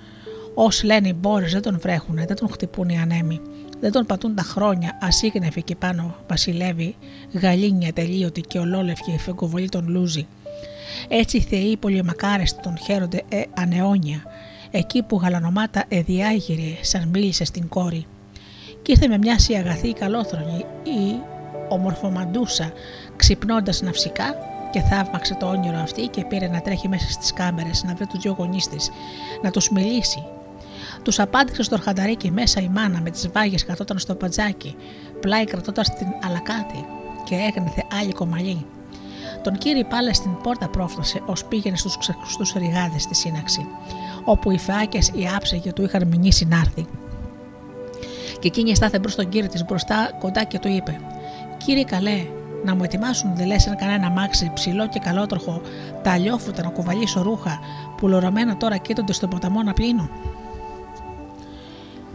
Όσοι λένε οι μπόρες δεν τον βρέχουν, δεν τον χτυπούν οι ανέμοι, δεν τον πατούν τα χρόνια, ασύγνευη και πάνω βασιλεύει, γαλήνια τελείωτη και ολόλευκη φεγκοβολή τον λούζει. Έτσι οι θεοί πολυμακάρεστοι τον χαίρονται ε, αναιώνια, εκεί που γαλανομάτα εδιάγειρε σαν μίλησε στην κόρη. Κι ήρθε με μια σι αγαθή καλόθρονη η ομορφομαντούσα, ξυπνώντας ναυσικά και θαύμαξε το όνειρο αυτή και πήρε να τρέχει μέσα στις κάμερες να βρει τους δυο γονείς της, να τους μιλήσει. Τους απάντησε στο αρχανταρίκι μέσα η μάνα με τις βάγες κρατώταν στο πατζάκι, πλάι κρατώντας την αλακάτη και έγνεθε άλλη κομμαλή. Τον κύρι πάλι στην πόρτα πρόφτασε ως πήγαινε στους ξεχωριστούς ρηγάδες στη σύναξη, όπου οι Φαιάκες οι άψεγοι του είχαν μηνύσει να έρθει. Και εκείνη στάθε μπρος τον κύρι της μπροστά κοντά και του είπε: «Κύριε καλέ, να μου ετοιμάσουν, δε λες, κανένα αμάξι ψηλό και καλότροχο, τα αλλιόφουτα να κουβαλήσω ρούχα που λορωμένα τώρα κοίτονται στον ποταμό να πλύνω.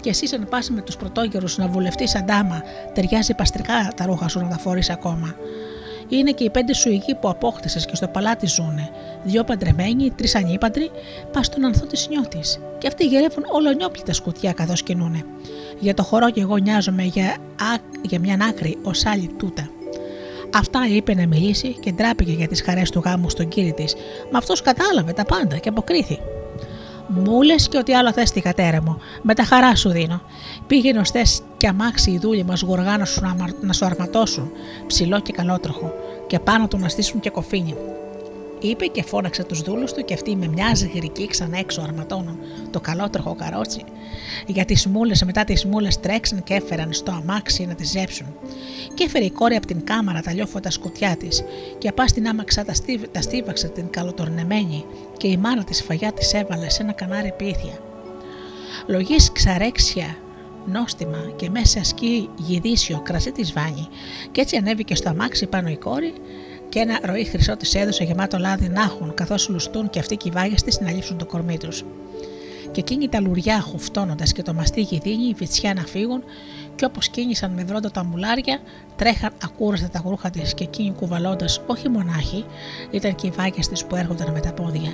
Και εσύ, αν πας με τους πρωτόγερους να βουλευτείς αντάμα, ταιριάζει παστρικά τα ρούχα σου να τα φορείς ακόμα. Είναι και οι πέντε σου οικοί που απόκτησες και στο παλάτι ζουνε. Δυο παντρεμένοι, τρεις ανήπαντροι, πας στον ανθό της νιώτης. Και αυτοί γερεύουν όλο νιόπλητα σκουτιά καθώς κινούνε. Για το χορό κι εγώ νοιάζομαι για, α... για μια άκρη ως άλλη τούτα. Αυτά είπε να μιλήσει και ντράπηκε για τις χαρές του γάμου στον κύριο της. Μα αυτός κατάλαβε τα πάντα και αποκρίθη. Μου λες και ότι άλλο θες τη κατέρα μου. Με τα χαρά σου δίνω. Πήγαινε ως θες κι αμάξι οι δούλοι μας γοργά να σου, αμα... να σου αρματώσουν. Ψηλό και καλότροχο. Και πάνω του να στήσουν και κοφίνι. Είπε και φώναξε τους δούλους του και αυτοί με μια ζυγρική ξανά έξω αρματώνουν το καλότροχο καρότσι. Για τις μούλες μετά τις μούλες τρέξαν και έφεραν στο αμάξι να τις ζέψουν. Και έφερε η κόρη από την κάμαρα τα λιόφωτα σκουτιά της και πά στην άμαξα τα, στίβ, τα στίβαξε την καλοτορνεμένη και η μάνα της φαγιά της έβαλε σε ένα κανάρι πίθια. Λογής ξαρέξια, νόστιμα και μέσα σκι γυδίσιο κρασί της βάνη και έτσι ανέβηκε στο αμάξι πάνω η κόρη. Και ένα ροή χρυσό της έδωσε γεμάτο λάδι να έχουν, καθώς λουστούν και αυτοί και οι βάγες της να λείψουν το κορμί τους. Και εκείνοι τα λουριά χουφτώνοντας και το μαστίγι δίνει, οι βιτσιά να φύγουν, και όπως κίνησαν με δρόντο τα μουλάρια, τρέχαν ακούραστα τα γρούχα της και εκείνοι κουβαλώντας όχι μονάχοι, ήταν και οι βάγες της που έρχονταν με τα πόδια.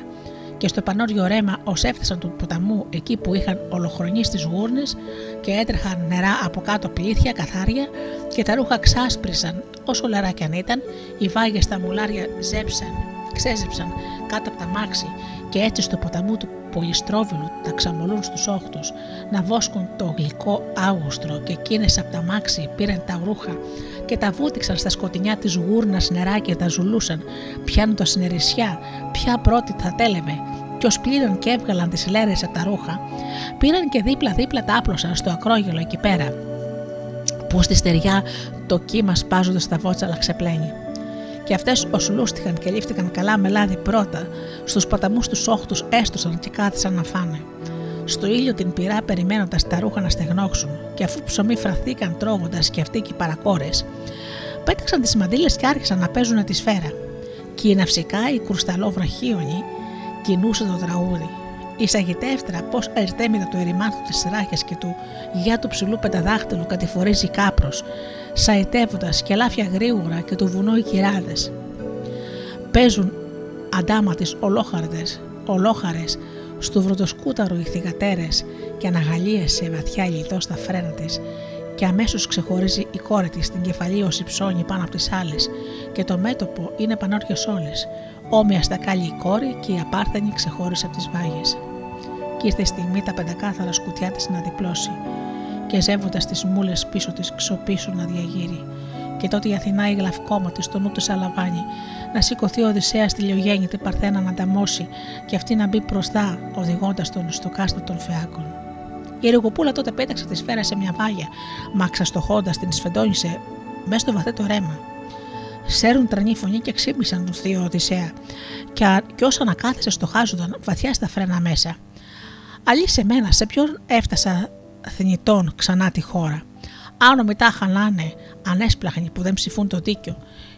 Και στο πανόριο ρέμα, ως έφτασαν του ποταμού εκεί που είχαν ολοχρονίσει τις γούρνες και έτρεχαν νερά από κάτω πλήθια καθάρια και τα ρούχα ξάσπρισαν όσο λερά κι αν ήταν, οι βάγες τα μουλάρια ζέψαν, ξέζεψαν κάτω από τα μάξι και έτσι στο ποταμού του Πολυστρόβιλου τα ξαμολούν στους όχθους να βόσκουν το γλυκό άγουστρο και εκείνες από τα μάξι πήραν τα ρούχα και τα βούτυξαν στα σκοτεινιά της γούρνας νερά και τα ζουλούσαν, πιάνοντας νερισιά, ποια πρώτη θα τέλευε, κι ως πλήραν και έβγαλαν τις λέρες από τα ρούχα, πήραν και δίπλα-δίπλα τα άπλωσαν στο ακρόγελο εκεί πέρα, που στη στεριά το κύμα σπάζοντας τα βότσαλα ξεπλένει. Και αυτές οσλούστηκαν και λήφθηκαν καλά με λάδι πρώτα, στους ποταμούς τους όχθους έστωσαν και κάθισαν να φάνε. Στο ήλιο την πυρά περιμένοντας τα ρούχα να στεγνώξουν, και αφού ψωμί φραθήκαν τρώγοντας και αυτοί και οι παρακόρες, πέταξαν τις μαντήλες και άρχισαν να παίζουν τη σφαίρα. Και η Ναυσικά, η κρουσταλόβραχίονη, κινούσε το τραγούδι. Η σαγητεύτρα, πως αριστέμιδα του ερημάνθου της ράχιας και του γιά του ψηλού πενταδάχτυλου κατηφορίζει κάπρος, σαϊτεύοντας και λάφια γρήγορα και του βουνού οι κυράδες. Παίζουν αντάμα τις ολόχαρδες, ολόχαρες, στου βροντοσκούταρου οι θυγατέρες και αναγαλίασε βαθιά λιτό στα φρένα της και αμέσως ξεχωρίζει η κόρη της την κεφαλίωση ψώνει πάνω από τις άλλες και το μέτωπο είναι πανόριες όλες. Όμοια στα κάλλη η κόρη και η απάρθενη ξεχώρισε από τις βάγες. Κι ήρθε η στιγμή τα πεντακάθαρα σκουτιά της να διπλώσει και ζεύοντας τις μούλες πίσω της ξοπίσω να διαγείρει. Και τότε η Αθηνά η γλαυκόματη στο νου της αλαβάνει να σηκωθεί ο Οδυσσέας στη λιογέννητη Παρθένα να ανταμώσει και αυτή να μπει μπροστά οδηγώντας τον στο κάστρο των Φαιάκων. Η Ριγοπούλα τότε πέταξε τη σφαίρα σε μια βάγια, μα ξαστοχώντας την σφεντώνησε μέσα στο βαθέτο ρέμα. Σέρουν τρανή φωνή και ξύπνησαν τον θείο Οδυσσέα και, και όσα ανακάθεσε στοχάζονταν βαθιά στα φρένα μέσα. Αλήσε μένα σε ποιον έφτασα θνητών ξανά τη χώρα. Άνω μετά χαλάνε ανέσπλαχνοι που δεν ψηφούν το δίκιο.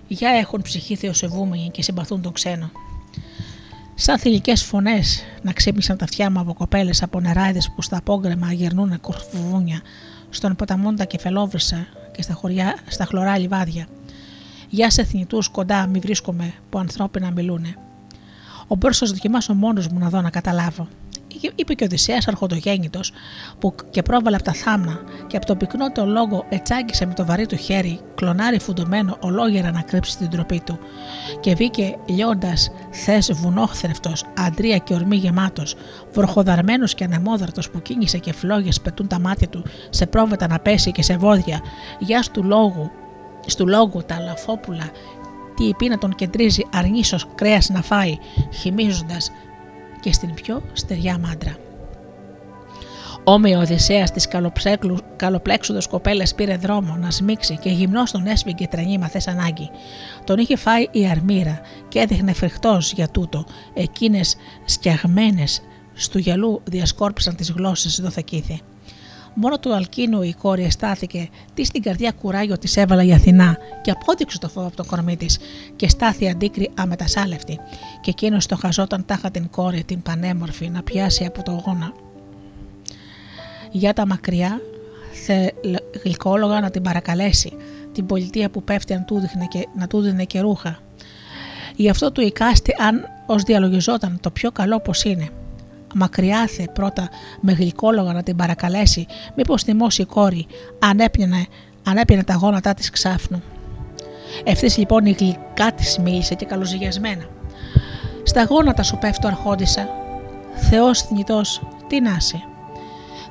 Για έχουν ψυχή θεοσεβούμενοι και συμπαθούν τον ξένο. Σαν θηλυκές φωνές να ξύπνησαν τα αυτιά μου από κοπέλες από νεράιδες που στα απόγκρεμα γερνούν κορφουβούνια στον ποταμόν τα κεφαλόβρισα και στα, χωριά, στα χλωρά λιβάδια. Γεια σε θνητούς κοντά μη βρίσκομαι που ανθρώπινα μιλούνε. Ο μπρος δοκιμάσω μόνος μου να δω να καταλάβω. Είπε και ο Οδυσσέας αρχοντογέννητος που και πρόβαλε από τα θάμνα και από τον πυκνό το λόγο ετσάγγισε με το βαρύ του χέρι κλονάρι φουντωμένο ολόγερα να κρύψει την τροπή του και βγήκε λιώντας θες βουνόχθρευτος, αντρία και ορμή γεμάτος, βροχοδαρμένος και ανεμόδαρτος που κίνησε και φλόγες πετούν τα μάτια του σε πρόβατα να πέσει και σε βόδια. Γεια του λόγου, στου λόγου τα λαφόπουλα, τι η πείνα τον κεντρίζει αρνήσος κρέας να φάει, χυμίζοντας και στην πιο στεριά μάντρα. Όμοια ο Οδυσσέας της καλοπλέξουδος κοπέλας πήρε δρόμο να σμίξει και γυμνός τον έσφυγε τρανή μαθές ανάγκη. Τον είχε φάει η αρμύρα και έδειχνε φρικτός για τούτο. Εκείνες σκιαγμένες στου γυαλού διασκόρπισαν τις γλώσσες δοθεκήθη. Μόνο του Αλκίνου η κόρη αισθάθηκε τι στην καρδιά κουράγιο της έβαλα η Αθηνά και απόδειξε το φόβο από το κορμί της και στάθη αντίκρι αμετασάλευτη. Και εκείνος στοχαζόταν τάχα την κόρη την πανέμορφη να πιάσει από το γόνα. Για τα μακριά θε γλυκόλογα να την παρακαλέσει, την πολιτεία που πέφτει αν του δείχνε και, να του δίνε και ρούχα. Γι' αυτό του εικάστη αν ως διαλογιζόταν το πιο καλό πως είναι. Μακριάθε πρώτα με γλυκόλογα να την παρακαλέσει, μήπως θυμώσει η κόρη, αν έπινε, αν έπινε τα γόνατά της ξάφνου. Ευθύς λοιπόν η γλυκά της μίλησε και καλοζυγιασμένα. «Στα γόνατα σου πέφτω αρχόντισσα, Θεός θνητός, τι να είσαι.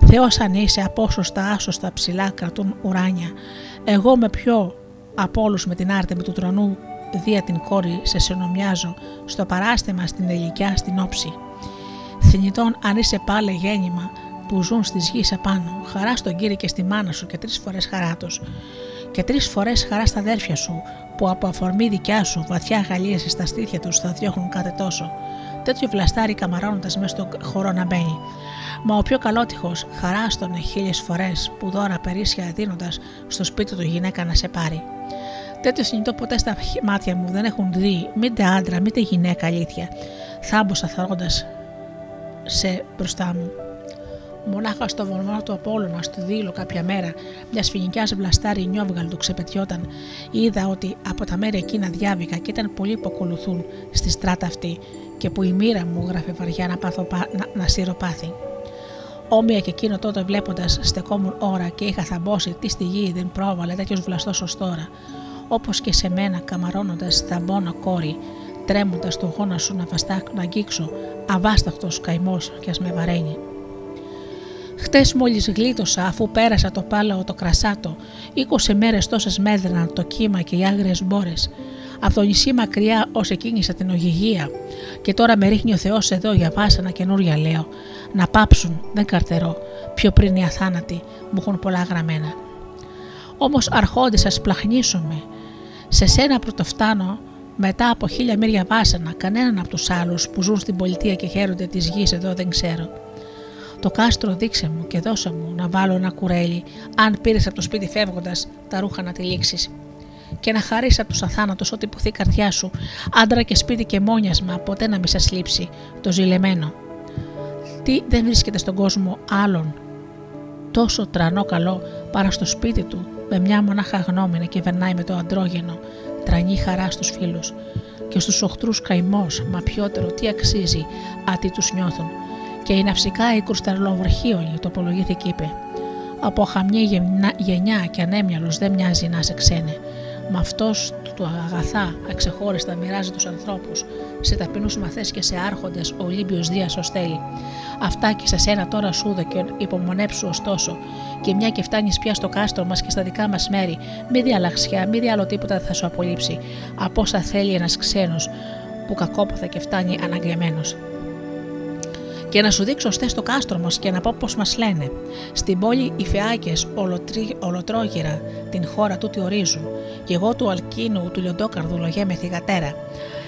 Θεός αν είσαι, απόσωστα άσωστα ψηλά κρατούν ουράνια. Εγώ με πιο από όλους με την άρτεμη του τρονού, δια την κόρη σε συνομοιάζω, στο παράστημα στην ελικιά στην όψη. Θνητών αν είσαι πάλι γέννημα που ζουν στις γης απάνω, χαρά στον Κύριε και στη μάνα σου και τρεις φορές χαρά τους. Και τρεις φορές χαρά στα αδέρφια σου που από αφορμή δικιά σου βαθιά γαλλίαση στα στήθια τους θα διώχνουν κάθε τόσο. Τέτοιο βλαστάρι καμαρώνοντας μέσα στον χορό να μπαίνει. Μα ο πιο καλότυχος χαρά στον χίλιες φορές που δώρα περίσσια δίνοντας στο σπίτι του γυναίκα να σε πάρει. Τέτοιο θνητό ποτέ στα μάτια μου δεν έχουν δει, μήτε άντρα, μήτε γυναίκα αλήθεια. Θάμποσα θαρώντας σε μπροστά μου. Μονάχα στο βορμό του Απόλλωνα, στο δίλο κάποια μέρα, μια σφινικιά βλαστάρι νιόβγαλτου ξεπετιόταν. Είδα ότι από τα μέρη εκείνα διάβηκα και ήταν πολλοί που ακολουθούν στη στράτα αυτή και που η μοίρα μου γράφε βαριά να, πάθω, να, να σιροπάθει. Όμοια και εκείνο τότε βλέποντας στεκόμουν ώρα και είχα θαμπώσει τι στη γη δεν πρόβαλε τέτοιος βλαστός ως τώρα. Όπως και σε μένα καμαρώνοντας θαμπόνα κόρη, τρέμοντας το γόνα σου να, βαστά, να αγγίξω, αβάσταχτος καημός κι ας με βαραίνει. Χτες μόλις γλίτωσα αφού πέρασα το πάλαο το κρασάτο, είκοσι μέρες τόσες μέδραναν το κύμα και οι άγριες μπόρες. Από το νησί μακριά ως εκκίνησα την ογυγία και τώρα με ρίχνει ο Θεός εδώ για βάσανα καινούρια λέω. Να πάψουν, δεν καρτερώ, πιο πριν οι αθάνατοι μου έχουν πολλά γραμμένα. Όμως αρχόντισσα σπλαχνίσομαι, σε σένα πρωτοφτάνω, μετά από χίλια μύρια βάσανα, κανέναν από τους άλλους που ζουν στην πολιτεία και χαίρονται της γης εδώ δεν ξέρω. Το κάστρο δείξε μου και δώσα μου να βάλω ένα κουρέλι, αν πήρες από το σπίτι φεύγοντας τα ρούχα να τυλίξεις. Και να χαρίσεις από τους αθάνατους ό,τι πουθεί η καρδιά σου, άντρα και σπίτι και μόνιασμα, ποτέ να μη σας λείψει, το ζηλεμένο. Τι δεν βρίσκεται στον κόσμο άλλον τόσο τρανό καλό παρά στο σπίτι του, με μια μονάχα γνώμη να κυβερνάει με το αντρόγενο, τρανή χαρά στους φίλους και στους οχτρούς καημός, μα πιότερο τι αξίζει αντί τους νιώθουν. Και η Ναυσικά η κρουσταλλοβροχίων το απολογήθηκε είπε «Από χαμνή γενιά και ανέμυαλος δεν μοιάζει να σε ξένε, μα αυτός του αγαθά αξεχώριστα μοιράζει τους ανθρώπους, σε ταπεινούς μαθές και σε άρχοντες ο Ολύμπιος Δίας ως θέλει. Αυτά και σε σένα τώρα σούδα και υπομονέψου ωστόσο, και μια και φτάνεις πια στο κάστρο μας και στα δικά μας μέρη, μη διαλαξιά, μη διάλο τίποτα θα σου απολύψει, από όσα θέλει ένας ξένος που κακόποθε και φτάνει αναγγεμένος. Και να σου δείξω στέ το κάστρο μας και να πω πως μας λένε. Στην πόλη οι Φαιάκες ολοτρί, ολοτρόγυρα την χώρα τούτη ορίζουν, και εγώ του Αλκίνου του Λιοντόκαρδου λογέμαι θυγατέρα.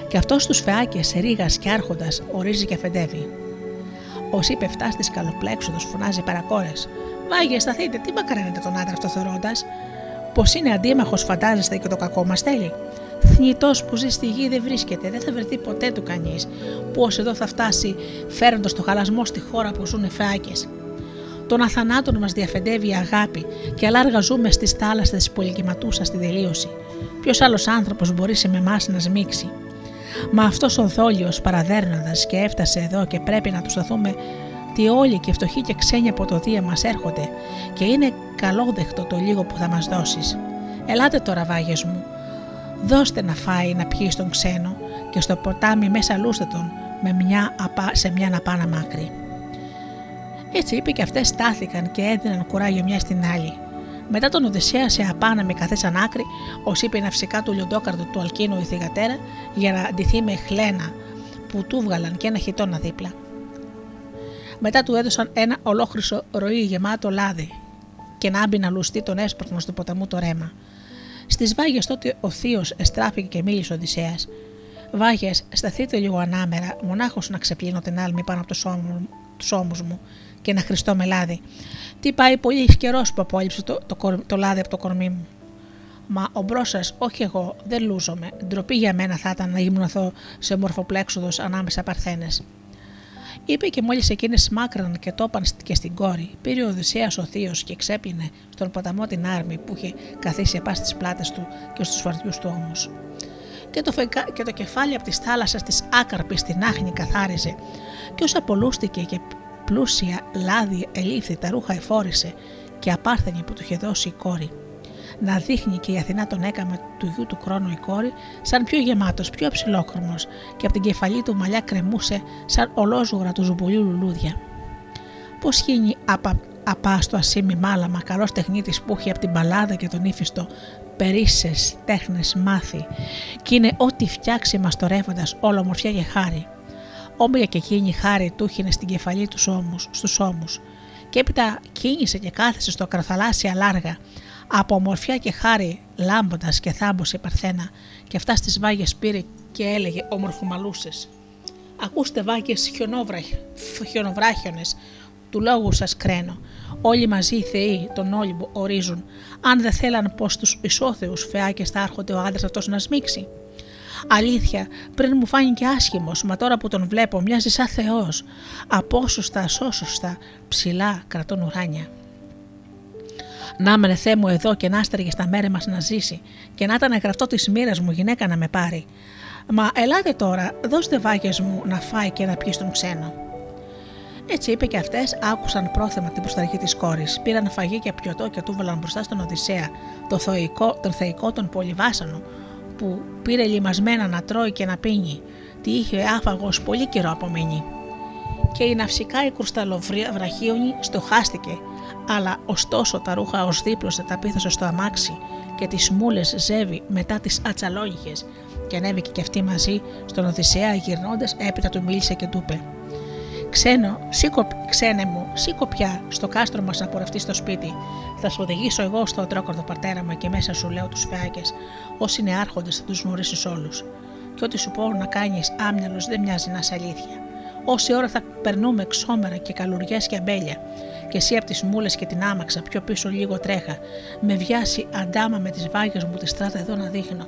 Και αυτός τους Φαιάκες ρήγας και άρχοντας ορίζει και φεντεύει. Ως είπε φτάστης καλοπλέξοδος φωνάζει παρακόρες. Βάγε σταθείτε, τι μακραίνετε τον άντρα αυτό θεωρώντας. Πως είναι αντίμαχος φαντάζεστε και το κακό μας θέλει. Θνητός που ζει στη γη δεν βρίσκεται, δεν θα βρεθεί ποτέ του κανείς, που ως εδώ θα φτάσει φέρνοντας το χαλασμό στη χώρα που ζουν οι Φαιάκες. Των αθανάτων μας διαφεντεύει η αγάπη και αλάργα ζούμε στις θάλασσες της πολυκυματούσας στη τελείωση. Ποιος άλλος άνθρωπος μπορεί σε με εμάς να σμίξει. Μα αυτός ο δόλιος παραδέρνοντας και έφτασε εδώ και πρέπει να του σταθούμε ότι όλοι και φτωχοί και ξένοι από το Δία μας έρχονται και είναι καλόδεχτο το λίγο που θα μας δώσεις. Ελάτε τώρα βάγες μου. Δώστε να φάει να πιει στον ξένο και στο ποτάμι μέσα λούστε τον με μια απα... σε μια να πάνα μάκρη. Έτσι είπε και αυτές στάθηκαν και έδιναν κουράγιο μια στην άλλη. Μετά τον Οδυσσέα σε απάνα με καθέσαν άκρη, ως είπε η Ναυσικά του Λιοντόκαρδου του Αλκίνου η θυγατέρα, για να αντιθεί με χλένα που του βγαλαν και ένα χιτώνα δίπλα. Μετά του έδωσαν ένα ολόχρυσο ροή γεμάτο λάδι και να μπει να λουστεί τον έσπροχνο του ποταμού το ρέμα. Στις βάγες τότε ο θείος εστράφηκε και μίλησε ο Οδυσσέας. «Βάγες, σταθείτε λίγο ανάμερα, μονάχος να ξεπλύνω την άλμη πάνω από τους ώμους μου και ένα χρηστό με λάδι. Τι πάει πολύ καιρός που απόλυψε το, το, το, το λάδι από το κορμί μου. Μα ομπρό σας, όχι εγώ, δεν λούζομαι. Ντροπή για μένα θα ήταν να γυμνοθώ σε μορφοπλέξοδος ανάμεσα παρθένες. Είπε και μόλις εκείνες μάκραν και το είπαν και στην κόρη, πήρε ο Οδυσσέας ο θείος και ξέπινε στον ποταμό την άρμη που είχε καθίσει επά στις πλάτες του και στους φορτιούς του ώμους. Και το, φεγγα... και το κεφάλι από της θάλασσας της άκαρπης στην άχνη καθάριζε και όσα πολλούστηκε και πλούσια λάδι ελήφθη τα ρούχα εφόρησε και απάρθενη που του είχε δώσει η κόρη. Να δείχνει και η Αθηνά τον έκαμε του γιου του Κρόνου η κόρη, σαν πιο γεμάτος, πιο ψηλόκρομος, και από την κεφαλή του μαλλιά κρεμούσε σαν ολόζουγρα του ζουμπουλιού λουλούδια. Πώς γίνει απα, απάστο ασήμι μάλαμα, καλός τεχνίτης που έχει από την Παλάδα και τον Ήφιστο περίσσες τέχνες μάθη, κι είναι ό,τι φτιάξει μαστορεύοντας όλο ομορφιά και χάρη. Όμοια και εκείνη χάρη του χύνε στην κεφαλή τους ώμους, στους ώμους, και έπειτα κίνησε και κάθεσε στο ακροθαλάσσια λάργα. Από ομορφιά και χάρη λάμποντας και θάμπωσε η Παρθένα και αυτά στις βάγες πήρε και έλεγε ομορφομαλούσες. Ακούστε βάγες χιονοβράχιονες, του λόγου σας κραίνω. Όλοι μαζί οι θεοί τον Όλυμπο ορίζουν. Αν δεν θέλαν πως τους ισόθεους φεάκες θα άρχονται ο άντρας αυτός να σμίξει. Αλήθεια, πριν μου φάνηκε άσχημος, μα τώρα που τον βλέπω μοιάζει σαν θεός. Απόσωστα, ασώσωστα, ψηλά κρατών ουράνια. Να μενε Θεέ μου εδώ και να άστεργε στα μέρη μας να ζήσει, και να ήταν γραφτό της μοίρας μου γυναίκα να με πάρει. Μα ελάτε τώρα, δώστε βάγες μου να φάει και να πιει στον ξένο. Έτσι είπε και αυτές, άκουσαν πρόθεμα την προσταργή της κόρης, πήραν φαγή και πιωτό και τούβαλαν μπροστά στον Οδυσσέα, τον θεϊκό, τον, θεϊκό, τον πολυβάσανο, που πήρε λιμασμένα να τρώει και να πίνει, τι είχε άφαγος πολύ καιρό απομείνει. Και η Ναυσικά η κρουσταλοβραχίονη στοχάστηκε, αλλά ωστόσο τα ρούχα ως δίπλωσε τα πίθωσε στο αμάξι και τις μούλες ζεύει μετά τις ατσαλόγιχες και ανέβηκε και αυτή μαζί στον Οδυσσέα γυρνώντας, έπειτα του μίλησε και του είπε «Ξένο, σήκω, ξένε μου, σήκω πια στο κάστρο μας να πορευτείς στο σπίτι, θα σου οδηγήσω εγώ στο αντρόκορδο πατέρα μου και μέσα σου λέω τους φεάκες, όσοι είναι άρχοντες θα τους γνωρίσεις όλους και ό,τι σου πω να κάνεις άμυαλος δεν μοιάζει να είσαι αλήθεια». Όση ώρα θα περνούμε ξόμερα και καλουριές και αμπέλια, και εσύ από τις μούλες και την άμαξα πιο πίσω λίγο τρέχα, με βιάσει αντάμα με τις βάγες μου τη στράτα εδώ να δείχνω.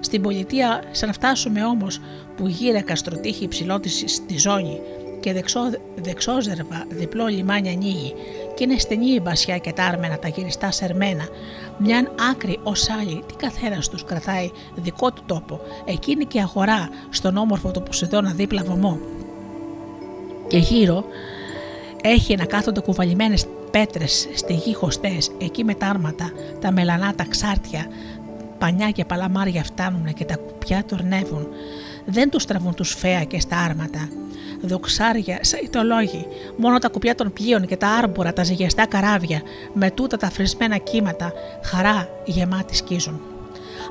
Στην πολιτεία, σαν φτάσουμε όμως που γύρεκα στροτύχει υψηλό στη ζώνη και δεξό, δεξόζερβα διπλό λιμάνι ανοίγει, και είναι στενή η μπασιά και τα άρμενα τα γυριστά σερμένα, μιαν άκρη ως άλλη, τι καθένας τους κρατάει δικό του τόπο, εκείνη και αγορά στον όμορφο το Ποσειδώνα δίπλα βωμό. Και γύρω έχει να κάθονται κουβαλημένες πέτρες στη γη χωστές, εκεί με τα άρματα, τα μελανά, τα ξάρτια, πανιά και παλαμάρια φτάνουν και τα κουπιά τορνεύουν. Δεν τους τραβούν τους φέακες τα άρματα, δοξάρια, σαϊτολόγοι, μόνο τα κουπιά των πλοίων και τα άρμπουρα, τα ζυγιαστά καράβια, με τούτα τα φρισμένα κύματα, χαρά γεμάτη σκίζουν.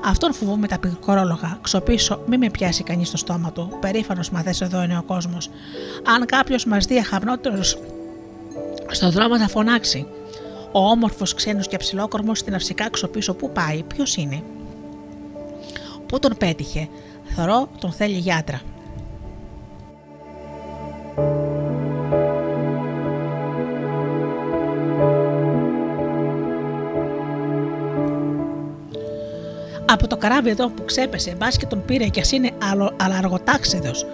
Αυτόν φοβούμαι τα πικρόλογα. Ξοπίσω, μη με πιάσει κανείς στο στόμα του. Περήφανος μα δες εδώ είναι ο κόσμος. Αν κάποιος μας δει αχαυνότερος στον δρόμο θα φωνάξει. Ο όμορφος ξένος και ψηλόκορμος στην αυσικά ξοπίσω πού πάει, ποιος είναι. Πού τον πέτυχε. Θωρώ τον θέλει γιατρά. Από το καράβι εδώ που ξέπεσε, μπας και τον πήρε κι ας είναι αλαργοτάξιδος.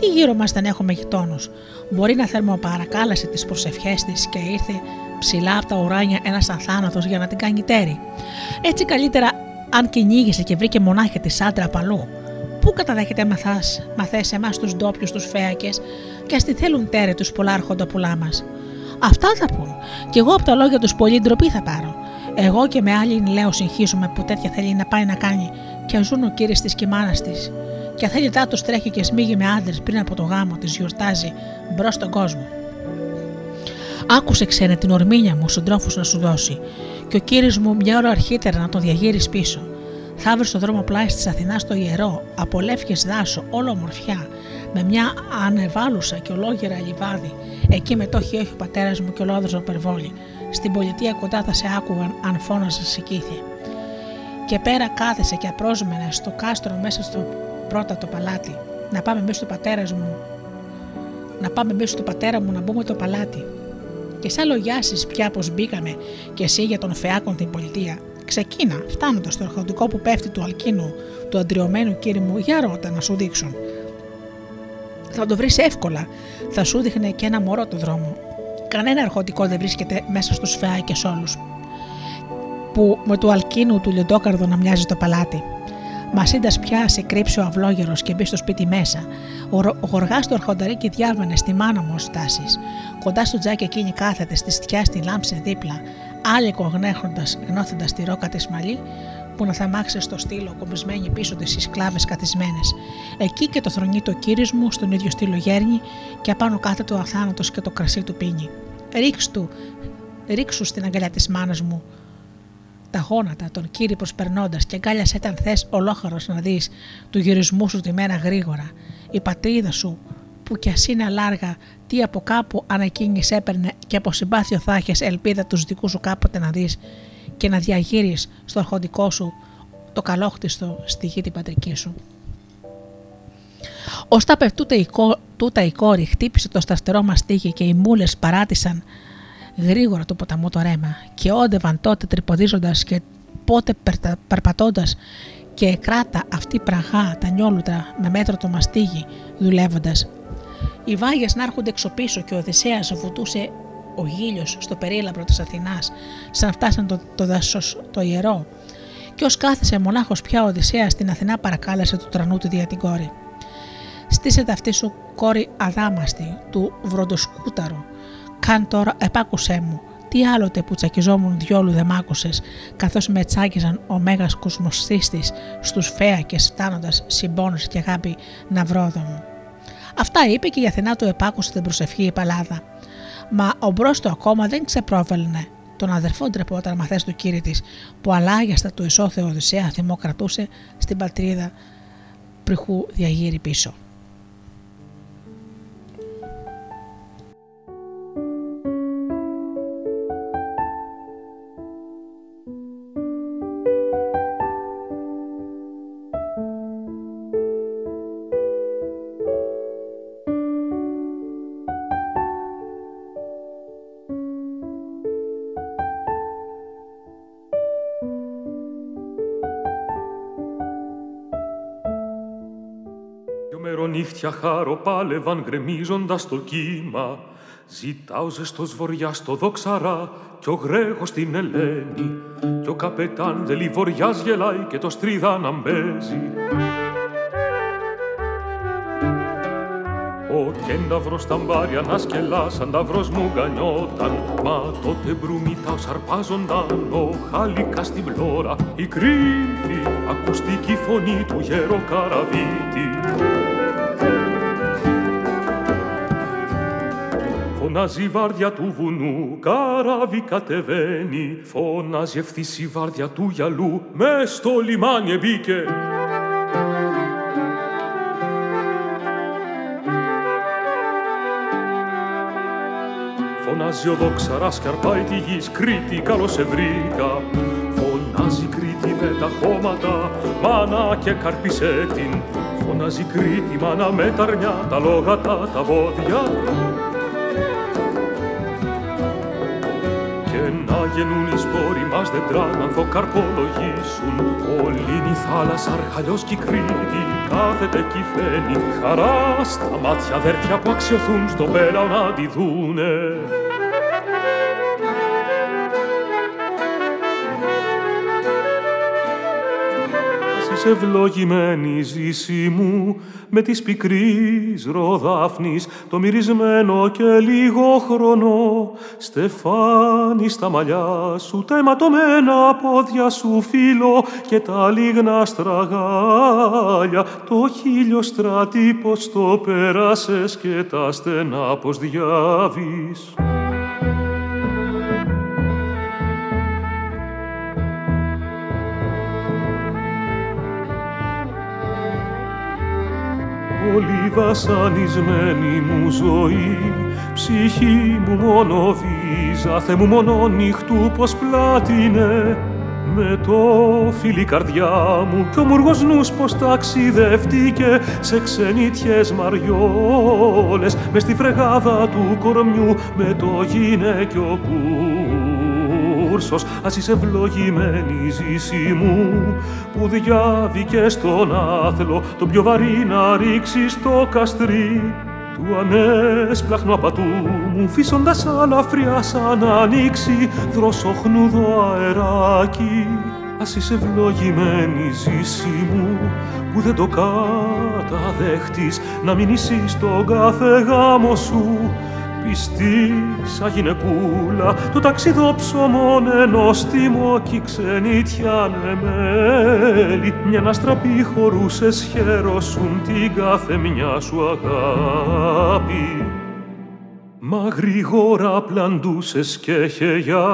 Τι γύρω μας δεν έχουμε γειτόνους. Μπορεί να θερμοπαρακάλασε τις προσευχές της και ήρθε ψηλά από τα ουράνια ένας αθάνατος για να την κάνει τέρη. Έτσι καλύτερα αν κυνήγησε και βρήκε μονάχη της άντρα παλού. Πού καταδέχεται μαθάς, μαθές εμάς τους ντόπιους τους φέακες και ας τη θέλουν τέρη τους πολλάρχοντα πουλά μας. Αυτά θα πούν κι εγώ από τα λόγια τους πολύ ντροπή θα πάρω. Εγώ και με άλλη λέω συγχύζουμε που τέτοια θέλει να πάει να κάνει και ζουν ο κύριος της και η μάνας της. Και αθέλητά τους τρέχει και σμίγει με άντρες πριν από το γάμο της γιορτάζει μπρος στον κόσμο. Άκουσε ξένε την ορμήνια μου συντρόφους να σου δώσει και ο κύριος μου μια ώρα αρχίτερα να τον διαγύρεις πίσω. Θα βρεις το δρόμο πλάι της Αθηνάς το ιερό, από λεύκες δάσο, όλο ομορφιά, με μια ανεβάλουσα και ολόγερα λιβάδι. Εκεί μετόχει έχει ο πατέρας μου και ολόδρος ο περβόλη. Στην πολιτεία κοντά θα σε άκουγαν αν φώναζε σε κήθη. Και πέρα κάθεσε και απρόσμενα στο κάστρο μέσα στο πρότατο παλάτι. Να πάμε εμείς του πατέρα μου να πάμε μέσα του πατέρα μου να μπούμε το παλάτι. Και σαν λογιάσεις πια πως μπήκαμε και εσύ για τον Φαιάκον την πολιτεία, ξεκίνα φτάνοντας στο αρχοντικό που πέφτει του Αλκίνου, του αντριωμένου κύρι μου, για ρώτα να σου δείξουν. Θα το βρεις εύκολα, θα σου δείχνε και ένα μωρό το δρόμο. Κανένα αρχοντικό δεν βρίσκεται μέσα στους Φαιάκες όλους, που με του Αλκίνου του λιοντόκαρδο να μοιάζει το παλάτι. Μασίντας πια σε κρύψει ο αυλόγερος και μπει στο σπίτι μέσα. Ο γοργάς του αρχονταρίκι διάβανε στη μάνα μου στάσεις. Κοντά στο τζάκι εκείνη κάθεται, στη στιά στη λάμψη δίπλα, άλικο γνέχοντας, γνώθοντας τη ρόκα της μαλλί, που να θαμάξει στο στήλο, κομπισμένη πίσω της οι σκλάβες καθισμένες. Εκεί και το θρονεί το κύρις μου, στον ίδιο στήλο γέρνει, και απάνω κάθεται ο αθάνατος και το κρασί του πίνει. Ρίξ του, ρίξου στην αγκαλιά της μάνας μου τα γόνατα, τον κύρι προσπερνώντας, και αγκάλιασε ήταν θες ολόχαρος να δεις του γυρισμού σου τη μέρα γρήγορα. Η πατρίδα σου, που κι ας είναι αλάργα, τι από κάπου αν εκείνης έπαιρνε, και από συμπάθειο θα έχεις ελπίδα τους δικούς σου κάποτε να δεις και να διαγύρεις στο αρχοντικό σου το καλόχτιστο στη γη την πατρική σου. Ως τα πεφτούτα τούτα η κόρη χτύπησε το σταθερό μαστίγι και οι μούλες παράτησαν γρήγορα του ποταμού το ρέμα, και όντευαν τότε τρυποδίζοντας και πότε περπατώντας, και κράτα αυτή πραγά τα νιόλουτρα με μέτρο το μαστίγι δουλεύοντας. Οι βάγες να έρχονται εξωπίσω και ο Οδυσσέας βουτούσε ο γήλιος στο περίλαμπρο της Αθηνάς, σαν φτάσαν το, το δάσος το ιερό, και ως κάθισε μονάχος πια ο Οδυσσέας στην Αθηνά παρακάλεσε του τρανού του δια την κόρη. Στήσε ταυτή σου κόρη αδάμαστη του βροντοσκούταρου. Καν τώρα επάκουσέ μου, τι άλλοτε που τσακιζόμουν διόλου δε μ' άκουσες, καθώς με τσάκιζαν ο μέγας κοσμοστής στους Φέακες φτάνοντας συμπόνους και αγάπη ναυρόδο μου. Αυτά είπε και η Αθηνά του επάκουσε την προσευχή η Παλάδα. Μα ο μπρος του ακόμα δεν ξεπρόβελνε. Τον αδερφό ντρεπόταν μαθές του κύρι της, που αλάγιαστα του ισόθεο Οδυσσέα θυμό κρατούσε στην πατρίδα πριχού διαγύρει πίσω. Νύχτια χάρο πάλευαν γκρεμίζοντας το κύμα. Ζητάω ζεστός βοριάς το δόξαρα κι ο Γρέγος την Ελένη. Κι ο καπετάν δε λιβοριάς γελάει και το στρίδα να μπέζει. Ο κένταυρος ταμπάρι ανάσκελα σαν ταυρός μου γκανιόταν. Μα τότε μπρουμιτάω σαρπάζονταν ο χάλικα στην πλώρα. Η κρύβη ακουστική φωνή του γέρο Καραβίτη. Φωνάζει η βάρδια του βουνού, καράβι κατεβαίνει. Φωνάζει ευθύς η βάρδια του γυαλού, μες στο λιμάνι μπήκε. Φωνάζει ο δόξαρας κι αρπάει τη γης, Κρήτη καλώς σε βρήκα. Φωνάζει Κρήτη με τα χώματα, μάνα και καρπισέ την. Φωνάζει Κρήτη μάνα με τα αρνιά, τα λόγατα, τα βόδια. Γεννούν οι σπόροι μας δεντράν, ανθοκαρπολογήσουν. Όλην η θάλασσα αρχαλιός κι η Κρήτη κάθεται κι φαίνει. Χαρά στα μάτια αδέρφια που αξιωθούν στο πέλαο να τη δούνε. Ζεις ευλογημένη ζήση μου με της πικρής ροδάφνης το μυρισμένο και λίγο χρόνο στεφάνι στα μαλλιά σου, τα αιματωμένα πόδια σου φύλλο και τα λίγνα στραγάλια, το χείλιο στράτη πως το πέρασες και τα στενά πως διάβεις. Όλη βασανισμένη μου ζωή, ψυχή μου μόνο βίζα, Θε μου μόνο νυχτού πως πλάτινε. Με το φιλί καρδιά μου κι ο μουργός νους πως ταξιδεύτηκε σε ξενιτιές μαριόλες μες στη φρεγάδα του κορμιού με το γυναικείο κούρσος. Ας είσαι ευλογημένη ζήση μου που διάβηκε στον άθλο τον πιο βαρύ να ρίξει στο καστρί του ανέσπλαχνου απατού μου, φύσοντας αλαφριά σαν να ανοίξει δροσοχνούδο αεράκι. Ας είσαι ευλογημένη ζήση μου που δεν το καταδέχτης να μείνεις στον κάθε γάμο σου πιστή σαν γυναικούλα, το ταξιδόψωμον ενός τιμόκι ξενίτιανε μέλη. Μια να στραπή χορούσες χαιρόσουν την κάθε μια σου αγάπη. Μα γρήγορα πλαντούσες και χεγιά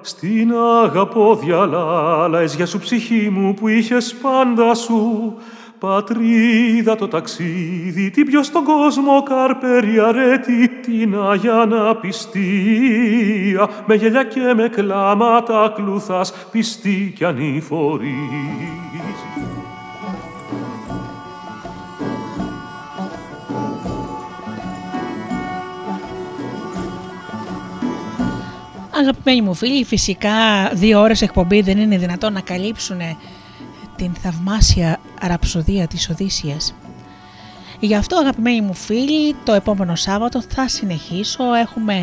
στην αγαπόδια λάλα, εις για σου ψυχή μου που είχες πάντα σου πατρίδα το ταξίδι, την ποιος στον κόσμο καρπέρι αρέτη, την Άγια να πιστεία, με γελιά και με κλάματα κλουθάς, πιστή κι ανηφορείς. Αγαπημένοι μου φίλοι, φυσικά δύο ώρες εκπομπή δεν είναι δυνατόν να καλύψουνε την θαυμάσια ραψοδία της Οδύσσειας. Γι' αυτό αγαπημένοι μου φίλοι, το επόμενο Σάββατο θα συνεχίσω. Έχουμε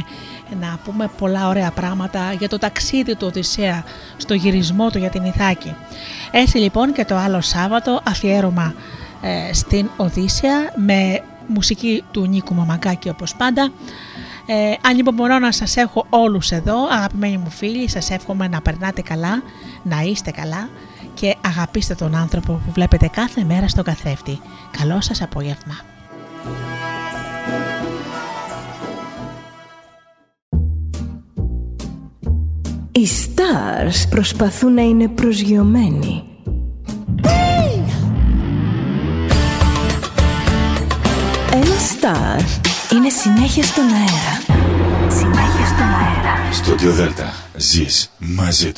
να πούμε πολλά ωραία πράγματα για το ταξίδι του Οδυσσέα, στο γυρισμό του για την Ιθάκη. Έτσι λοιπόν και το άλλο Σάββατο αφιέρωμα ε, στην Οδύσσεια με μουσική του Νίκου Μαμαγκάκη όπως πάντα. Ε, ανυπομονώ να σας έχω όλους εδώ. Αγαπημένοι μου φίλοι, σας εύχομαι να περνάτε καλά, να είστε καλά και αγαπήστε τον άνθρωπο που βλέπετε κάθε μέρα στον καθρέφτη. Καλό σας απόγευμα. Οι stars προσπαθούν να είναι προσγειωμένοι. Hey! Ένα στάρ είναι συνέχεια στον αέρα. Συνέχεια στον αέρα. Studio Delta. Ζεις μαζί